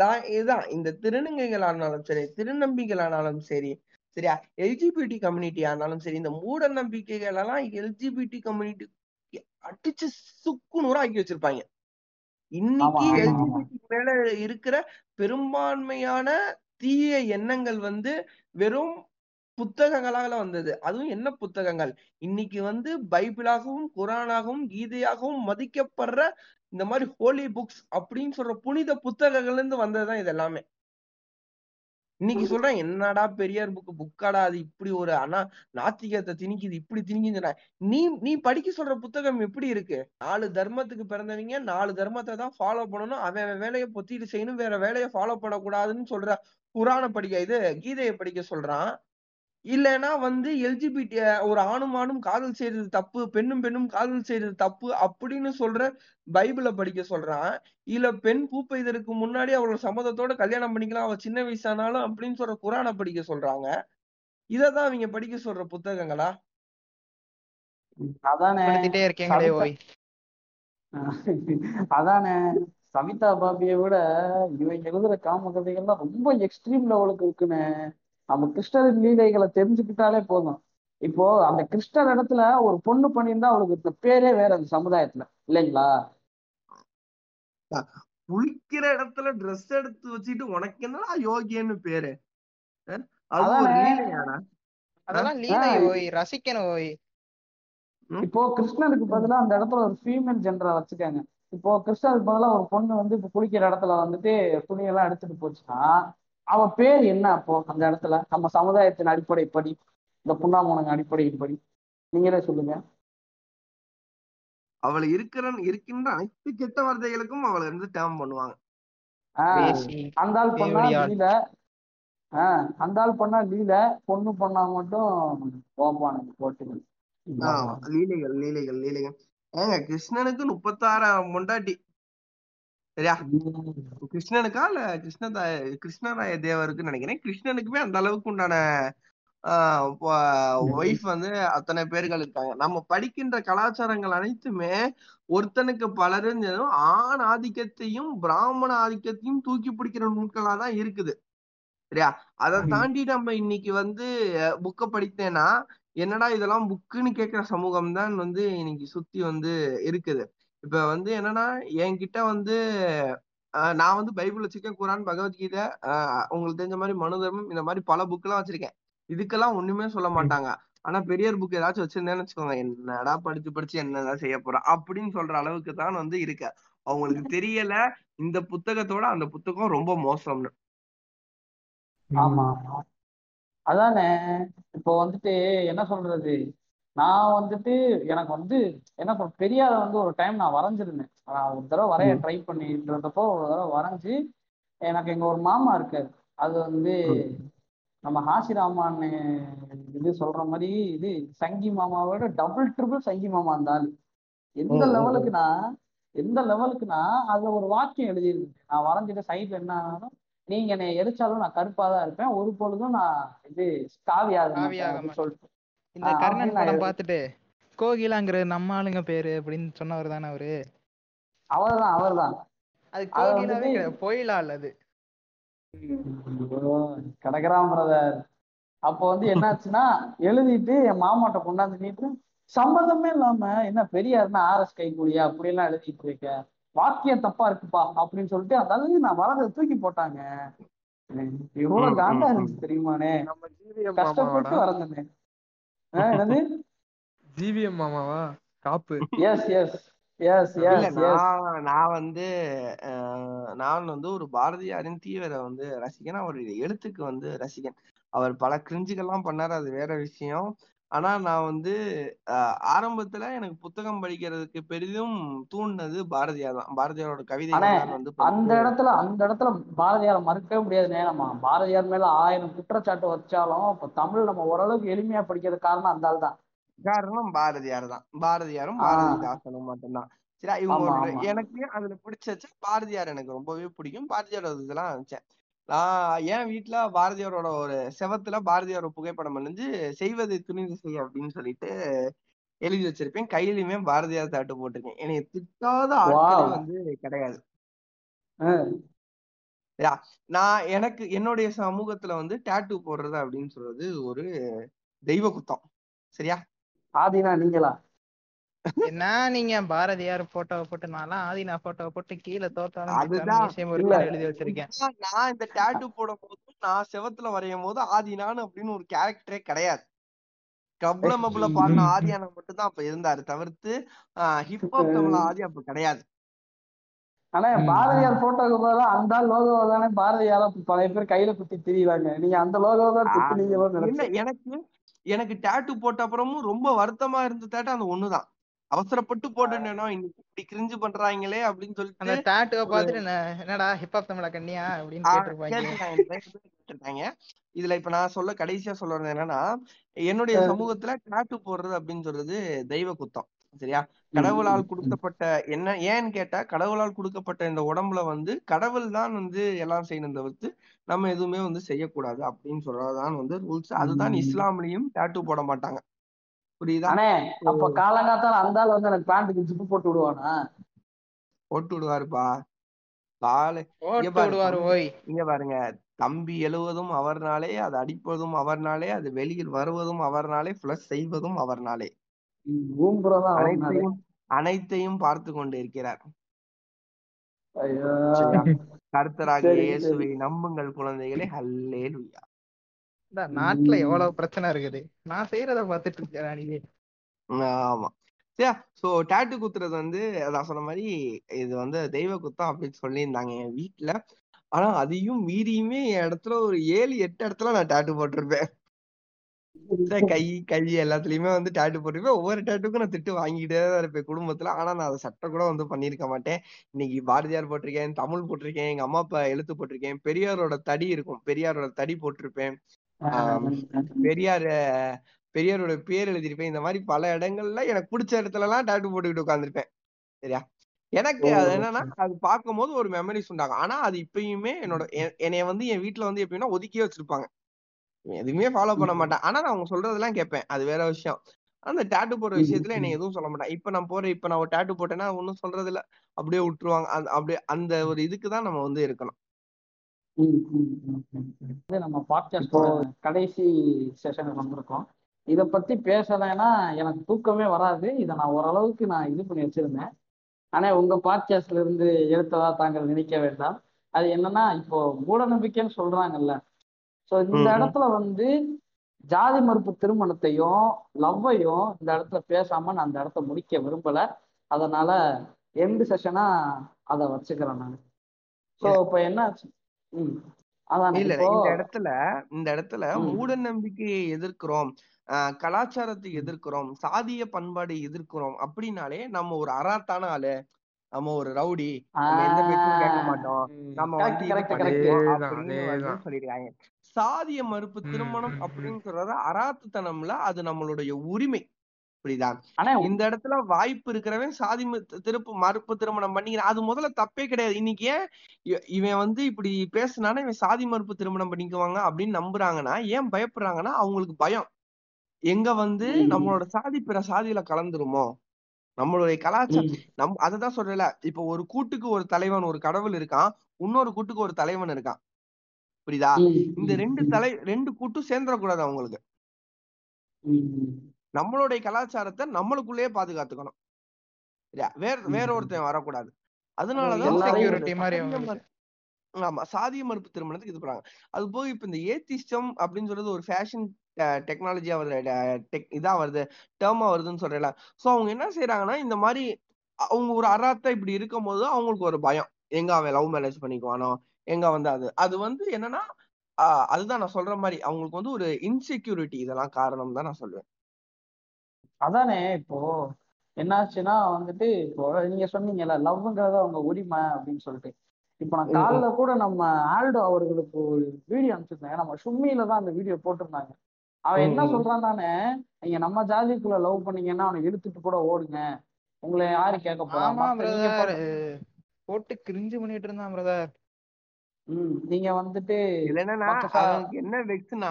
நான் இதுதான் இந்த திருநங்கைகள் ஆனாலும் சரி, திருநம்பிகள் ஆனாலும் சரி, சரியா, எல்ஜிபிடி கம்யூனிட்டி ஆனாலும் சரி, இந்த மூட நம்பிக்கைகள் எல்லாம் எல்ஜிபிடி கம்யூனிட்டி அடிச்சு சுக்கு நூறு ஆக்கி வச்சிருப்பாங்க. இன்னைக்கு எல்ஜிபிடி மேல இருக்கிற பெரும்பான்மையான தீய எண்ணங்கள் வெறும் புத்தகங்களாக வந்தது. அதுவும் என்ன புத்தகங்கள், இன்னைக்கு பைபிளாகவும் குரானாகவும் கீதையாகவும் மதிக்கப்படுற இந்த மாதிரி ஹோலி புக்ஸ் அப்படின்னு சொல்ற புனித புத்தகங்கள்ல இருந்து வந்ததுதான் இது எல்லாமே. இன்னைக்கு சொல்றேன், என்னடா பெரியார் புக்காடா அது இப்படி ஒரு நாத்திகத்தை திணிக்குது, இப்படி திணிக்குதுன்னா நீ படிக்க சொல்ற புத்தகம் எப்படி இருக்கு? 4 தர்மத்துக்கு பிறந்தவங்க 4 தர்மத்தை தான் ஃபாலோ பண்ணணும், அவன் வேலையை பொத்திட்டு செய்யணும், வேற வேலையை ஃபாலோ பண்ணக்கூடாதுன்னு சொல்ற குரானை படிக்க இது கீதையை படிக்க சொல்றான். இல்லைன்னா எல்ஜிபிடி ஒரு ஆணும் ஆணும் காதல் செய்யறது தப்பு, பெண்ணும் பெண்ணும் காதல் செய்யறது தப்பு அப்படின்னு சொல்ற பைபிளை படிக்க சொல்றான். இல்ல பெண் பூப்பெய்தற்கு முன்னாடி அவரோட சம்மதத்தோட கல்யாணம் பண்ணிக்கலாம், அவ சின்ன வயசானாலும் அப்படின்னு சொல்ற குரானை படிக்க சொல்றாங்க. இததான் அவங்க படிக்க சொல்ற புத்தகங்களா? அதானே சவிதா பாபியை விட இவன் எழுதுற காம கதைகள்லாம் ரொம்ப எக்ஸ்ட்ரீம் லெவலுக்கு இருக்குன்னு. நம்ம கிருஷ்ணரின் லீலைகளை தெரிஞ்சுக்கிட்டாலே போதும். இப்போ அந்த கிருஷ்ணர் இடத்துல ஒரு பொண்ணு பண்ணியிருந்தா அவளுக்கு பேரே வேற அந்த சமுதாயத்துல, இல்லைங்களா? குளிக்கிற இடத்துல ட்ரெஸ் எடுத்து வச்சுட்டு உனக்கு என்னடா யோகியன்னு பேரு? அதெல்லாம் லீலை ஓய், ரசிக்கணும் ஓய். இப்போ கிருஷ்ணருக்கு பதிலா அந்த இடத்துல ஒரு ஃபீமேல் ஜெண்டரை வச்சுக்காங்க. இப்போ கிருஷ்ணருக்கு பதிலா ஒரு பொண்ணு இப்ப குளிக்கிற இடத்துல துணியெல்லாம் எடுத்துட்டு போச்சுன்னா அவ பேர் என்ன? அப்போ அந்த இடத்துல நம்ம சமுதாயத்தின் அடிப்படைப்படி, இந்த புண்ணாமூனங்க அடிப்படைப்படி நீங்களே சொல்லுங்க. அவளை இருக்கின்ற அனைத்து கெட்ட வார்த்தைகளுக்கும் அவளை டேர்ம் பண்ணுவாங்க. அந்தாள் பண்ணா லீல, பொண்ணு பண்ணா மட்டும் கோபானுக்கு போட்டுகள். லீலைகள் லீலைகள் லீலைகள். ஏங்க கிருஷ்ணனுக்கு 36 முண்டாட்டி சரியா? கிருஷ்ணனுக்கா இல்ல கிருஷ்ணராய தேவருக்குன்னு நினைக்கிறேன். கிருஷ்ணனுக்குமே அந்த அளவுக்கு உண்டான ஒய்ஃப் அத்தனை பேர்கள் இருக்காங்க. நம்ம படிக்கின்ற கலாச்சாரங்கள் அனைத்துமே ஒருத்தனுக்கு பலரும் ஆண் ஆதிக்கத்தையும் பிராமண ஆதிக்கத்தையும் தூக்கி பிடிக்கிற நூல்களா தான் இருக்குது சரியா? அதை தாண்டி நம்ம இன்னைக்கு புக்கை படித்தேன்னா என்னடா இதெல்லாம் புக்குன்னு கேட்கிற சமூகம் தான் இன்னைக்கு சுத்தி இருக்குது. இப்ப என்னன்னா என்கிட்ட நான் பைபிள் வச்சிருக்கேன், குரான், பகவத்கீதை, உங்களுக்கு தெரிஞ்ச மாதிரி மனு தர்மம், இந்த மாதிரி பல புக் எல்லாம் வச்சிருக்கேன். இதுக்கெல்லாம் ஒண்ணுமே சொல்ல மாட்டாங்க. ஆனா பெரியார் புக் ஏதாச்சும் வச்சிருந்தேன்னு வச்சுக்கோங்க, என்னடா படிச்சு படிச்சு என்னடா செய்ய போறோம் அப்படின்னு சொல்ற அளவுக்கு தான் இருக்க. அவங்களுக்கு தெரியல இந்த புத்தகத்தோட அந்த புத்தகம் ரொம்ப மோசம்னு. ஆமா அதானே. இப்போ என்ன சொல்றது, நான் எனக்கு என்ன சொல்ற பெரியார ஒரு டைம் நான் வரைஞ்சிருந்தேன். நான் ஒரு தடவை வரைய ட்ரை பண்ணின்றதப்போ ஒரு தடவை வரைஞ்சி, எனக்கு எங்க ஒரு மாமா இருக்காரு, அது நம்ம ஹாசிராமான்னு சொல்ற மாதிரி சங்கி மாமாவோட டபுள் ட்ரிபிள் சங்கி மாமா இருந்தாலும் எந்த லெவலுக்குன்னா அதுல ஒரு வாக்கியம் எழுதியிருந்தேன் நான் வரைஞ்சிட்டு. சைட்ல என்ன ஆனாலும் நீங்க என்னை எரிச்சாலும் நான் கருப்பா தான் இருப்பேன், ஒரு பொழுதும் நான் காவியாகன்னு சொல்லிட்டு. இந்த கர்ணன் படம் பார்த்துட்டு கோகிலாங்கிற நம்ம ஆளுங்க பேரு அப்படின்னு சொன்னவர் தானே அவரு? அவர்தான் அது கோகிலாவே கோயிலா அல்லது கடகராம் பிரதர். அப்போ என்னாச்சுன்னா எழுதிட்டு என் மாமாட்ட கொண்டாந்து நீட்டு சம்மந்தமே இல்லாம என்ன பெரியாருன்னா RS கைகூலியா அப்படி எல்லாம் எழுதிட்டு இருக்க, வாக்கியம் தப்பா இருக்குப்பா அப்படின்னு சொல்லிட்டு அதாவது நான் வரதை தூக்கி போட்டாங்க. எவ்வளவு காண்டா இருந்துச்சு தெரியுமானே, கஷ்டப்பட்டு வரந்தேன். ஒரு பாரதியாரின் தீவிர ரசிகன், அவருடைய எழுத்துக்கு ரசிகன். அவர் பல கிரிஞ்சுகள்லாம் பண்ணாரு, அது வேற விஷயம். ஆனா நான் ஆரம்பத்துல எனக்கு புத்தகம் படிக்கிறதுக்கு பெரிதும் தூண்டினது பாரதியார் தான். பாரதியாரோட கவிதைகள் அந்த இடத்துல பாரதியாரை மறுக்கவே முடியாது. நம்ம பாரதியார் மேல 1000 குற்றச்சாட்டு வச்சாலும் இப்ப தமிழ் நம்ம ஓரளவுக்கு எளிமையா படிக்கிறதுக்கு காரணம் அந்த ஆள் தான், காரணம் பாரதியார் தான். பாரதியாரும் பாரதிதாசனும் மட்டும்தான் சரியா? இவங்களோட எனக்கு அதுல பிடிச்சா பாரதியார் எனக்கு ரொம்பவே பிடிக்கும். பாரதியாரோட இதெல்லாம் நினைச்சேன் நான். என் வீட்டுல பாரதியாரோட ஒரு செவத்துல பாரதியாரோட புகைப்படம் அணிஞ்சு செய்வதை துணிந்து செய்ய அப்படின்னு சொல்லிட்டு எழுதி வச்சிருப்பேன். கையிலுமே பாரதியார் தாட்டு போட்டிருக்கேன். என்னைய திட்டாத ஆட்கள் கிடையாது நான் எனக்கு என்னுடைய சமூகத்துல வந்து டாட்டூ போடுறது அப்படின்னு சொல்றது ஒரு தெய்வ குத்தம். சரியா ஆதினா நீங்களா என்ன, நீங்க பாரதியார் போட்டோவை போட்டு நான்லாம் ஆதினா போட்டோவை போட்டு கீழே தோத்தாலும் எழுதி வச்சிருக்கேன். நான் இந்த டாட்டூ போடும் போது நான் செவத்துல வரையும் போது ஆதினான்னு அப்படின்னு ஒரு கேரக்டரே கிடையாது. கப்ல மப்ல பாடின ஆதியானா மட்டும் தான் அப்ப இருந்தாரு, தவிர்த்து ஹிப்ஹாப் தமிழ் ஆதி அப்ப கிடையாது. ஆனா பாரதியார் போட்டோக்கு போதா அந்த லோகோவை தானே பாரதியாரா பழைய பேர் கையில குத்தி திரியுவாங்க, நீங்க அந்த லோகோவை. எனக்கு டாட்டூ போட்ட அப்புறமும் ரொம்ப வருத்தமா இருந்த தாட்ட அந்த ஒண்ணுதான், அவசரப்பட்டு போட்டேன்னா இன்னைக்கு இப்படி கிரிஞ்சு பண்றாங்களே அப்படின்னு சொல்லிட்டு அந்த டாட்டூவை பார்த்துட்டு என்னடா ஹிப்ஹாப் தமிழா கண்ணியா அப்படின்னு கேட்டிருப்பாங்க. இதுல இப்ப நான் சொல்ல கடைசியா சொல்றது என்னன்னா, என்னுடைய சமூகத்துல டாட்டூ போடுறது அப்படின்னு சொல்றது தெய்வ குத்தம். சரியா, கடவுளால் கொடுக்கப்பட்ட என்ன ஏன்னு கேட்டா, கடவுளால் கொடுக்கப்பட்ட இந்த உடம்புல வந்து கடவுள் தான் வந்து எல்லாம் செய்யணும், தவிர்த்து நம்ம எதுவுமே வந்து செய்யக்கூடாது அப்படின்னு சொல்றதுதான் வந்து ரூல்ஸ். அதுதான் இஸ்லாம்லயும் டாட்டூ போட மாட்டாங்க, புரியுதா? அப்ப காலங்காத்தால அந்த ஆள் வந்து எனக்கு பேண்ட்டுக்கு ஜிப்பு போட்டு விடுவானா? போட்டு விடுவாருப்பா, காலை இங்க பாருங்க தம்பி, எழுவதும் அவர்னாலே, அது அடிப்பதும் அவர்னாலே, அது வெளியில் வருவதும் அவர்னாலே, பிளஸ் செய்வதும் அவர்னாலே, அனைத்தையும் பார்த்து கொண்டு இருக்கிறார். கர்த்தராகிய இயேசுவை நம்புங்கள் குழந்தைகளே, ஹல்லேலூயா. நாட்டுல எவ்வளவு பிரச்சனை இருக்குது, நான் செய்யறத பார்த்துட்டு இருக்கேன். ஆமா சரியா. சோ டாட்டு குத்துறது வந்து நான் சொன்ன மாதிரி இது வந்து தெய்வ குத்தம் அப்படின்னு சொல்லியிருந்தாங்க என் வீட்டுல. ஆனா அதையும் மீறியுமே என் இடத்துல ஒரு 7-8 இடத்துல நான் டாட்டு போட்டிருப்பேன். கை கை எல்லாத்துலயுமே வந்து டாட்டு போட்டிருப்பேன். ஒவ்வொரு டாட்டுக்கும் நான் திட்டு வாங்கிட்டே தான் இருப்பேன் குடும்பத்துல. ஆனா நான் அதை சட்டை கூட வந்து பண்ணிருக்க மாட்டேன். இன்னைக்கு பாரதியார் போட்டிருக்கேன், தமிழ் போட்டிருக்கேன், எங்க அம்மா அப்பா எழுத்து போட்டிருக்கேன், பெரியாரோட தடி இருக்கும், பெரியாரோட தடி போட்டிருப்பேன், பெரியாரோட பேர் எழுதியிருப்பேன். இந்த மாதிரி பல இடங்கள்ல எனக்கு பிடிச்ச இடத்துல எல்லாம் டாட்டு போட்டுக்கிட்டு உட்காந்துருப்பேன். சரியா, எனக்கு அது என்னன்னா அது பார்க்கும் போது ஒரு மெமரிஸ் உண்டாகும். ஆனா அது இப்பயுமே என்னோட என்னைய வந்து என் வீட்டுல வந்து எப்படின்னா ஒதுக்கியே வச்சிருப்பாங்க, எதுவுமே ஃபாலோ பண்ண மாட்டேன். ஆனா நான் அவங்க சொல்றதெல்லாம் கேட்பேன், அது வேற விஷயம். அந்த டாட்டு போடுற விஷயத்துல என்னை எதுவும் சொல்ல மாட்டேன். இப்ப நான் போறேன், இப்ப நான் ஒரு டாட்டு போட்டேன்னா ஒன்னும் சொல்றது இல்ல, அப்படியே விட்டுருவாங்க. அப்படியே அந்த ஒரு இதுக்குதான் நம்ம வந்து இருக்கணும். நம்ம பாட்காஸ்ட் கடைசி செஷனுக்கு வந்திருக்கோம். இதை பத்தி பேசலைன்னா எனக்கு தூக்கமே வராது. இதை நான் ஓரளவுக்கு நான் இது பண்ணி வச்சிருந்தேன். ஆனா உங்க பாட்காஸ்ட்ல இருந்து எடுத்ததா தாங்கள் நினைக்க வேண்டாம். அது என்னன்னா, இப்போ மூட நம்பிக்கைன்னு சொல்றாங்கல்ல, ஸோ இந்த இடத்துல வந்து ஜாதி மறுப்பு திருமணத்தையும் லவ்வையும் இந்த இடத்துல பேசாம நான் அந்த இடத்த முடிக்க விரும்பலை. அதனால எண்டு செஷனா அதை வச்சுக்கிறேன் நான். ஸோ இப்போ என்ன இல்ல, இந்த இடத்துல மூட நம்பிக்கையை எதிர்க்கிறோம், கலாச்சாரத்தை எதிர்க்கிறோம், சாதிய பண்பாடு எதிர்க்கிறோம் அப்படின்னாலே நம்ம ஒரு அராத்தான ஆளு, நம்ம ஒரு ரவுடி, எந்த பேச்சும் கேட்க மாட்டோம், நம்ம வந்து சொல்லிருக்காங்க. சாதிய மறுப்பு திருமணம் அப்படின்னு சொல்றது அராத்துத்தனம்ல, அது நம்மளுடைய உரிமை, புரியுதா? இந்த இடத்துல வாய்ப்பு இருக்கிறவன் சாதி மறுப்பு திருமணம் பண்ணிக்கிறான், அது முதல்ல தப்பே கிடையாது. இன்னைக்கு ஏன் இவன் வந்து இப்படி பேசினானா இவன் சாதி மறுப்பு திருமணம் பண்ணிக்குவாங்க அப்படின்னு நம்புறாங்கன்னா, ஏன் பயப்படுறாங்கன்னா அவங்களுக்கு பயம், எங்க வந்து நம்மளோட சாதி பிற சாதியில கலந்துருமோ, நம்மளுடைய கலாச்சாரம் அததான் சொல்றல. இப்ப ஒரு கூட்டுக்கு ஒரு தலைவன், ஒரு கடவுள் இருக்கான், இன்னொரு கூட்டுக்கு ஒரு தலைவன் இருக்கான், புரியுதா? இந்த ரெண்டு கூட்டும் சேர்ந்துடக்கூடாது. அவங்களுக்கு நம்மளுடைய கலாச்சாரத்தை நம்மளுக்குள்ளேயே பாதுகாத்துக்கணும். வேற ஒருத்தன் வரக்கூடாது. அதனாலதான் ஆமா சாதிய மறுப்பு திருமணத்துக்கு இது பண்றாங்க. அது போய் இப்ப இந்த ஏத்திஸ்டம் அப்படின்னு சொல்றது ஒரு ஃபேஷன் டெக்னாலஜியா வருது, இதா வருது, டேர்மா வருதுன்னு சொல்றல. சோ அவங்க என்ன செய்யறாங்கன்னா, இந்த மாதிரி அவங்க ஒரு அராத்தா இப்படி இருக்கும் போது அவங்களுக்கு ஒரு பயம், எங்க அவன் லவ் மேரேஜ் பண்ணிக்குவானோ, எங்க வந்து அது வந்து என்னன்னா, அதுதான் நான் சொல்ற மாதிரி அவங்களுக்கு வந்து ஒரு இன்செக்யூரிட்டி, இதெல்லாம் காரணம் தான் நான் சொல்லுவேன். அதானே இப்போ என்னாச்சுன்னா வந்துட்டு, இப்போ நீங்க சொன்னீங்கல்ல லவ்ங்கிறத அவங்க உரிமை அப்படின்னு சொல்லிட்டு, இப்போ நான் காலைல கூட நம்ம ஆல்டோ அவர்களுக்கு ஒரு வீடியோ அனுப்பிச்சிருந்தாங்க, நம்ம சும்மியில தான் அந்த வீடியோ போட்டிருந்தாங்க. அவன் என்ன சொல்றான் தானே, நீங்க நம்ம ஜாதிக்குள்ள லவ் பண்ணீங்கன்னா அவனை இழுத்துட்டு கூட ஓடுங்க, உங்களை யாரு கேட்க போறாங்க போட்டு கிரிஞ்சு பண்ணிட்டு இருந்தான் பிரதர். நீங்க வந்துட்டு என்ன வெக்ஸ்னா,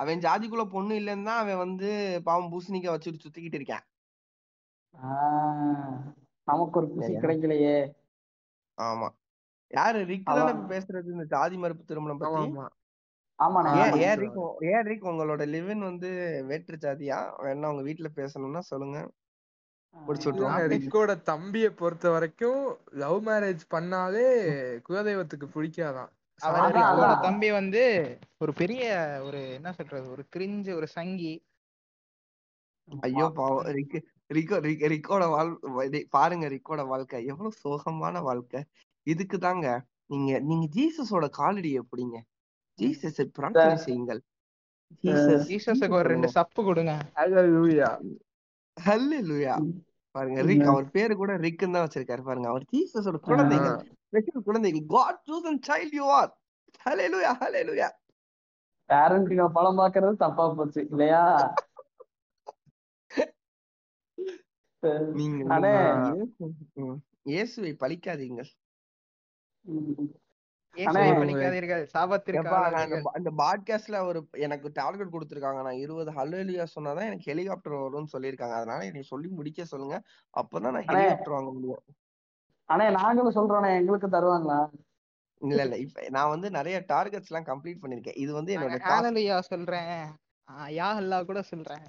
அவன் ஜாதிக்குள்ள பொண்ணு இல்லைன்னு தான் அவன் வந்து பாவம் பூசணிக்க வச்சுட்டு சுத்திக்கிட்டு இருக்கான். நமக்கு ஒரு பிசி கிடைக்கலையே. ஆமா, யாரு ரிக் பேசுறது இந்த சாதி மறுப்பு திருமணம் பத்தி? உங்களோட லிவின் வந்து வேற்று சாதியா வேணா உங்க வீட்டுல பேசணும்னா சொல்லுங்க. ரிக்கோட தம்பிய பொறுத்த வரைக்கும் லவ் மேரேஜ் பண்ணாலே குலதெய்வத்துக்கு பிடிக்காதான். அவரோட தம்பி வந்து ஒரு பெரிய ஒரு என்ன சொல்றது ஒரு கிரிஞ்சு ஒரு சங்கி. ஐயோ ரிக்கோட பாருங்க, ரிக்கோட வாழ்க்கை எவ்வளவு சோகமான வாழ்க்கை. இதுக்கு தாங்க நீங்க நீங்க ஜீசஸோட காலடி எப்படிங்க ஜீசஸ் பிரார்த்தனை செய்யுங்கள், ஜீசஸுக்கு ஒரு ரெண்டு சப்பு கொடுங்க, ஹல்லேலூயா ஹல்லேலூயா. பாருங்க ரிக், அவர் பேரு கூட ரிக்குன்னு தான் வச்சிருக்காரு. பாருங்க அவர் ஜீசஸோட குழந்தைகள், ஸ்பெஷல் குழந்தைகள், God chosen child you are, ஹல்லேலூயா ஹல்லேலூயா. பேரண்டிங்க படம் பார்க்கிறது தப்பா போச்சு இல்லையா? நீங்க இயேசுவை பழிக்காதீங்க, எனக்கு டார்கெட் கொடுத்திருக்காங்க. நான் 20 ஹல்லேலூயா சொன்னாதான் எனக்கு ஹெலிகாப்டர் வரும்னு சொல்லிருக்காங்க. அதனால என்னை சொல்லி முடிக்க சொல்லுங்க, அப்பதான் நான் ஹெலிகாப்டர் வாங்க முடியும். ஆனா நாங்களும் சொல்றோம், எங்களுக்கு தருவாங்களா? இல்ல இல்ல, இப்ப நான் வந்து நிறைய டார்கெட்ஸ் எல்லாம் கம்ப்ளீட் பண்ணிருக்கேன். இது வந்து என்னோட ஹல்லேலூயா சொல்றேன், யா அல்லா கூட சொல்றேன்,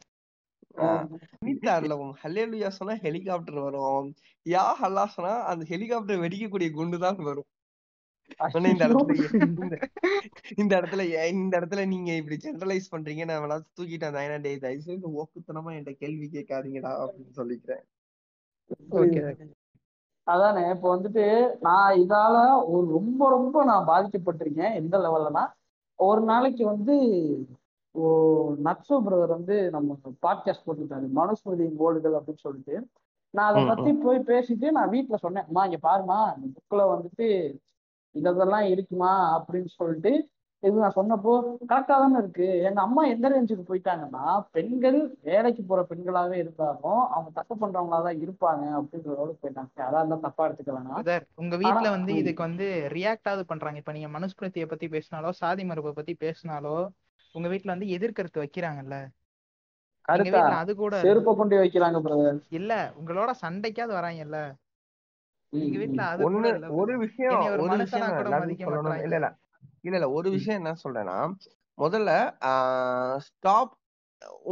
ஹல்லேலூயா சொன்னா ஹெலிகாப்டர் வரும், யா அல்லா சொன்னா அந்த ஹெலிகாப்டர் வெடிக்கக்கூடிய குண்டுதான் வரும். இந்த இடத்துல நீங்க இப்படி ஜெனரலைஸ் பண்றீங்க, நான் வேணா தூக்கிட்டேன் ஓக்குத்தனமா என்கிட்ட கேள்வி கேட்காதீங்கடா அப்படின்னு சொல்லிக்கிறேன். அதானே இப்ப வந்துட்டு நான் இதால ஒரு ரொம்ப ரொம்ப நான் பாதிக்கப்பட்டிருக்கேன். எந்த லெவல்லனா, ஒரு நாளைக்கு வந்து நக்ஸோ பிரதர் வந்து நம்ம பாட்காஸ்ட் போட்டுட்டாரு, மனுஸ்மிருதியின் ஓடுகள் அப்படின்னு சொல்லிட்டு. நான் அதை பத்தி போய் பேசிட்டு நான் வீட்டுல சொன்னேன், அம்மா இங்க பாருமா இந்த புக்ல வந்துட்டு இதெல்லாம் இருக்குமா அப்படின்னு சொல்லிட்டு. இது நான் சொன்னப்போ கரெக்டா தானே இருக்கு. எங்க அம்மா எந்த ரேஞ்சுக்கு போயிட்டாங்கன்னா, பெண்கள் வேலைக்கு போற பெண்களாவே இருந்தாலும் அவங்க தப்பு பண்றவங்களாதான் இருப்பாங்க அப்படின்றதோட போயிட்டாங்க. யாரா இருந்தாலும் தப்பா எடுத்துக்கலாம்னா உங்க வீட்டுல வந்து இதுக்கு வந்து ரியாக்ட் ஆகுது பண்றாங்க. இப்ப நீங்க மனுஸ்மிருதியை பத்தி பேசினாலோ சாதி மறுப்பை பத்தி பேசினாலோ உங்க வீட்டுல வந்து எதிர்கருத்து வைக்கிறாங்கல்ல, அது கூட செருப்பை கொண்டு வைக்கிறாங்க இல்ல, உங்களோட சண்டைக்காவது வராங்கல்ல. ஒரு விஷயம் என்ன சொல்றேன்னா, முதல்ல ஸ்டாப்,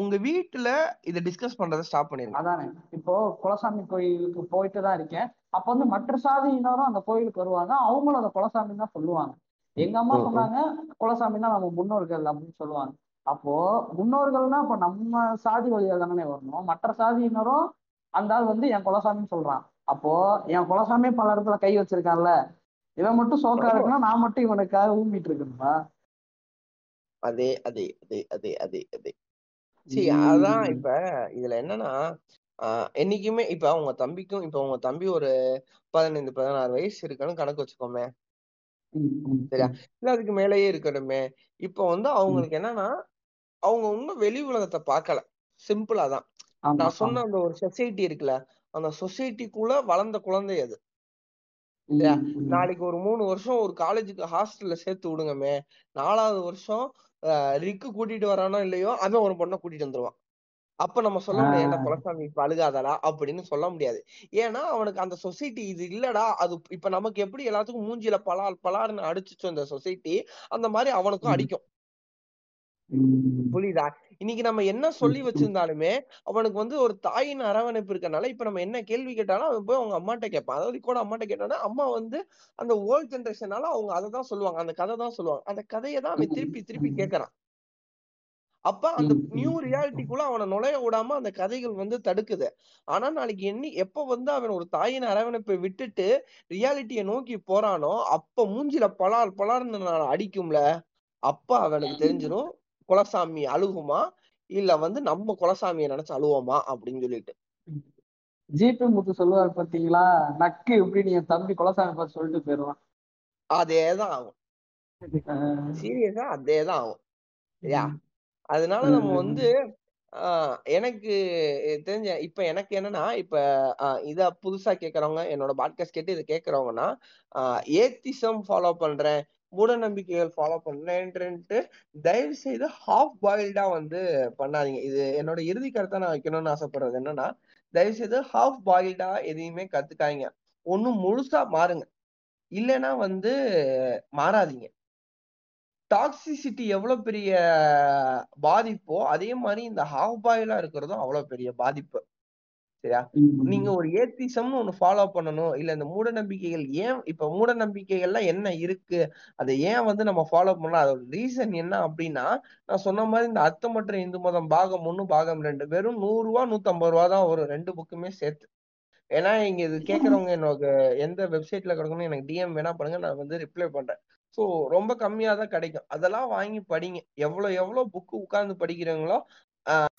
உங்க வீட்டுல இத டிஸ்கஸ் பண்றத ஸ்டாப் பண்ணிருங்க. அதானே இப்போ குலசாமி கோயிலுக்கு போயிட்டு தான் இருக்கேன், அப்ப வந்து மற்ற சாதியினரும் அந்த கோயிலுக்கு வருவாங்க, அவங்களும் அந்த குலசாமி தான் சொல்லுவாங்க. எங்க அம்மா சொன்னாங்க குலசாமின்னா நம்ம முன்னோர்கள் அப்படின்னு சொல்லுவாங்க. அப்போ முன்னோர்கள்னா அப்ப நம்ம சாதி வழியா தானே வரணும். மற்ற சாதியினரும் அந்த ஆள் வந்து என் குலசாமின்னு சொல்றான், அப்போ என் குலசாமி பல இடத்துல கை வச்சிருக்கான்ல, இவன் மட்டும் சோக்கா இருக்குன்னா நான் மட்டும் இவனுக்காக ஊம்பிட்டு இருக்கணுமா? அதே அதே அதே அதே அதே அதே சரி. அதான் இப்ப இதுல என்னன்னா, என்னைக்குமே இப்ப உங்க தம்பிக்கும், இப்ப உங்க தம்பி ஒரு 15-16 வயசு இருக்குன்னு கணக்கு வச்சுக்கோமே, சரியா? இல்ல அதுக்கு மேலேயே இருக்கணுமே. இப்ப வந்து அவங்களுக்கு என்னன்னா, அவங்க இன்னும் வெளி உலகத்தை பார்க்கல. சிம்பிளா தான் நான் சொன்ன அந்த ஒரு சொசைட்டி இருக்குல்ல, அந்த சொசைட்டிக்குள்ள வளர்ந்த குழந்தை அது. நாளைக்கு ஒரு 3 வருஷம் ஒரு காலேஜுக்கு ஹாஸ்டல்ல சேர்த்து விடுங்கமே, 4வது வருஷம் ரிக்கு கூட்டிட்டு வரானோ இல்லையோ அவன் ஒரு பொண்ணை கூட்டிட்டு வந்துருவான். அப்ப நம்ம சொல்ல முடியாது ஏன்டா குலசாமி இப்ப அழுகாதடா அப்படின்னு சொல்ல முடியாது. ஏன்னா அவனுக்கு அந்த சொசைட்டி இது இல்லடா. அது இப்ப நமக்கு எப்படி எல்லாத்துக்கும் மூஞ்சில பலார்னு அடிச்சுச்சோம் இந்த சொசைட்டி, அந்த மாதிரி அவனுக்கும் அடிக்கும். புரியுதா? இன்னைக்கு நம்ம என்ன சொல்லி வச்சிருந்தாலுமே அவனுக்கு வந்து ஒரு தாயின் அரவணைப்பு இருக்கனால இப்ப நம்ம என்ன கேள்வி கேட்டாலும் அவன் போய் அவங்க அம்மாட்ட கேட்பான். அதாவது கூட அம்மாட்ட கேட்டானா, அம்மா வந்து அந்த ஓல்ட் ஜென்ரேஷனால அவங்க அதை தான் சொல்லுவாங்க, அந்த கதை தான் சொல்லுவாங்க, அந்த கதையை தான் அவன் திருப்பி திருப்பி கேட்கறான். அப்ப அந்த நியூ ரியாலிட்டிக்குள்ள அவனை நுழைய விடாம அந்த கதைகள் வந்து தடுக்குது. ஆனா நாளைக்கு எப்ப வந்து அவன் ஒரு தாயின் அரவணைப்பை விட்டுட்டு ரியாலிட்டியை நோக்கி போறானோ, அப்ப மூஞ்சில பலார்னு அடிக்கும்ல, அப்ப அவனுக்கு தெரிஞ்சிடும் குலசாமி அழுகுமா இல்ல வந்து நம்ம குலசாமியை நினைச்சு அழுவோமா அப்படின்னு சொல்லிட்டு. ஜிபி முத்து சொல்லுவாரு பாத்தீங்களா, நக்கு இப்படின்னு என் தம்பி குலசாமி பார்த்து சொல்லிட்டு போயிடுவான். அதேதான் ஆகும், சீரியஸா அதேதான் ஆகும். அதனால நம்ம வந்து எனக்கு தெரிஞ்ச இப்ப எனக்கு என்னன்னா, இப்ப இத புதுசா கேக்குறவங்க, என்னோட பாட்காஸ்ட் கேட்டு இதை கேக்குறவங்கன்னா, ஏத்திசம் ஃபாலோ பண்றேன், மூட நம்பிக்கைகள் ஃபாலோ பண்றேன்ட்டு தயவு செய்து ஹாஃப் பாயில்டா வந்து பண்ணாதீங்க. இது என்னோட இறுதி கருத்தை நான் வைக்கணும்னு ஆசைப்படுறது என்னன்னா, தயவு செய்து ஹாஃப் பாயில்டா எதையுமே கத்துக்காதீங்க, ஒன்னும் முழுசா மாறுங்க. இல்லைன்னா வந்து மாறாதீங்க. டாக்ஸிசிட்டி எவ்வளவு பெரிய பாதிப்போ அதே மாதிரி இந்த ஹாஃப் பாயிலா இருக்கிறதும் அவ்வளவு பெரிய பாதிப்பு. சரியா? நீங்க ஒரு ஏத்திசம்னு ஒண்ணு ஃபாலோ பண்ணணும், இல்ல இந்த மூட நம்பிக்கைகள் ஏன் இப்ப மூட நம்பிக்கைகள்லாம் என்ன இருக்கு, அதை ஏன் வந்து நம்ம ஃபாலோ பண்ணலாம், அதோட ரீசன் என்ன அப்படின்னா நான் சொன்ன மாதிரி இந்த அர்த்தமற்ற இந்து மதம் பாகம் 1 பாகம் 2 வெறும் 100 ரூபா 150 ரூபா தான் ஒரு 2 புக்குமே சேர்த்து. ஏன்னா இங்க இது கேட்கறவங்க எனக்கு எந்த வெப்சைட்ல கிடைக்கணும் எனக்கு டிஎம் வேணா பண்ணுங்க, நான் வந்து ரிப்ளை பண்றேன். ஸோ ரொம்ப கம்மியாக தான் கிடைக்கும், அதெல்லாம் வாங்கி படிங்க. எவ்வளோ புக்கு உட்கார்ந்து படிக்கிறீங்களோ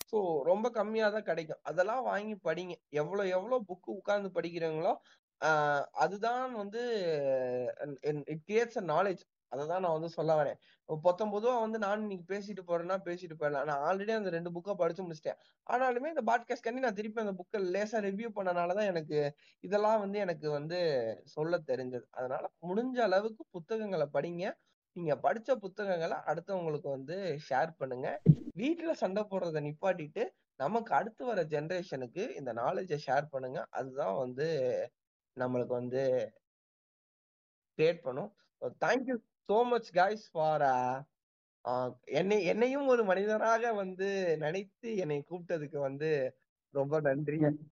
ஸோ ரொம்ப கம்மியாக தான் கிடைக்கும், அதெல்லாம் வாங்கி படிங்க. எவ்வளோ புக்கு உட்கார்ந்து படிக்கிறீங்களோ அதுதான் வந்து இட் கிரியேட்ஸ் அ நாலேஜ். அதை தான் நான் வந்து சொல்ல வரேன். பொதுவா வந்து நான் இன்னைக்கு பேசிட்டு போறேன்னா பேசிட்டு போயிடலாம், நான் ஆல்ரெடி அந்த 2 புக்கை படிச்சு முடிச்சிட்டேன். ஆனாலுமே இந்த பாட்காஸ்ட் கண்ணி நான் திருப்பி அந்த புக்கை லேசா ரிவ்யூ பண்ணனாலதான் எனக்கு இதெல்லாம் வந்து எனக்கு வந்து சொல்ல தெரிஞ்சது. அதனால முடிஞ்ச அளவுக்கு புத்தகங்களை படிங்க. நீங்க படிச்ச புத்தகங்களை அடுத்தவங்களுக்கு வந்து ஷேர் பண்ணுங்க. வீட்டுல சண்டை போடுறத நிப்பாட்டிட்டு நமக்கு அடுத்து வர ஜென்ரேஷனுக்கு இந்த நாலேஜை ஷேர் பண்ணுங்க. அதுதான் வந்து நம்மளுக்கு வந்து கிரியேட் பண்ணும். Thank you so much guys for என்னையும் ஒரு மனிதராக வந்து நினைத்து என்னை கூப்பிட்டதுக்கு வந்து ரொம்ப நன்றி.